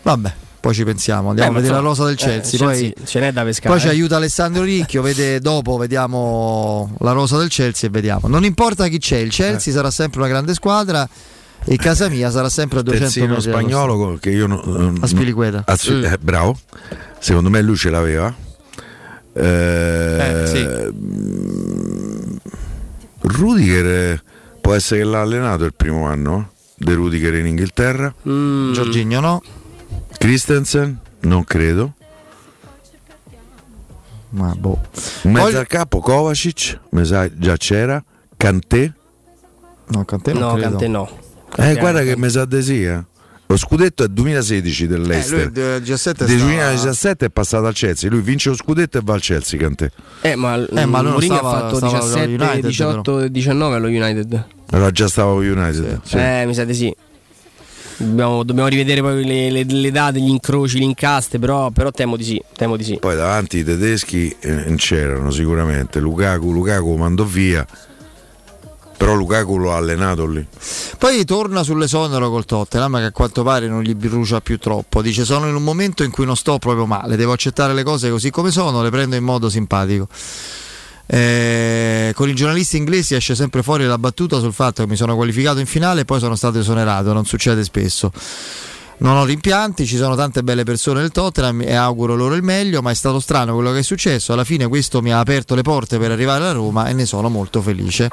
Vabbè, poi ci pensiamo. Andiamo a vedere la rosa del Chelsea. Poi ce n'è da pescare. Poi ci aiuta Alessandro Ricchio. Dopo vediamo la rosa del Chelsea e vediamo. Non importa chi c'è, il Chelsea sarà sempre una grande squadra. E casa mia sarà sempre a 200 metri spagnolo che io a Spiliqueta. Bravo. Secondo me lui ce l'aveva. Sì. Rudiger può essere che l'ha allenato il primo anno De Rudiger in Inghilterra. Jorginho no. Christensen non credo. Ma boh. Mezzo al capo Kovacic, mi sa già c'era. Kanté. No, Kanté non credo. Kanté no. Guarda che mi sa di sì, Lo scudetto è 2016 del Leicester. Del 2017 è passato al Chelsea. Lui vince lo scudetto e va al Chelsea. Kanté. Ma Mourinho ha fatto 17, United, 18 e 19 allo United. Allora già stava allo United. Sì. Mi sa di sì. Dobbiamo rivedere poi le date, gli incroci, l'incaste. Però temo di sì. Poi davanti i tedeschi c'erano sicuramente. Lukaku mandò via. Però Lukaku lo ha allenato lì. Poi torna sull'esonero col Tottenham, che a quanto pare non gli brucia più troppo. Dice: sono in un momento in cui non sto proprio male, devo accettare le cose così come sono, le prendo in modo simpatico. Con i giornalisti inglesi esce sempre fuori la battuta sul fatto che mi sono qualificato in finale e poi sono stato esonerato, non succede spesso. Non ho rimpianti, ci sono tante belle persone nel Tottenham e auguro loro il meglio, ma è stato strano quello che è successo. Alla fine questo mi ha aperto le porte per arrivare a Roma e ne sono molto felice.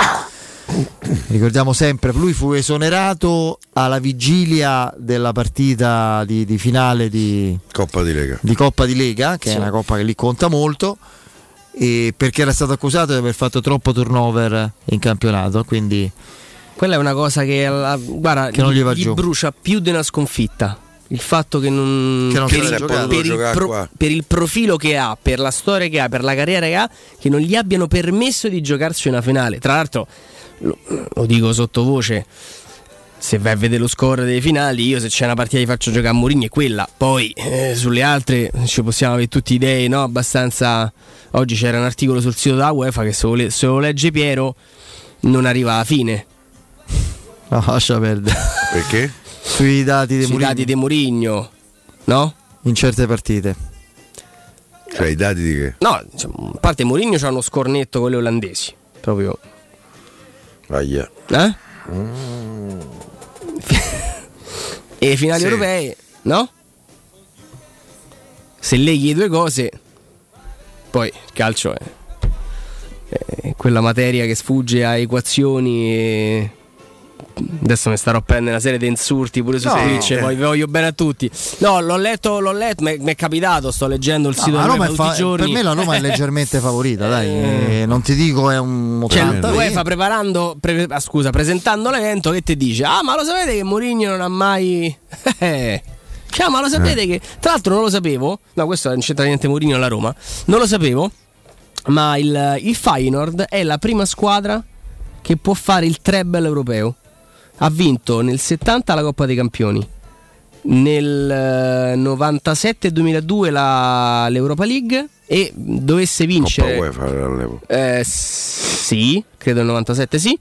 Ricordiamo sempre, lui fu esonerato alla vigilia della partita di finale di Coppa di Lega, che sì, è una coppa che lì conta molto, e perché era stato accusato di aver fatto troppo turnover in campionato, quindi quella è una cosa che, guarda, che non gli brucia più di una sconfitta. Il fatto che per il profilo che ha, per la storia che ha, per la carriera che ha, che non gli abbiano permesso di giocarsi una finale. Tra l'altro, lo dico sottovoce, se vai a vedere lo score delle finali, io se c'è una partita che faccio giocare a Mourinho è quella. Poi sulle altre ci possiamo avere tutte idee, no? Abbastanza. Oggi c'era un articolo sul sito della UEFA che se lo legge Piero non arriva alla fine. No, lascia perdere. Perché? Sui dati di Mourinho, no? In certe partite. Cioè i dati di che? No, a parte Mourinho c'ha uno scornetto con le olandesi, proprio. Ahia. Eh? Mm. E le finali europee, no? Se leghi le due cose, poi il calcio è quella materia che sfugge a equazioni e... Adesso mi starò a prendere una serie di insulti pure su Twitch, poi vi voglio bene a tutti. No, l'ho letto, mi è capitato, sto leggendo il sito della Roma tutti i giorni. Per me la Roma è leggermente favorita, dai. Non ti dico è un 80. Cioè, UEFA presentando l'evento che ti dice: "Ah, ma lo sapete che Mourinho non ha mai cioè, ma lo sapete che tra l'altro non lo sapevo". No, questo non c'entra niente Mourinho alla Roma. Non lo sapevo. Ma il Feyenoord è la prima squadra che può fare il treble europeo. Ha vinto nel 70 la Coppa dei Campioni, nel 97-2002 l'Europa League, e dovesse vincere Coppa UEFA, sì, credo il 97 sì,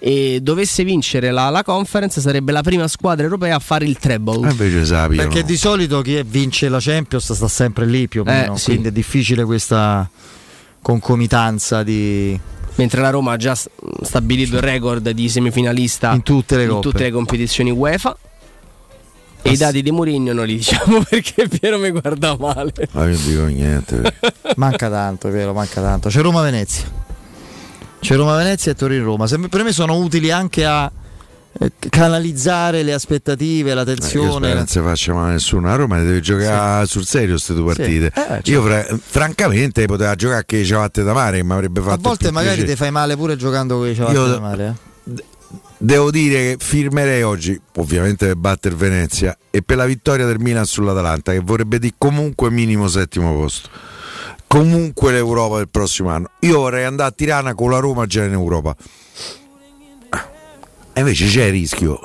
e dovesse vincere la Conference sarebbe la prima squadra europea a fare il treble. Perché di solito chi vince la Champions sta sempre lì più o meno, sì. Quindi è difficile questa concomitanza di... Mentre la Roma ha già stabilito il record di semifinalista in tutte le competizioni UEFA. E i dati di Mourinho non li diciamo perché Piero mi guarda male. Ma io non dico niente. Manca tanto, Piero. C'è Roma-Venezia e Torino-Roma. Per me sono utili anche a canalizzare le aspettative, la tensione. Non si faccia male a nessuno. La Roma deve giocare sul serio queste due partite. Sì. Io francamente poteva giocare che i ciabatte da mare, mi avrebbe fatto. A volte magari ti fai male pure giocando con i ciabatte da mare. Devo dire che firmerei oggi, ovviamente, per batter Venezia e per la vittoria del Milan sull'Atalanta, che vorrebbe dire comunque minimo settimo posto. Comunque l'Europa del prossimo anno. Io vorrei andare a Tirana con la Roma già in Europa. E invece c'è il rischio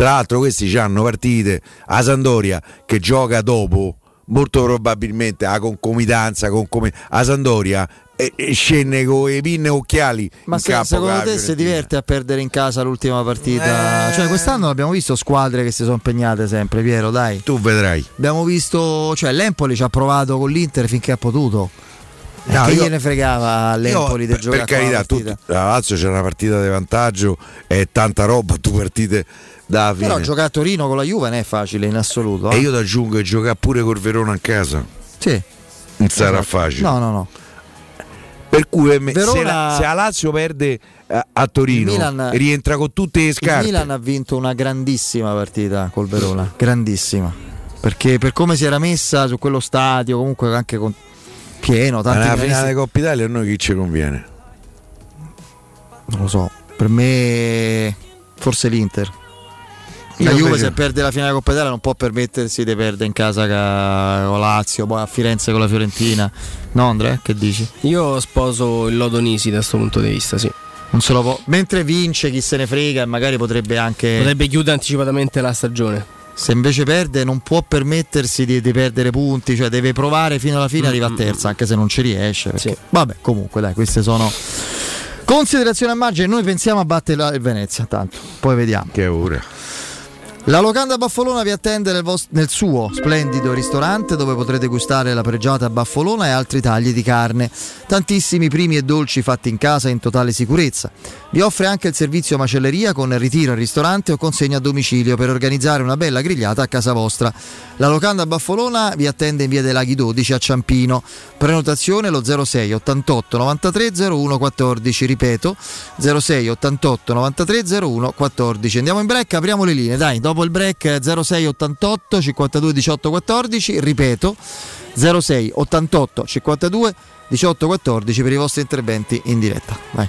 Tra l'altro questi hanno partite, a Sampdoria che gioca dopo, molto probabilmente a concomitanza a Sampdoria e scende con le pinne e occhiali. Ma in capo, secondo te si diverte a perdere in casa l'ultima partita? Cioè quest'anno abbiamo visto squadre che si sono impegnate sempre, Piero, dai. Tu vedrai. Abbiamo visto, cioè l'Empoli ci ha provato con l'Inter finché ha potuto. No, che gliene fregava l'Empoli di giocare? Per carità, la Lazio c'è una partita di vantaggio e tanta roba, tu partite da fine. Però giocare a Torino con la Juve non è facile in assoluto. E io ti aggiungo che giocare pure col Verona in casa. Sì. Non sarà facile. No. Per cui Verona, se la Lazio perde a Torino, Milan, rientra con tutte le scarpe. Il Milan ha vinto una grandissima partita col Verona, grandissima. Perché per come si era messa su quello stadio, comunque anche con pieno, tanti nella finale Coppa Italia a noi chi ci conviene? Non lo so, per me forse l'Inter. La Juve se perde la finale Coppa Italia non può permettersi di perdere in casa con Lazio, poi a Firenze con la Fiorentina. No Andrea, che dici? Io sposo il lodo Nisi da questo punto di vista, sì. Non se lo può. Mentre vince chi se ne frega e magari potrebbe anche chiudere anticipatamente la stagione. Se invece perde non può permettersi di perdere punti, cioè deve provare fino alla fine, arriva a terza, anche se non ci riesce perché... sì. Vabbè, comunque dai, queste sono considerazioni a margine. Noi pensiamo a battere il Venezia, tanto poi vediamo. Che ora la locanda Baffolona vi attende nel suo splendido ristorante, dove potrete gustare la pregiata Baffolona e altri tagli di carne, tantissimi primi e dolci fatti in casa in totale sicurezza. Vi offre anche il servizio macelleria con ritiro al ristorante o consegna a domicilio per organizzare una bella grigliata a casa vostra. La locanda Baffolona vi attende in via dei Laghi 12 a Ciampino. Prenotazione lo 06 88 93 01 14, ripeto 06 88 93 01 14. Andiamo in break, apriamo le linee, dai. Dopo il break 06 88 52 18 14, ripeto 06 88 52 18 14 per i vostri interventi in diretta. Vai.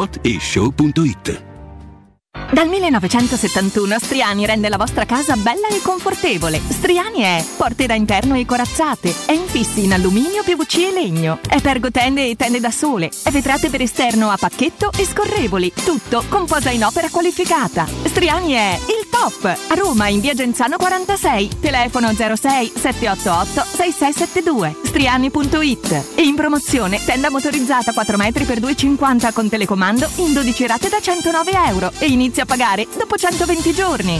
Dal 1971 Striani rende la vostra casa bella e confortevole. Striani è porte da interno e corazzate, è infissi in alluminio, PVC e legno, è pergotende e tende da sole, è vetrate per esterno a pacchetto e scorrevoli, tutto con posa in opera qualificata. Striani è il top! A Roma in via Genzano 46, telefono 06 788 6672, striani.it. E in promozione tenda motorizzata 4 metri x 2,50 con telecomando in 12 rate da €109 e inizia a pagare dopo 120 giorni.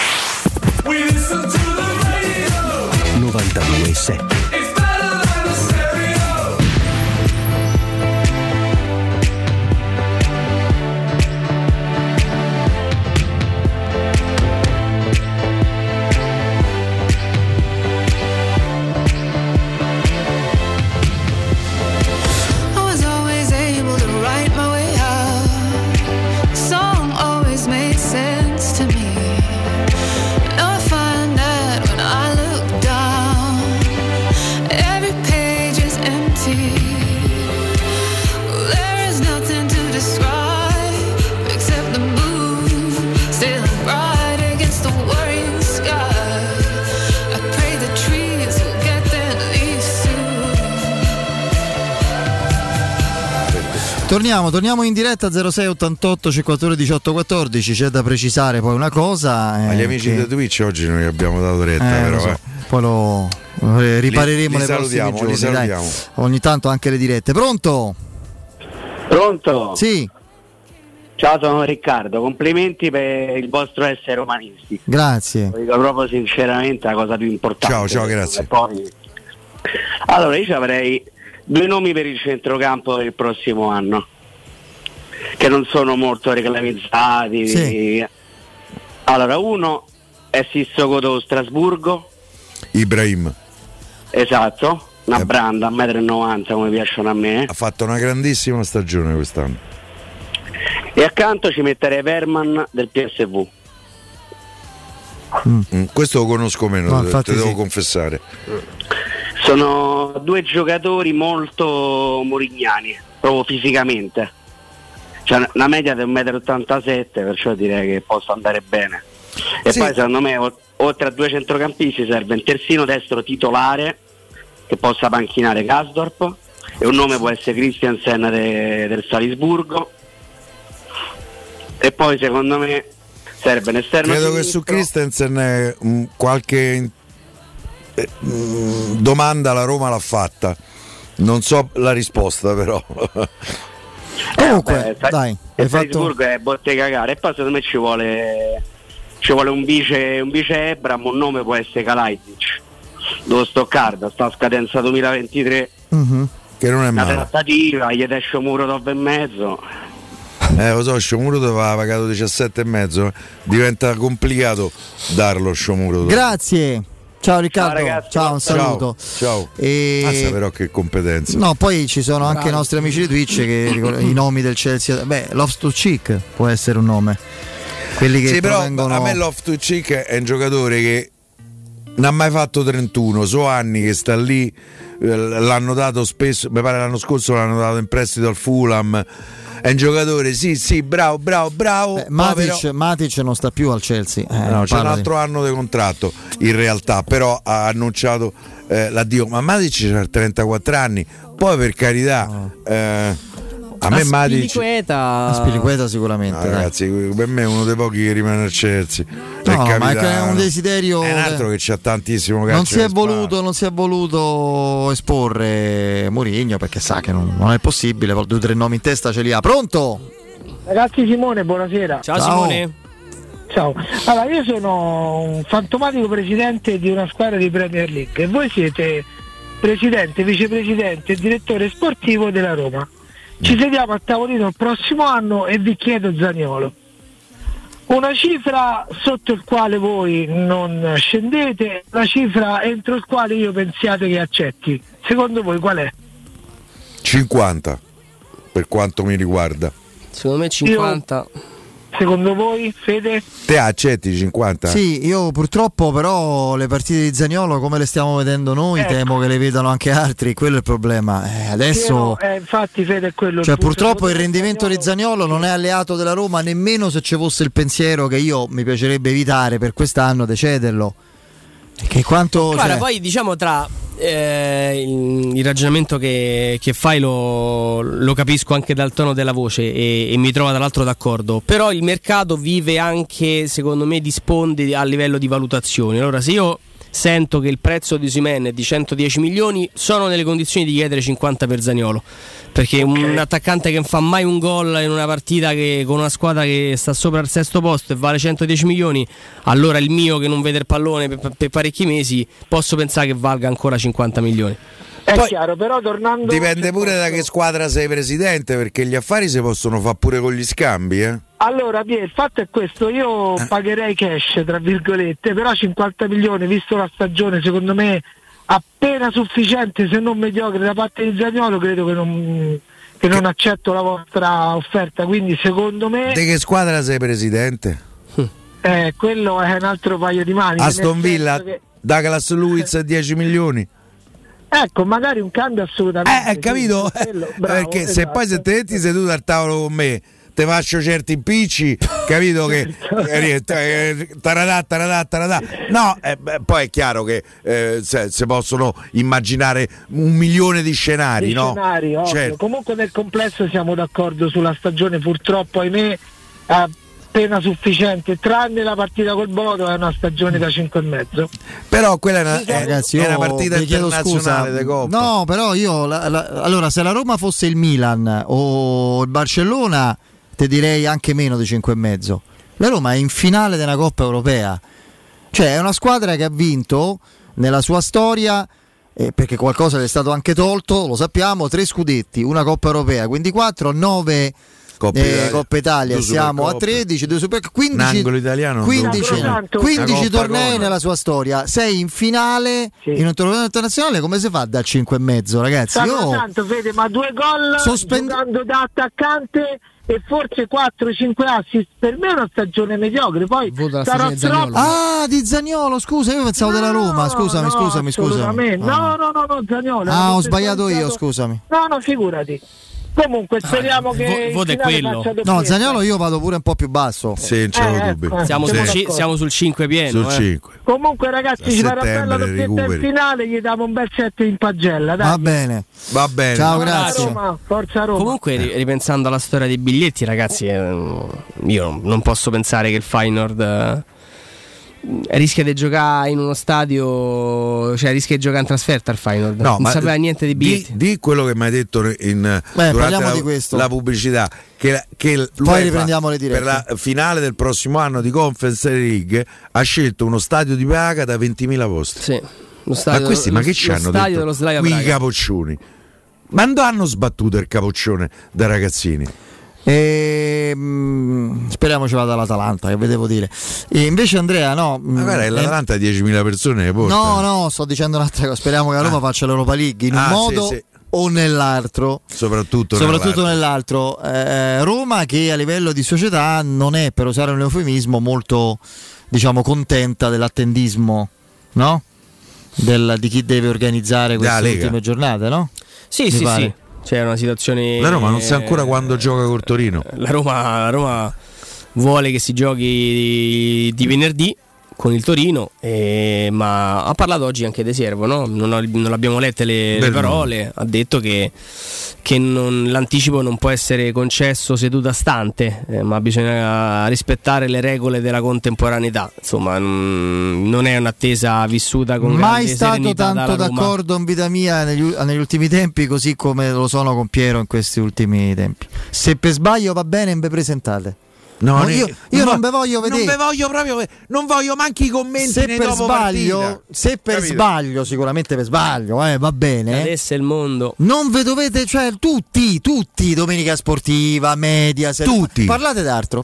92.7 Torniamo in diretta 0688 54 18 14. C'è da precisare poi una cosa. Agli amici da Twitch oggi noi abbiamo dato retta, però lo so. Poi lo ripareremo le prossime giorni, dai. Ogni tanto anche le dirette. Pronto? Pronto? Sì. Ciao, sono Riccardo. Complimenti per il vostro essere umanisti. Grazie. Lo dico proprio sinceramente, la cosa più importante. Ciao, grazie. Poi... Allora, io avrei 2 nomi per il centrocampo per il prossimo anno, che non sono molto reclamizzati. Sì. Allora, uno è Sissoko dello Strasburgo, Ibrahim. Esatto, una branda, 1,90 m come piacciono a me. Ha fatto una grandissima stagione quest'anno. E accanto ci metterei Verman del PSV. Questo lo conosco meno, no, te devo confessare. Sono due giocatori molto morignani, proprio fisicamente. Cioè, la media del 1,87 m, perciò direi che posso andare bene. E sì, poi secondo me oltre a due centrocampisti serve un terzino destro titolare che possa panchinare Gasdorp, e un nome può essere Christiansen del Salisburgo. E poi secondo me serve un esterno credo sinistro. Che su Christiansen qualche domanda la Roma l'ha fatta, non so la risposta però. Comunque dai, il Salisburgo è bottega gara. E poi secondo me ci vuole un vice Abram, un nome può essere Kalajdzic dello Stoccarda, sta a scadenza 2023, che non è una male trattativa, gli esce Shomurodov e mezzo. Lo so, Shomurodov ha pagato 17,5, diventa complicato darlo Shomurodov. Grazie. Ciao Riccardo, ciao ragazzi, ciao, un saluto. Ciao. Mazza però che competenza. No, poi ci sono anche i nostri amici di Twitch che i nomi del Chelsea. Beh, Loftus-Cheek può essere un nome. Quelli che sì, però provengono... a me Loftus-Cheek è un giocatore che non ha mai fatto 31, so anni che sta lì, l'hanno dato spesso, mi pare l'anno scorso l'hanno dato in prestito al Fulham. È un giocatore, sì, bravo. Matic non sta più al Chelsea. No, c'è un altro anno di contratto in realtà, però ha annunciato l'addio. Ma Matic ha 34 anni, poi per carità. A me Spiliqueta sicuramente. No, ragazzi, per me è uno dei pochi che rimane al Chelsea. No, ma è un desiderio. È un altro che c'ha tantissimo calcio. Non si è voluto esporre Mourinho perché sa che non è possibile. 2-3 nomi in testa ce li ha. Pronto? Ragazzi, Simone, buonasera. Ciao. Simone. Ciao. Allora, io sono un fantomatico presidente di una squadra di Premier League e voi siete presidente, vicepresidente e direttore sportivo della Roma. Ci sediamo a tavolino il prossimo anno e vi chiedo Zaniolo, una cifra sotto il quale voi non scendete, una cifra entro il quale io pensiate che accetti. Secondo voi qual è? 50, per quanto mi riguarda. Secondo me 50. Secondo voi, Fede? Te accetti 50? Sì, io purtroppo però le partite di Zaniolo come le stiamo vedendo noi, ecco, temo che le vedano anche altri, quello è il problema. Adesso infatti Fede è quello. Cioè purtroppo il rendimento di Zaniolo non è alleato della Roma, nemmeno se ci fosse il pensiero che io mi piacerebbe evitare per quest'anno di cederlo. Che quanto, guarda, cioè... poi diciamo tra il ragionamento che fai lo capisco anche dal tono della voce e mi trovo dall'altro d'accordo, però il mercato vive anche secondo me di sponde a livello di valutazioni. Allora se io sento che il prezzo di Osimhen è di 110 milioni, sono nelle condizioni di chiedere 50 per Zaniolo, perché un attaccante che non fa mai un gol in una partita con una squadra che sta sopra al sesto posto e vale 110 milioni, allora il mio che non vede il pallone per parecchi mesi posso pensare che valga ancora 50 milioni. È poi, chiaro, però tornando, dipende pure da che squadra sei presidente, perché gli affari si possono fare pure con gli scambi, eh? Allora, il fatto è questo, io pagherei cash, tra virgolette, però 50 milioni, visto la stagione, secondo me appena sufficiente, se non mediocre, da parte di Zaniolo, credo che non accetto la vostra offerta, quindi secondo me... Di che squadra sei presidente? Quello è un altro paio di maniche. Aston Villa, Douglas Luiz, 10 milioni. Ecco, magari un cambio assolutamente. Capito? Bravo, perché esatto. Se poi se te metti seduto al tavolo con me... te faccio certi impicci, capito che taradà. No, poi è chiaro che se possono immaginare 1 milione di scenari, di no? Scenari, ovvio. Certo. Comunque nel complesso siamo d'accordo sulla stagione, purtroppo ahimè appena sufficiente, tranne la partita col Bodo è una stagione da 5,5. Però quella è una, ragazzi, è una partita internazionale di Coppa. No, però io allora se la Roma fosse il Milan o il Barcellona te direi anche meno di 5,5. La Roma è in finale della Coppa Europea, cioè è una squadra che ha vinto nella sua storia, perché qualcosa le è stato anche tolto, lo sappiamo, 3 scudetti, una Coppa Europea, quindi 4, 9 Coppa Italia siamo a 13, 2 Super, 15 tornei nella sua storia, sei in finale in un torneo internazionale, come si fa da 5 e mezzo, ragazzi? Tanto, Fede, ma 2 gol giocando da attaccante e forse 4-5 assist, per me è una stagione mediocre. Poi sarà troppo. Ah, di Zaniolo, scusa, io pensavo della Roma, scusami. No, Zaniolo. Ah, ho sbagliato io, scusami. No, figurati. Comunque speriamo che voto è quello. No, Zaniolo io vado pure un po' più basso. Sì, non c'è dubbi. Siamo sul 5 pieno. Sul 5. Comunque ragazzi, ci farà bella doppietta in finale, gli davo un bel 7 in pagella, dai. Va bene. Ciao, grazie. Forza Roma. Comunque ripensando alla storia dei biglietti, ragazzi, io non posso pensare che il Feyenoord rischia di giocare in uno stadio, cioè rischia di giocare in trasferta al Feyenoord. No, non sapeva niente di biglietti. Di quello che mi hai detto durante la pubblicità, che poi riprendiamo le dirette. Per la finale del prossimo anno di Conference League ha scelto uno stadio di Praga da 20.000 posti. Sì, ma che ci hanno detto qui i capoccioni? Ma non hanno sbattuto il capoccione da ragazzini? Speriamo ci vada l'Atalanta, che vedevo dire. E invece Andrea no, ma guarda, l'Atalanta ha 10.000 persone che porta. No, sto dicendo un'altra cosa. Speriamo che la Roma faccia l'Europa League in un modo o nell'altro, soprattutto nell'altro. Roma che a livello di società non è, per usare un eufemismo, molto, diciamo, contenta dell'attendismo, no? Di chi deve organizzare queste ultime giornate, no? Sì. C'è una situazione. La Roma non sa ancora quando gioca col Torino. La Roma vuole che si giochi di venerdì con il Torino, ma ha parlato oggi anche De Servo, no? Non abbiamo lette le parole. Ha detto che l'anticipo non può essere concesso seduta stante, ma bisogna rispettare le regole della contemporaneità. Insomma, non è un'attesa vissuta con grande serenità. Mai stato tanto d'accordo in vita mia negli ultimi tempi, così come lo sono con Piero in questi ultimi tempi. Se per sbaglio va bene, mi presentate. No, io non ve voglio vedere. Non ve voglio proprio. Non voglio manchi i commenti. Se per sbaglio, sicuramente per sbaglio, va bene. Adesso è il mondo. Non ve dovete, cioè tutti, Domenica Sportiva, media, tutti. Parlate d'altro.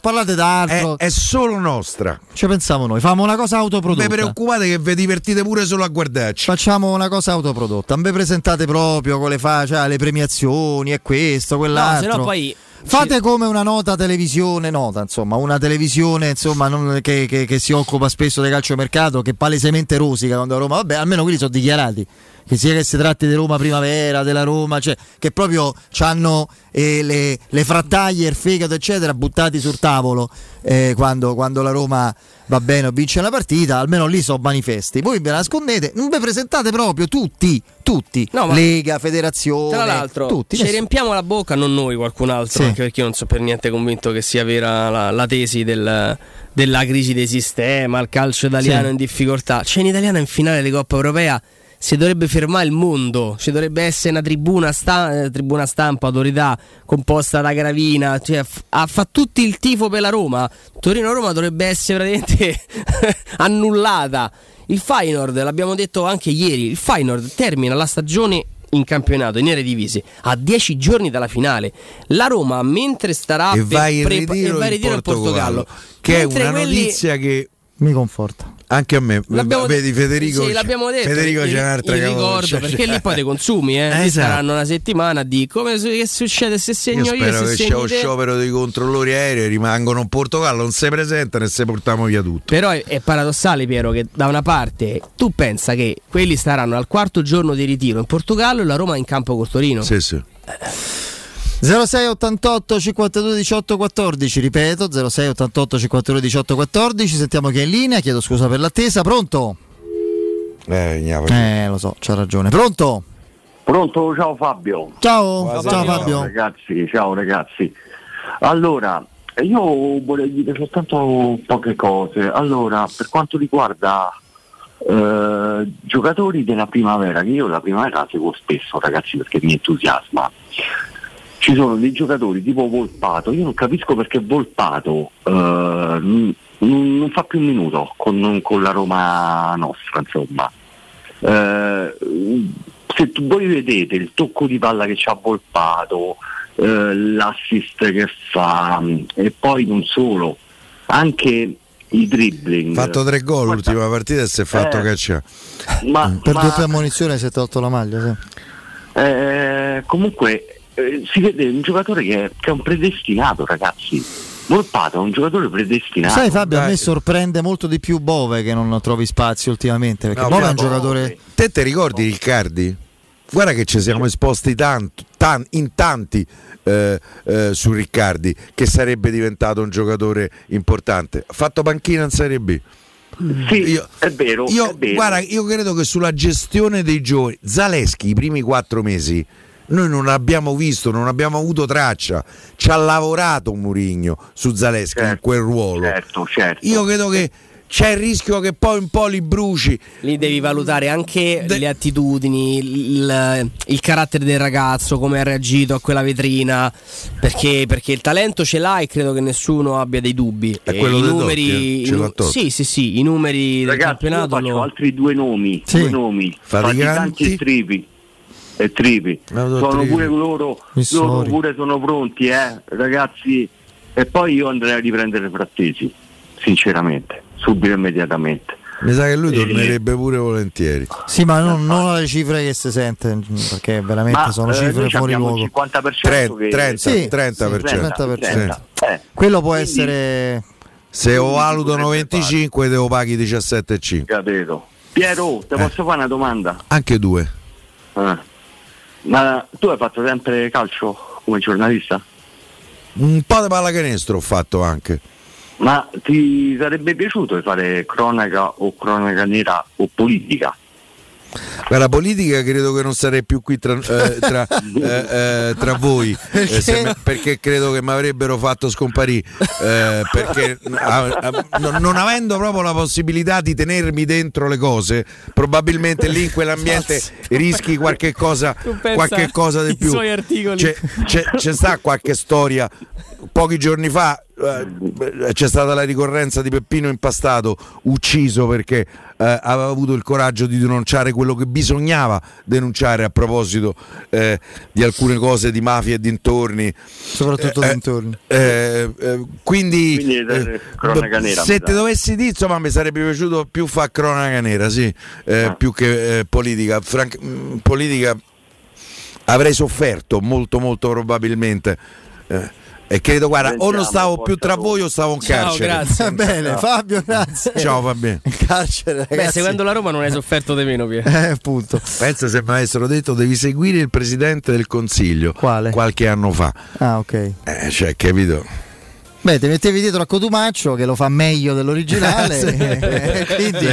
È solo nostra. Ci pensiamo noi, facciamo una cosa autoprodotta. Non vi preoccupate che vi divertite pure solo a guardarci. Facciamo una cosa autoprodotta. Non vi presentate proprio con le cioè, le premiazioni e questo, quell'altro. No, sennò poi fate come una televisione, non, che si occupa spesso del calciomercato, che palesemente rosica quando a Roma. Vabbè, almeno quelli sono dichiarati, che sia che si tratti di Roma Primavera, della Roma, cioè che proprio c'hanno le frattaglie, il fegato eccetera buttati sul tavolo quando la Roma va bene o vince una partita. Almeno lì sono manifesti. Voi ve la nascondete, non vi presentate proprio tutti, no, Lega, Federazione, tra l'altro tutti, ci riempiamo la bocca, non noi, qualcun altro, anche perché io non sono per niente convinto che sia vera la tesi della crisi del sistema, il calcio italiano in difficoltà. C'è in italiana in finale di Coppa Europea, si dovrebbe fermare il mondo, ci dovrebbe essere una tribuna stampa, autorità composta da Gravina, cioè, fa tutti il tifo per la Roma. Torino-Roma dovrebbe essere praticamente annullata. Il Feyenoord, l'abbiamo detto anche ieri, il Feyenoord termina la stagione in campionato, in Eredivisie, a 10 giorni dalla finale. La Roma, mentre starà va in ritiro in Portogallo, che è una notizia che mi conforta. Anche a me, vedi Federico. Sì, l'abbiamo detto. Federico c'è un'altra ricordo, perché lì poi dei consumi, esatto. Saranno una settimana di come che succede se segno io. Spero che c'è lo sciopero dei controllori aerei, rimangono in Portogallo, non si presentano e se portiamo via tutto. Però è paradossale, Piero, che da una parte tu pensa che quelli staranno al quarto giorno di ritiro in Portogallo e la Roma in campo col Torino. Sì. 06 88 52 18 14, ripeto 06 88 52 18 14. Sentiamo chi è in linea, chiedo scusa per l'attesa. Pronto? Lo so, c'ha ragione. Pronto, ciao Fabio. Ciao Fabio. Ciao ragazzi. Allora, io vorrei dire soltanto poche cose. Allora, per quanto riguarda giocatori della primavera, che io la primavera la seguo spesso, ragazzi, perché mi entusiasma. Ci sono dei giocatori tipo Volpato, io non capisco perché Volpato non fa più un minuto con la Roma nostra, insomma. Se voi vedete il tocco di palla che c'ha Volpato, l'assist che fa, e poi non solo, anche i dribbling. Fatto 3 gol l'ultima partita e si è fatto cacciare per 2 ammonizioni, 7-8 la maglia, sì. Comunque si vede un giocatore che è un predestinato, ragazzi. Volpato è un giocatore predestinato. Sai Fabio, a me sorprende molto di più Bove, che non trovi spazio ultimamente, perché no, Bove è un giocatore. Te ti ricordi Riccardi? Guarda che ci siamo esposti in tanti su Riccardi, che sarebbe diventato un giocatore importante. Ha fatto panchina in Serie B. Sì, io, è vero. Guarda, io credo che sulla gestione dei giovani, Zaleski, i primi 4 mesi noi non abbiamo visto, non abbiamo avuto traccia. Ci ha lavorato Mourinho su Zaleski, certo, in quel ruolo. Certo. Io credo che c'è il rischio che poi un po' li bruci. Lì devi valutare anche le attitudini, il carattere del ragazzo, come ha reagito a quella vetrina, perché il talento ce l'ha e credo che nessuno abbia dei dubbi. È quello dei numeri, sì, i numeri, ragazzi, del campionato. Faccio altri 2 nomi, sì. 2 nomi faticanti e tripi. Sono pure loro, pure sono pronti, ragazzi. E poi io andrei a riprendere Frattesi, sinceramente, subito, immediatamente. Mi sa che lui tornerebbe pure volentieri. Sì, ma non le cifre che si sente, perché veramente sono cifre fuori luogo. 30%. Quello può quindi essere. Se o valutano 25 te lo paghi 17,5. Capito. Piero, ti posso fare una domanda? Anche 2. Ma tu hai fatto sempre calcio come giornalista? Un po' di pallacanestro ho fatto anche. Ma ti sarebbe piaciuto fare cronaca o cronaca nera o politica? La politica credo che non sarei più qui tra voi, perché credo che mi avrebbero fatto scomparire, perché non avendo proprio la possibilità di tenermi dentro le cose, probabilmente lì in quell'ambiente rischi qualche cosa di più. I suoi articoli. C'è sta qualche storia. Pochi giorni fa c'è stata la ricorrenza di Peppino Impastato, ucciso perché aveva avuto il coraggio di denunciare quello che bisognava denunciare a proposito di alcune cose di mafia e dintorni, soprattutto dintorni. Quindi cronaca nera, se te dovessi dire, insomma, mi sarebbe piaciuto più fare cronaca nera, sì, più che politica. Politica avrei sofferto molto probabilmente. E credo, guarda, o non stavo più tra voi o stavo in carcere. Grazie. Bene, ciao. Fabio, grazie. Ciao, va bene. Carcere, ragazzi. Beh, seguendo la Roma non hai sofferto di meno, Piero. Appunto. Pensa se mi avessero detto devi seguire il presidente del Consiglio. Quale? Qualche anno fa. Ah, ok. Capito. Beh, ti mettevi dietro a Cotumaccio, che lo fa meglio dell'originale, sì. Quindi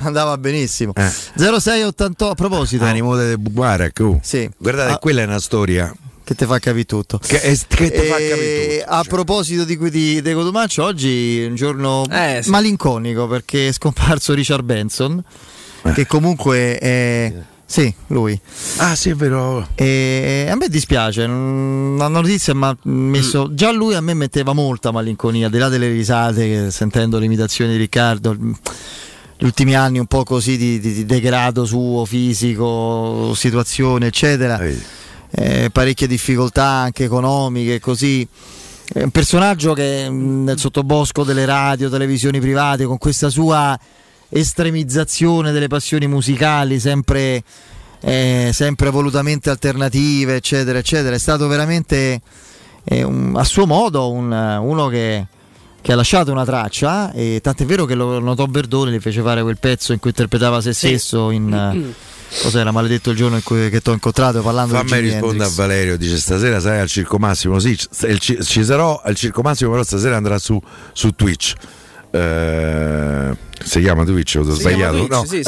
andava benissimo. 0688, a proposito. Animo de Bubarak. Sì. Guardate, quella è una storia che te fa capire tutto. A proposito di Cotumaccio, oggi è un giorno malinconico, perché è scomparso Richard Benson, che comunque è sì, lui. Ah sì, è vero. E a me dispiace, la notizia mi ha messo. Già lui a me metteva molta malinconia, al di là delle risate, sentendo le imitazioni di Riccardo. Gli ultimi anni un po' così di degrado suo, fisico, situazione, eccetera. Parecchie difficoltà anche economiche, così. È un personaggio che nel sottobosco delle radio, televisioni private, con questa sua estremizzazione delle passioni musicali sempre volutamente alternative, eccetera eccetera, è stato veramente a suo modo uno che ha lasciato una traccia, e tant'è vero che lo notò Verdone, gli fece fare quel pezzo in cui interpretava se stesso in cos'era, maledetto il giorno in cui che t'ho incontrato, parlando di Jimi Hendrix. Risponde a Valerio, dice stasera sarai al Circo Massimo? Sì, ci sarò al Circo Massimo, però stasera andrà su Twitch. Si chiama Twitch, ho sbagliato. Twitch, no. Sì.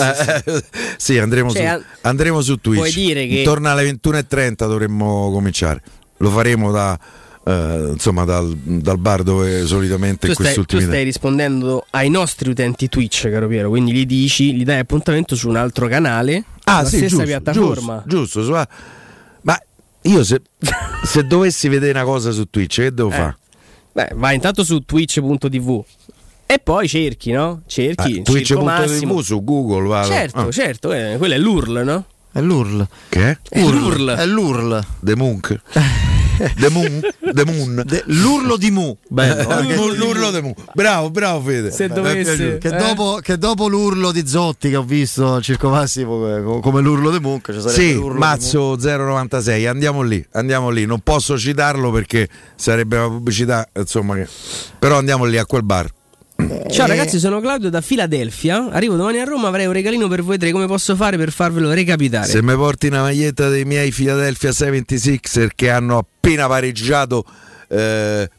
Sì, andremo su Twitch. Puoi dire che intorno alle 21:30 dovremmo cominciare. Lo faremo dal bar dove solitamente tu stai rispondendo ai nostri utenti Twitch, caro Piero, quindi gli dai appuntamento su un altro canale, stessa piattaforma. Giusto. Ma io se dovessi vedere una cosa su Twitch, che devo fare? Beh, vai intanto su twitch.tv e poi cerchi, no? Twitch.tv su Google, va. Certo, quello è l'URL, no? È l'URL. Che? L'URL. È l'URL. The Monk. The Moon. L'urlo di Mu. Bello, l'urlo di Mu. Bravo Fede. Se dovessi, che dopo l'urlo di Zotti che ho visto circomassimo come l'urlo di Mu, cioè sì, l'urlo Mazzo di 096. Andiamo lì. Non posso citarlo perché sarebbe una pubblicità, insomma, che... però andiamo lì a quel bar. Ciao ragazzi, sono Claudio da Filadelfia. Arrivo domani a Roma, avrei un regalino per voi tre. Come posso fare per farvelo recapitare? Se mi porti una maglietta dei miei Philadelphia 76er che hanno appena pareggiato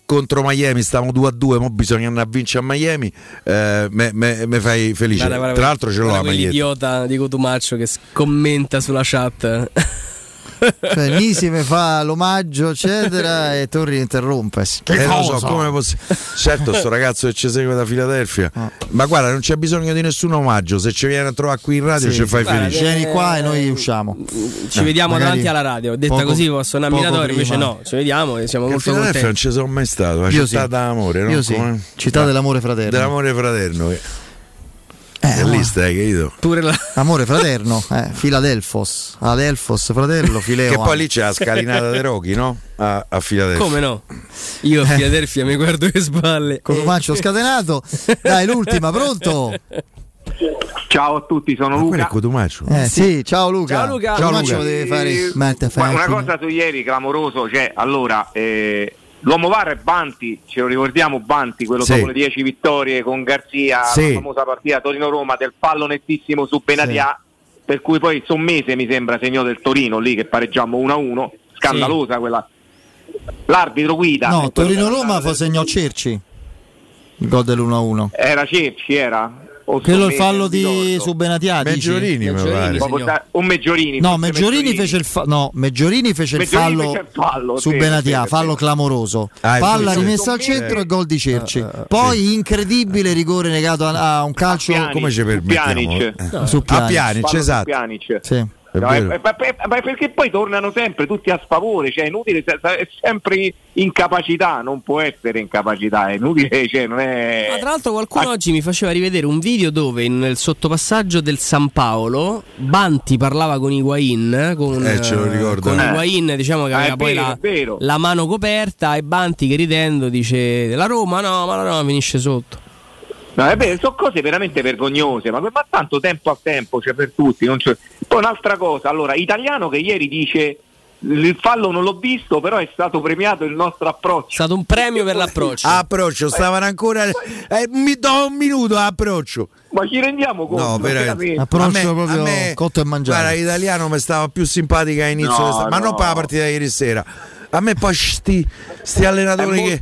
contro Miami, stavamo 2-2, mo bisogna andare a vincere a Miami, me fai felice. Guarda, tra l'altro ce l'ho la maglietta. Idiota di Cotumaccio che commenta sulla chat. Cioè, Nisi mi fa l'omaggio eccetera e Torri interrompe. Che cosa? Lo so, come certo sto ragazzo che ci segue da Filadelfia, ma guarda, non c'è bisogno di nessun omaggio, se ci viene a trovare qui in radio, sì, ci fai felice, vieni qua e noi usciamo, ci vediamo davanti alla radio, detta poco, così posso andare a Torri, invece no, ci vediamo e siamo molto contenti. Non ci sono mai stato, la città d'amore, no? Sì. Come... città dell'amore fraterno, lì stai, capito? Pure l'amore fraterno, Filadelfos, Adelfos fratello, Fileo. Che poi lì c'è la scalinata dei Rocky, no? A Filadelfia. Come no? Io a Filadelfia mi guardo le spalle. Con un faccio scatenato. Dai, l'ultima, pronto? Ciao a tutti, sono Luca. Sì, ciao Luca. Ciao Luca. Deve fare... una cosa su ieri clamoroso, cioè, allora, l'uomo VAR è Banti, ce lo ricordiamo, Banti, quello dopo le 10 vittorie con Garzia, la famosa partita Torino-Roma, del fallo nettissimo su Benatia, per cui poi Sommese mi sembra segnò del Torino lì che pareggiamo 1-1, scandalosa quella. L'arbitro guida. No, Torino-Roma segnò Cerci, il gol dell'1-1. Era Cerci, era? Quello il fallo su Benatia, Meggiorini fece il fallo su Benatia, fallo clamoroso, palla rimessa al centro e gol di Cerci, poi incredibile rigore negato a un calcio a Pjanic, come ci permettiamo a Pjanic, esatto, sì. No, perché poi tornano sempre tutti a sfavore, cioè è inutile, è sempre incapacità, non può essere incapacità, è inutile, cioè non è... Ma tra l'altro qualcuno oggi mi faceva rivedere un video dove nel sottopassaggio del San Paolo Banti parlava con Higuain, con Higuain, diciamo che aveva poi la mano coperta, e Banti che ridendo dice la Roma no, ma la Roma finisce sotto. No, è vero, sono cose veramente vergognose, ma tanto tempo a tempo, cioè per tutti. Non c'è... Poi un'altra cosa, allora, Italiano che ieri dice il fallo non l'ho visto, però è stato premiato il nostro approccio. È stato un premio per l'approccio. Approccio, stavano ancora... mi do un minuto a approccio. Ma ci rendiamo conto? No, veramente. Approccio proprio cotto e mangiato. Guarda, Italiano mi stava più simpatica all'inizio ma non per la partita di ieri sera. A me poi sti allenatori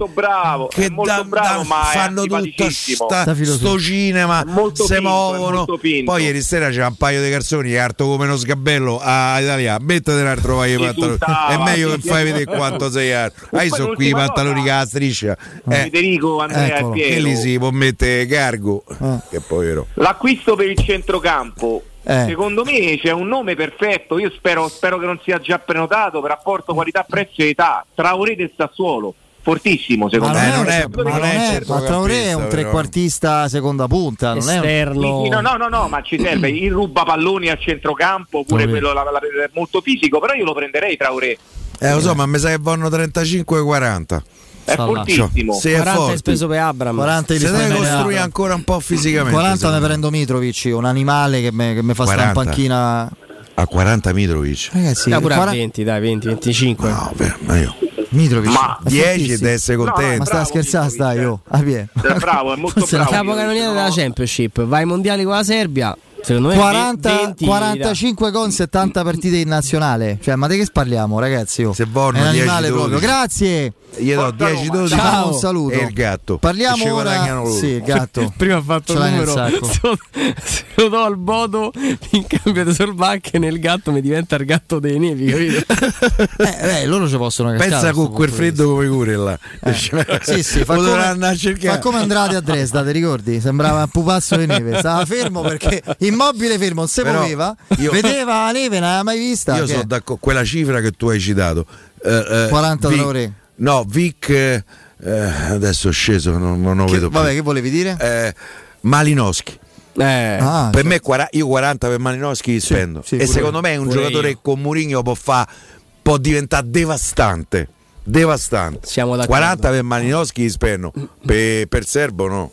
che fanno tutto sto cinema, si muovono. Poi ieri sera c'era un paio di garzoni che arto come uno sgabello a Italia, mettete un altro paio di pantaloni, è meglio che fai vedere quanto sei arto. Io sono qui i pantaloni che la striscia, Federico, Andrea e Piero, che lì si può mettere Cargo, che povero. L'acquisto per il centrocampo, secondo me c'è un nome perfetto, io spero che non sia già prenotato, per rapporto qualità prezzo e età, Traoré del Sassuolo, fortissimo secondo me. Ma Traoré è un trequartista seconda punta, non esterno. È un... No, ma ci serve il ruba palloni al centrocampo, pure quello molto fisico, però io lo prenderei Traoré. Lo so, ma mi sa che vanno 35-40. È fortissimo. Se 40 è speso per Abram, 40 se deve costruire ancora un po' fisicamente. 40 ne prendo Mitrović, un animale che mi fa stare in panchina. A 40 Mitrović. Ragazzi, pure a 20, dai, 20, 25. No, ma io Mitrović, ma 10 ed essere contento. Ma sta scherzando, stai io. Bravo, è molto bravo. Capocannoniere della Championship, vai ai mondiali con la Serbia. Secondo me 45 gol, 70 partite in nazionale. Cioè, ma di che parliamo, ragazzi? Se vorno, è un animale proprio. Grazie. Gli do 10-12. Ciao, un saluto. E il gatto. Parliamo ora. Sì, il gatto. Prima ha fatto il numero. Se lo do al Bodo in cambio di Solbacche, nel gatto mi diventa il gatto dei nevi, capito? Loro ci possono cacciare. Pensa con quel freddo come cure là. Sì, fa come andate a Dresda, ti ricordi? Sembrava un pupazzo di neve. Stava fermo perché immobile, fermo, non si muoveva, vedeva la neve, non l'aveva mai vista. Io sono d'accordo, quella cifra che tu hai citato, 40 ore. No, Vic, adesso è sceso, non lo vedo più. Vabbè, che volevi dire? Malinowski. Per me 40 per Malinowski spendo. Sì, e pure, secondo me un giocatore io. Con Mourinho può diventare devastante. Siamo d'accordo. 40 per Malinowski spendo. Per Serbo no.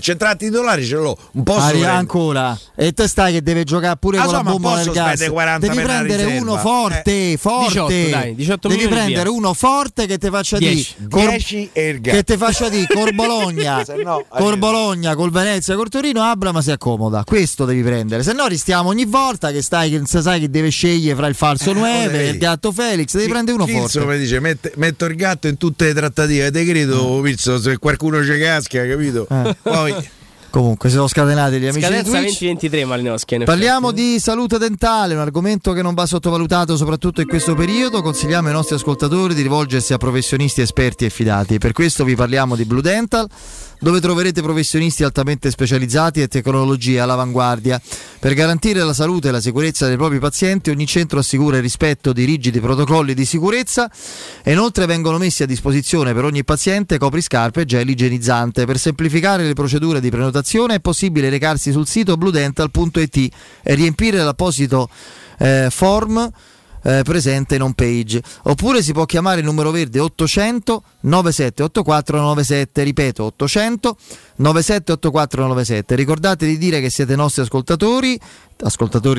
Centrale titolare ce l'ho. Un po' ancora. E te stai che deve giocare pure con la bomba del gas. 40 devi prendere uno forte. 18 devi prendere uno forte che te faccia 10 e il gas. Che te faccia di col Bologna. No, col Bologna, col Venezia, col Torino, Abram si accomoda. Questo devi prendere. Se no ristiamo ogni volta che stai che non sai che deve scegliere fra il falso 9 e il gatto Felix. Devi prendere uno forte. Come dice, metto il gatto in tutte le trattative. Te credo, Pizzo, se qualcuno ci casca, capito? Poi comunque si sono scatenati gli amici di Twitch. 2023 Malinowski. Parliamo di salute dentale, un argomento che non va sottovalutato soprattutto in questo periodo. Consigliamo ai nostri ascoltatori di rivolgersi a professionisti esperti e fidati. Per questo vi parliamo di Blue Dental, dove troverete professionisti altamente specializzati e tecnologie all'avanguardia. Per garantire la salute e la sicurezza dei propri pazienti, ogni centro assicura il rispetto di rigidi protocolli di sicurezza e inoltre vengono messi a disposizione per ogni paziente copriscarpe e gel igienizzante. Per semplificare le procedure di prenotazione è possibile recarsi sul sito bluedental.it e riempire l'apposito form presente in home page, oppure si può chiamare il numero verde 800 978497, ripeto 800 978497. Ricordate di dire che siete nostri ascoltatori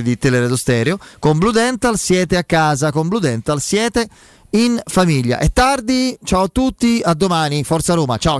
di Teleradio Stereo. Con Blue Dental siete a casa, con Blue Dental siete in famiglia. È tardi, ciao a tutti, a domani, forza Roma, ciao.